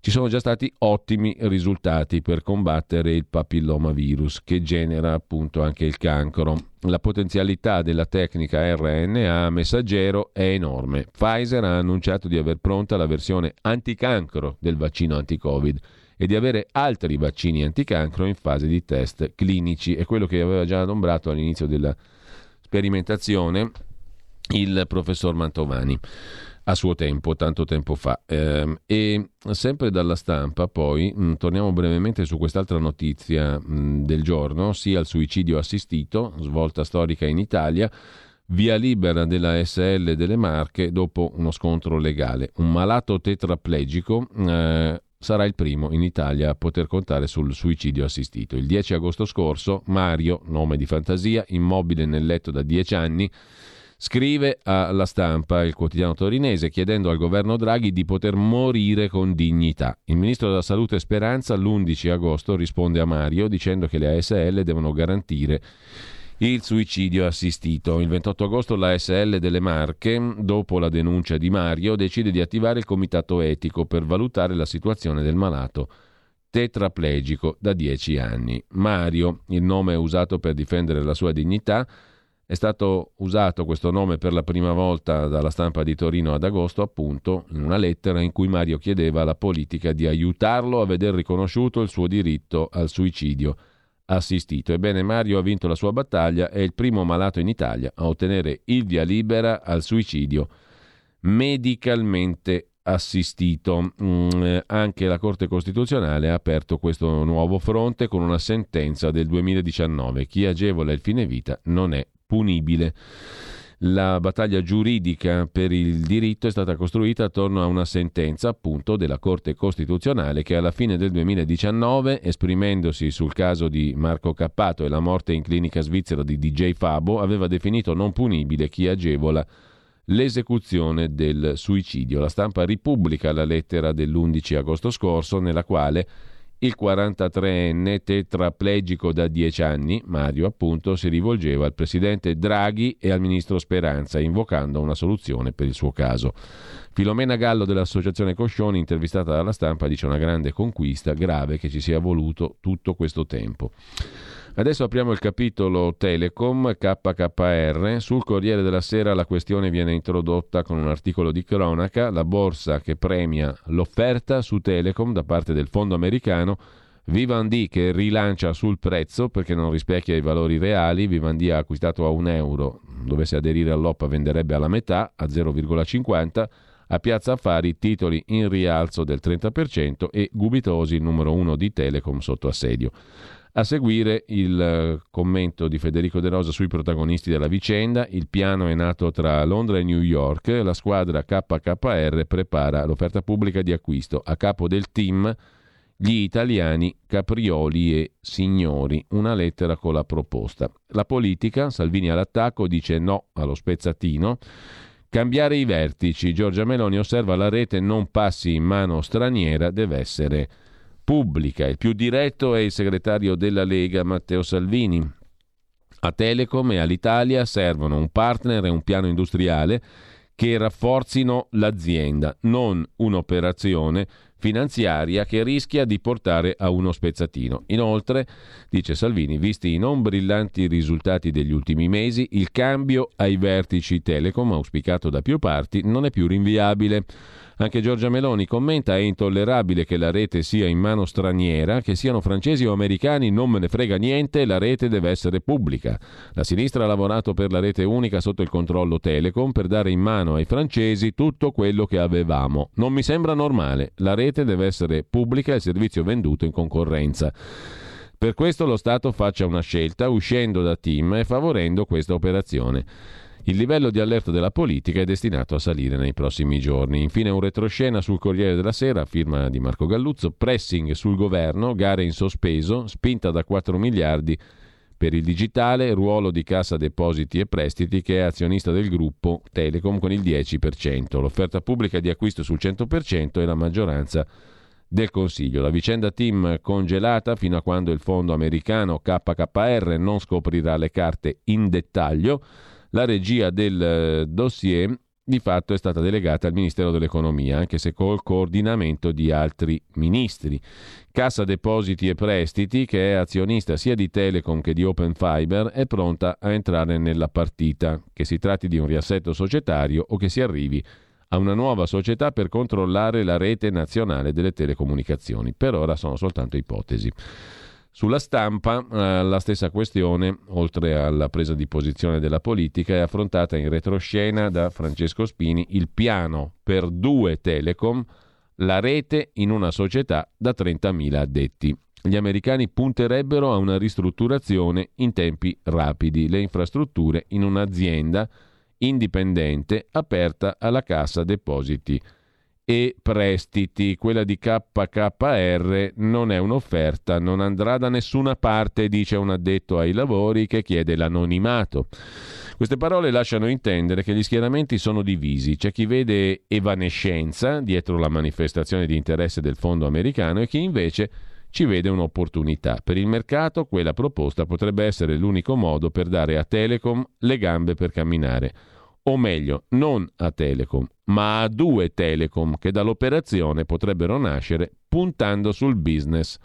ci sono già stati ottimi risultati per combattere il papillomavirus, che genera appunto anche il cancro. La potenzialità della tecnica RNA messaggero è enorme. Pfizer ha annunciato di aver pronta la versione anticancro del vaccino anti-Covid e di avere altri vaccini anticancro in fase di test clinici. È quello che aveva già adombrato all'inizio della sperimentazione il professor Mantovani a suo tempo, tanto tempo fa. E sempre dalla Stampa poi torniamo brevemente su quest'altra notizia del giorno, sia il suicidio assistito, svolta storica in Italia, via libera della SL delle Marche dopo uno scontro legale. Un malato tetraplegico sarà il primo in Italia a poter contare sul suicidio assistito. Il 10 agosto scorso Mario, nome di fantasia, immobile nel letto da 10 anni, scrive alla Stampa, il quotidiano torinese, chiedendo al governo Draghi di poter morire con dignità. Il ministro della Salute Speranza l'11 agosto risponde a Mario dicendo che le ASL devono garantire il suicidio assistito. Il 28 agosto la ASL delle Marche, dopo la denuncia di Mario, decide di attivare il comitato etico per valutare la situazione del malato tetraplegico da 10 anni. Mario, il nome usato per difendere la sua dignità, è stato usato questo nome per la prima volta dalla Stampa di Torino ad agosto, appunto, in una lettera in cui Mario chiedeva alla politica di aiutarlo a veder riconosciuto il suo diritto al suicidio assistito. Ebbene, Mario ha vinto la sua battaglia, è il primo malato in Italia a ottenere il via libera al suicidio medicalmente assistito. Anche la Corte Costituzionale ha aperto questo nuovo fronte con una sentenza del 2019. Chi agevola il fine vita non è punibile. La battaglia giuridica per il diritto è stata costruita attorno a una sentenza, appunto, della Corte Costituzionale che alla fine del 2019, esprimendosi sul caso di Marco Cappato e la morte in clinica svizzera di DJ Fabo, aveva definito non punibile chi agevola l'esecuzione del suicidio. La Stampa ripubblica la lettera dell'11 agosto scorso nella quale il 43enne tetraplegico da 10 anni, Mario appunto, si rivolgeva al presidente Draghi e al ministro Speranza invocando una soluzione per il suo caso. Filomena Gallo dell'Associazione Coscioni, intervistata dalla Stampa, dice: una grande conquista, grave che ci sia voluto tutto questo tempo. Adesso apriamo il capitolo Telecom, KKR. Sul Corriere della Sera la questione viene introdotta con un articolo di cronaca. La borsa che premia l'offerta su Telecom da parte del fondo americano, Vivendi che rilancia sul prezzo perché non rispecchia i valori reali. Vivendi ha acquistato a €1, dovesse aderire all'OPA venderebbe alla metà, a 0,50. A Piazza Affari titoli in rialzo del 30% e Gubitosi, numero 1 di Telecom, sotto assedio. A seguire il commento di Federico De Rosa sui protagonisti della vicenda. Il piano è nato tra Londra e New York. La squadra KKR prepara l'offerta pubblica di acquisto. A capo del team gli italiani Caprioli e Signori. Una lettera con la proposta. La politica, Salvini all'attacco, dice no allo spezzatino. Cambiare i vertici. Giorgia Meloni osserva: la rete non passi in mano straniera, deve essere pubblica. Il più diretto è il segretario della Lega Matteo Salvini. A Telecom e all'Italia servono un partner e un piano industriale che rafforzino l'azienda, non un'operazione finanziaria che rischia di portare a uno spezzatino. Inoltre, dice Salvini, visti i non brillanti risultati degli ultimi mesi, il cambio ai vertici Telecom, auspicato da più parti, non è più rinviabile. Anche Giorgia Meloni commenta: è intollerabile che la rete sia in mano straniera, che siano francesi o americani non me ne frega niente, la rete deve essere pubblica. La sinistra ha lavorato per la rete unica sotto il controllo Telecom per dare in mano ai francesi tutto quello che avevamo. Non mi sembra normale, la rete deve essere pubblica e il servizio venduto in concorrenza. Per questo lo Stato faccia una scelta uscendo da team e favorendo questa operazione. Il livello di allerta della politica è destinato a salire nei prossimi giorni. Infine un retroscena sul Corriere della Sera, firma di Marco Galluzzo, pressing sul governo, gare in sospeso, spinta da 4 miliardi per il digitale, ruolo di Cassa Depositi e Prestiti che è azionista del gruppo Telecom con il 10%, l'offerta pubblica di acquisto sul 100% e la maggioranza del Consiglio. La vicenda team congelata fino a quando il fondo americano KKR non scoprirà le carte in dettaglio. La regia del dossier di fatto è stata delegata al Ministero dell'Economia, anche se col coordinamento di altri ministri. Cassa Depositi e Prestiti, che è azionista sia di Telecom che di Open Fiber, è pronta a entrare nella partita, che si tratti di un riassetto societario o che si arrivi a una nuova società per controllare la rete nazionale delle telecomunicazioni. Per ora sono soltanto ipotesi. Sulla Stampa la stessa questione, oltre alla presa di posizione della politica, è affrontata in retroscena da Francesco Spini, il piano per 2 Telecom, la rete in una società da 30.000 addetti. Gli americani punterebbero a una ristrutturazione in tempi rapidi, le infrastrutture in un'azienda indipendente aperta alla Cassa Depositi e prestiti. Quella di KKR non è un'offerta, non andrà da nessuna parte, dice un addetto ai lavori che chiede l'anonimato. Queste parole lasciano intendere che gli schieramenti sono divisi. C'è chi vede evanescenza dietro la manifestazione di interesse del fondo americano e chi invece ci vede un'opportunità. Per il mercato quella proposta potrebbe essere l'unico modo per dare a Telecom le gambe per camminare. O meglio, non a Telecom, ma a due Telecom che dall'operazione potrebbero nascere puntando sul business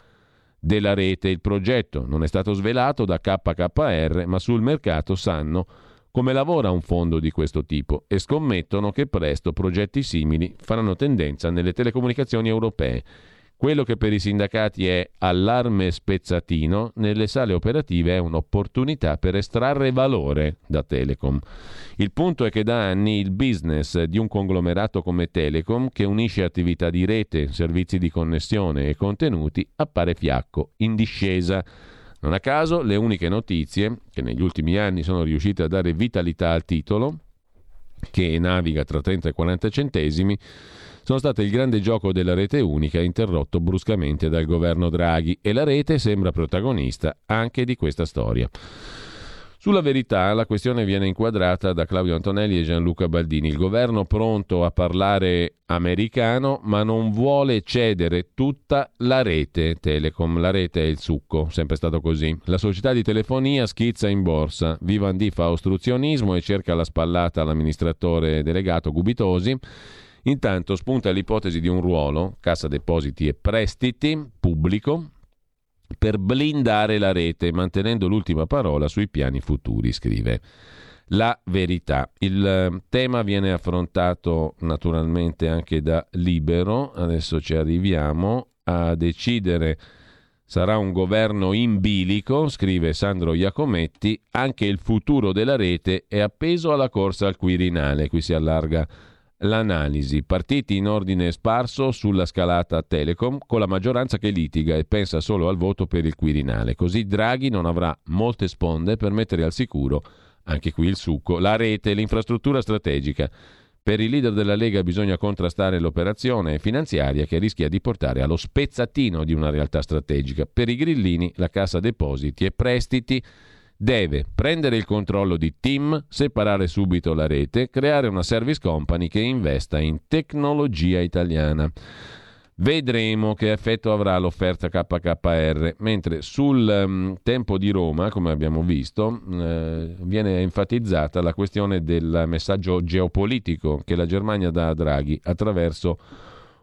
della rete. Il progetto non è stato svelato da KKR, ma sul mercato sanno come lavora un fondo di questo tipo e scommettono che presto progetti simili faranno tendenza nelle telecomunicazioni europee. Quello che per i sindacati è allarme spezzatino, nelle sale operative è un'opportunità per estrarre valore da Telecom. Il punto è che da anni il business di un conglomerato come Telecom, che unisce attività di rete, servizi di connessione e contenuti, appare fiacco, in discesa. Non a caso le uniche notizie che negli ultimi anni sono riuscite a dare vitalità al titolo, che naviga tra 30 e 40 centesimi, sono state il grande gioco della rete unica interrotto bruscamente dal governo Draghi, e la rete sembra protagonista anche di questa storia. Sulla Verità la questione viene inquadrata da Claudio Antonelli e Gianluca Baldini. Il governo pronto a parlare americano ma non vuole cedere tutta la rete Telecom. La rete è il succo, sempre stato così. La società di telefonia schizza in borsa. Vivendi fa ostruzionismo e cerca la spallata all'amministratore delegato Gubitosi. Intanto spunta l'ipotesi di un ruolo, Cassa Depositi e Prestiti, pubblico, per blindare la rete, mantenendo l'ultima parola sui piani futuri, scrive La Verità. Il tema viene affrontato naturalmente anche da Libero, adesso ci arriviamo. A decidere sarà un governo in bilico, scrive Sandro Iacometti, anche il futuro della rete è appeso alla corsa al Quirinale, qui si allarga l'analisi. Partiti in ordine sparso sulla scalata Telecom, con la maggioranza che litiga e pensa solo al voto per il Quirinale. Così Draghi non avrà molte sponde per mettere al sicuro, anche qui il succo, la rete e l'infrastruttura strategica. Per il leader della Lega bisogna contrastare l'operazione finanziaria che rischia di portare allo spezzatino di una realtà strategica. Per i grillini la Cassa Depositi e Prestiti deve prendere il controllo di TIM, separare subito la rete, creare una service company che investa in tecnologia italiana. Vedremo che effetto avrà l'offerta KKR, mentre sul Tempo di Roma, come abbiamo visto, viene enfatizzata la questione del messaggio geopolitico che la Germania dà a Draghi attraverso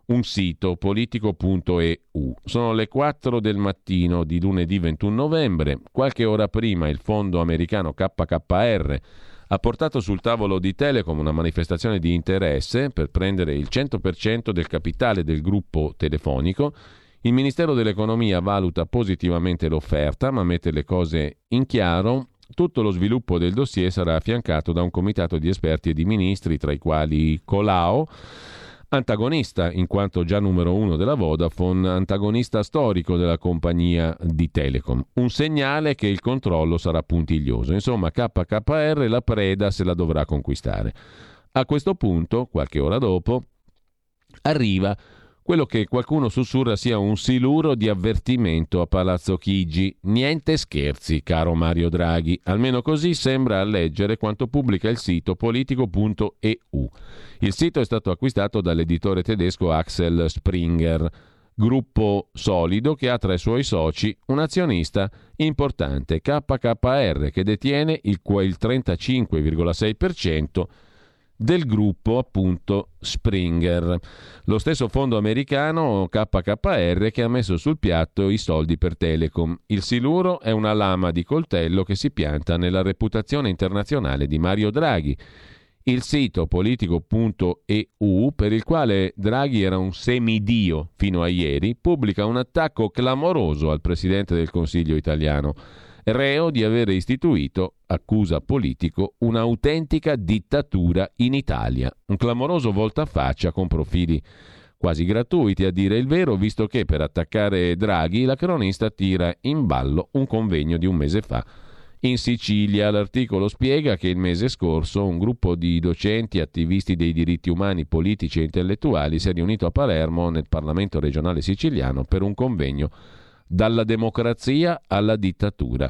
un sito, politico.eu. Sono le 4 del mattino di lunedì 21 novembre. Qualche ora prima il fondo americano KKR ha portato sul tavolo di Telecom una manifestazione di interesse per prendere il 100% del capitale del gruppo telefonico. Il Ministero dell'Economia valuta positivamente l'offerta, ma mette le cose in chiaro. Tutto lo sviluppo del dossier sarà affiancato da un comitato di esperti e di ministri, tra i quali Colao, antagonista in quanto già numero 1 della Vodafone, antagonista storico della compagnia di Telecom. Un segnale che il controllo sarà puntiglioso. Insomma, KKR la preda se la dovrà conquistare. A questo punto, qualche ora dopo, arriva quello che qualcuno sussurra sia un siluro di avvertimento a Palazzo Chigi. Niente scherzi, caro Mario Draghi. Almeno così sembra a leggere quanto pubblica il sito politico.eu. Il sito è stato acquistato dall'editore tedesco Axel Springer, gruppo solido che ha tra i suoi soci un azionista importante, KKR, che detiene il 35,6% del gruppo, appunto, Springer. Lo stesso fondo americano KKR che ha messo sul piatto i soldi per Telecom. Il siluro è una lama di coltello che si pianta nella reputazione internazionale di Mario Draghi. Il sito politico.eu, per il quale Draghi era un semidio fino a ieri, pubblica un attacco clamoroso al presidente del Consiglio italiano, reo di avere istituito, accusa Politico, un'autentica dittatura in Italia. Un clamoroso voltafaccia con profili quasi gratuiti, a dire il vero, visto che per attaccare Draghi la cronista tira in ballo un convegno di un mese fa In Sicilia l'articolo spiega che il mese scorso un gruppo di docenti, attivisti dei diritti umani, politici e intellettuali si è riunito a Palermo nel Parlamento regionale siciliano per un convegno dalla democrazia alla dittatura.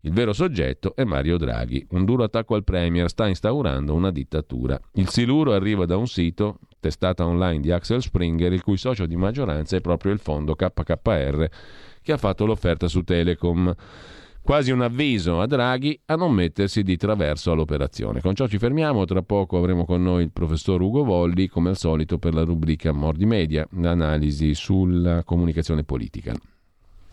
Il vero soggetto è Mario Draghi. Un duro attacco al premier, sta instaurando una dittatura. Il siluro arriva da un sito, testata online di Axel Springer, il cui socio di maggioranza è proprio il fondo KKR che ha fatto l'offerta su Telecom. Quasi un avviso a Draghi a non mettersi di traverso all'operazione. Con ciò ci fermiamo, tra poco avremo con noi il professor Ugo Volli, come al solito per la rubrica Mordi Media, l'analisi sulla comunicazione politica.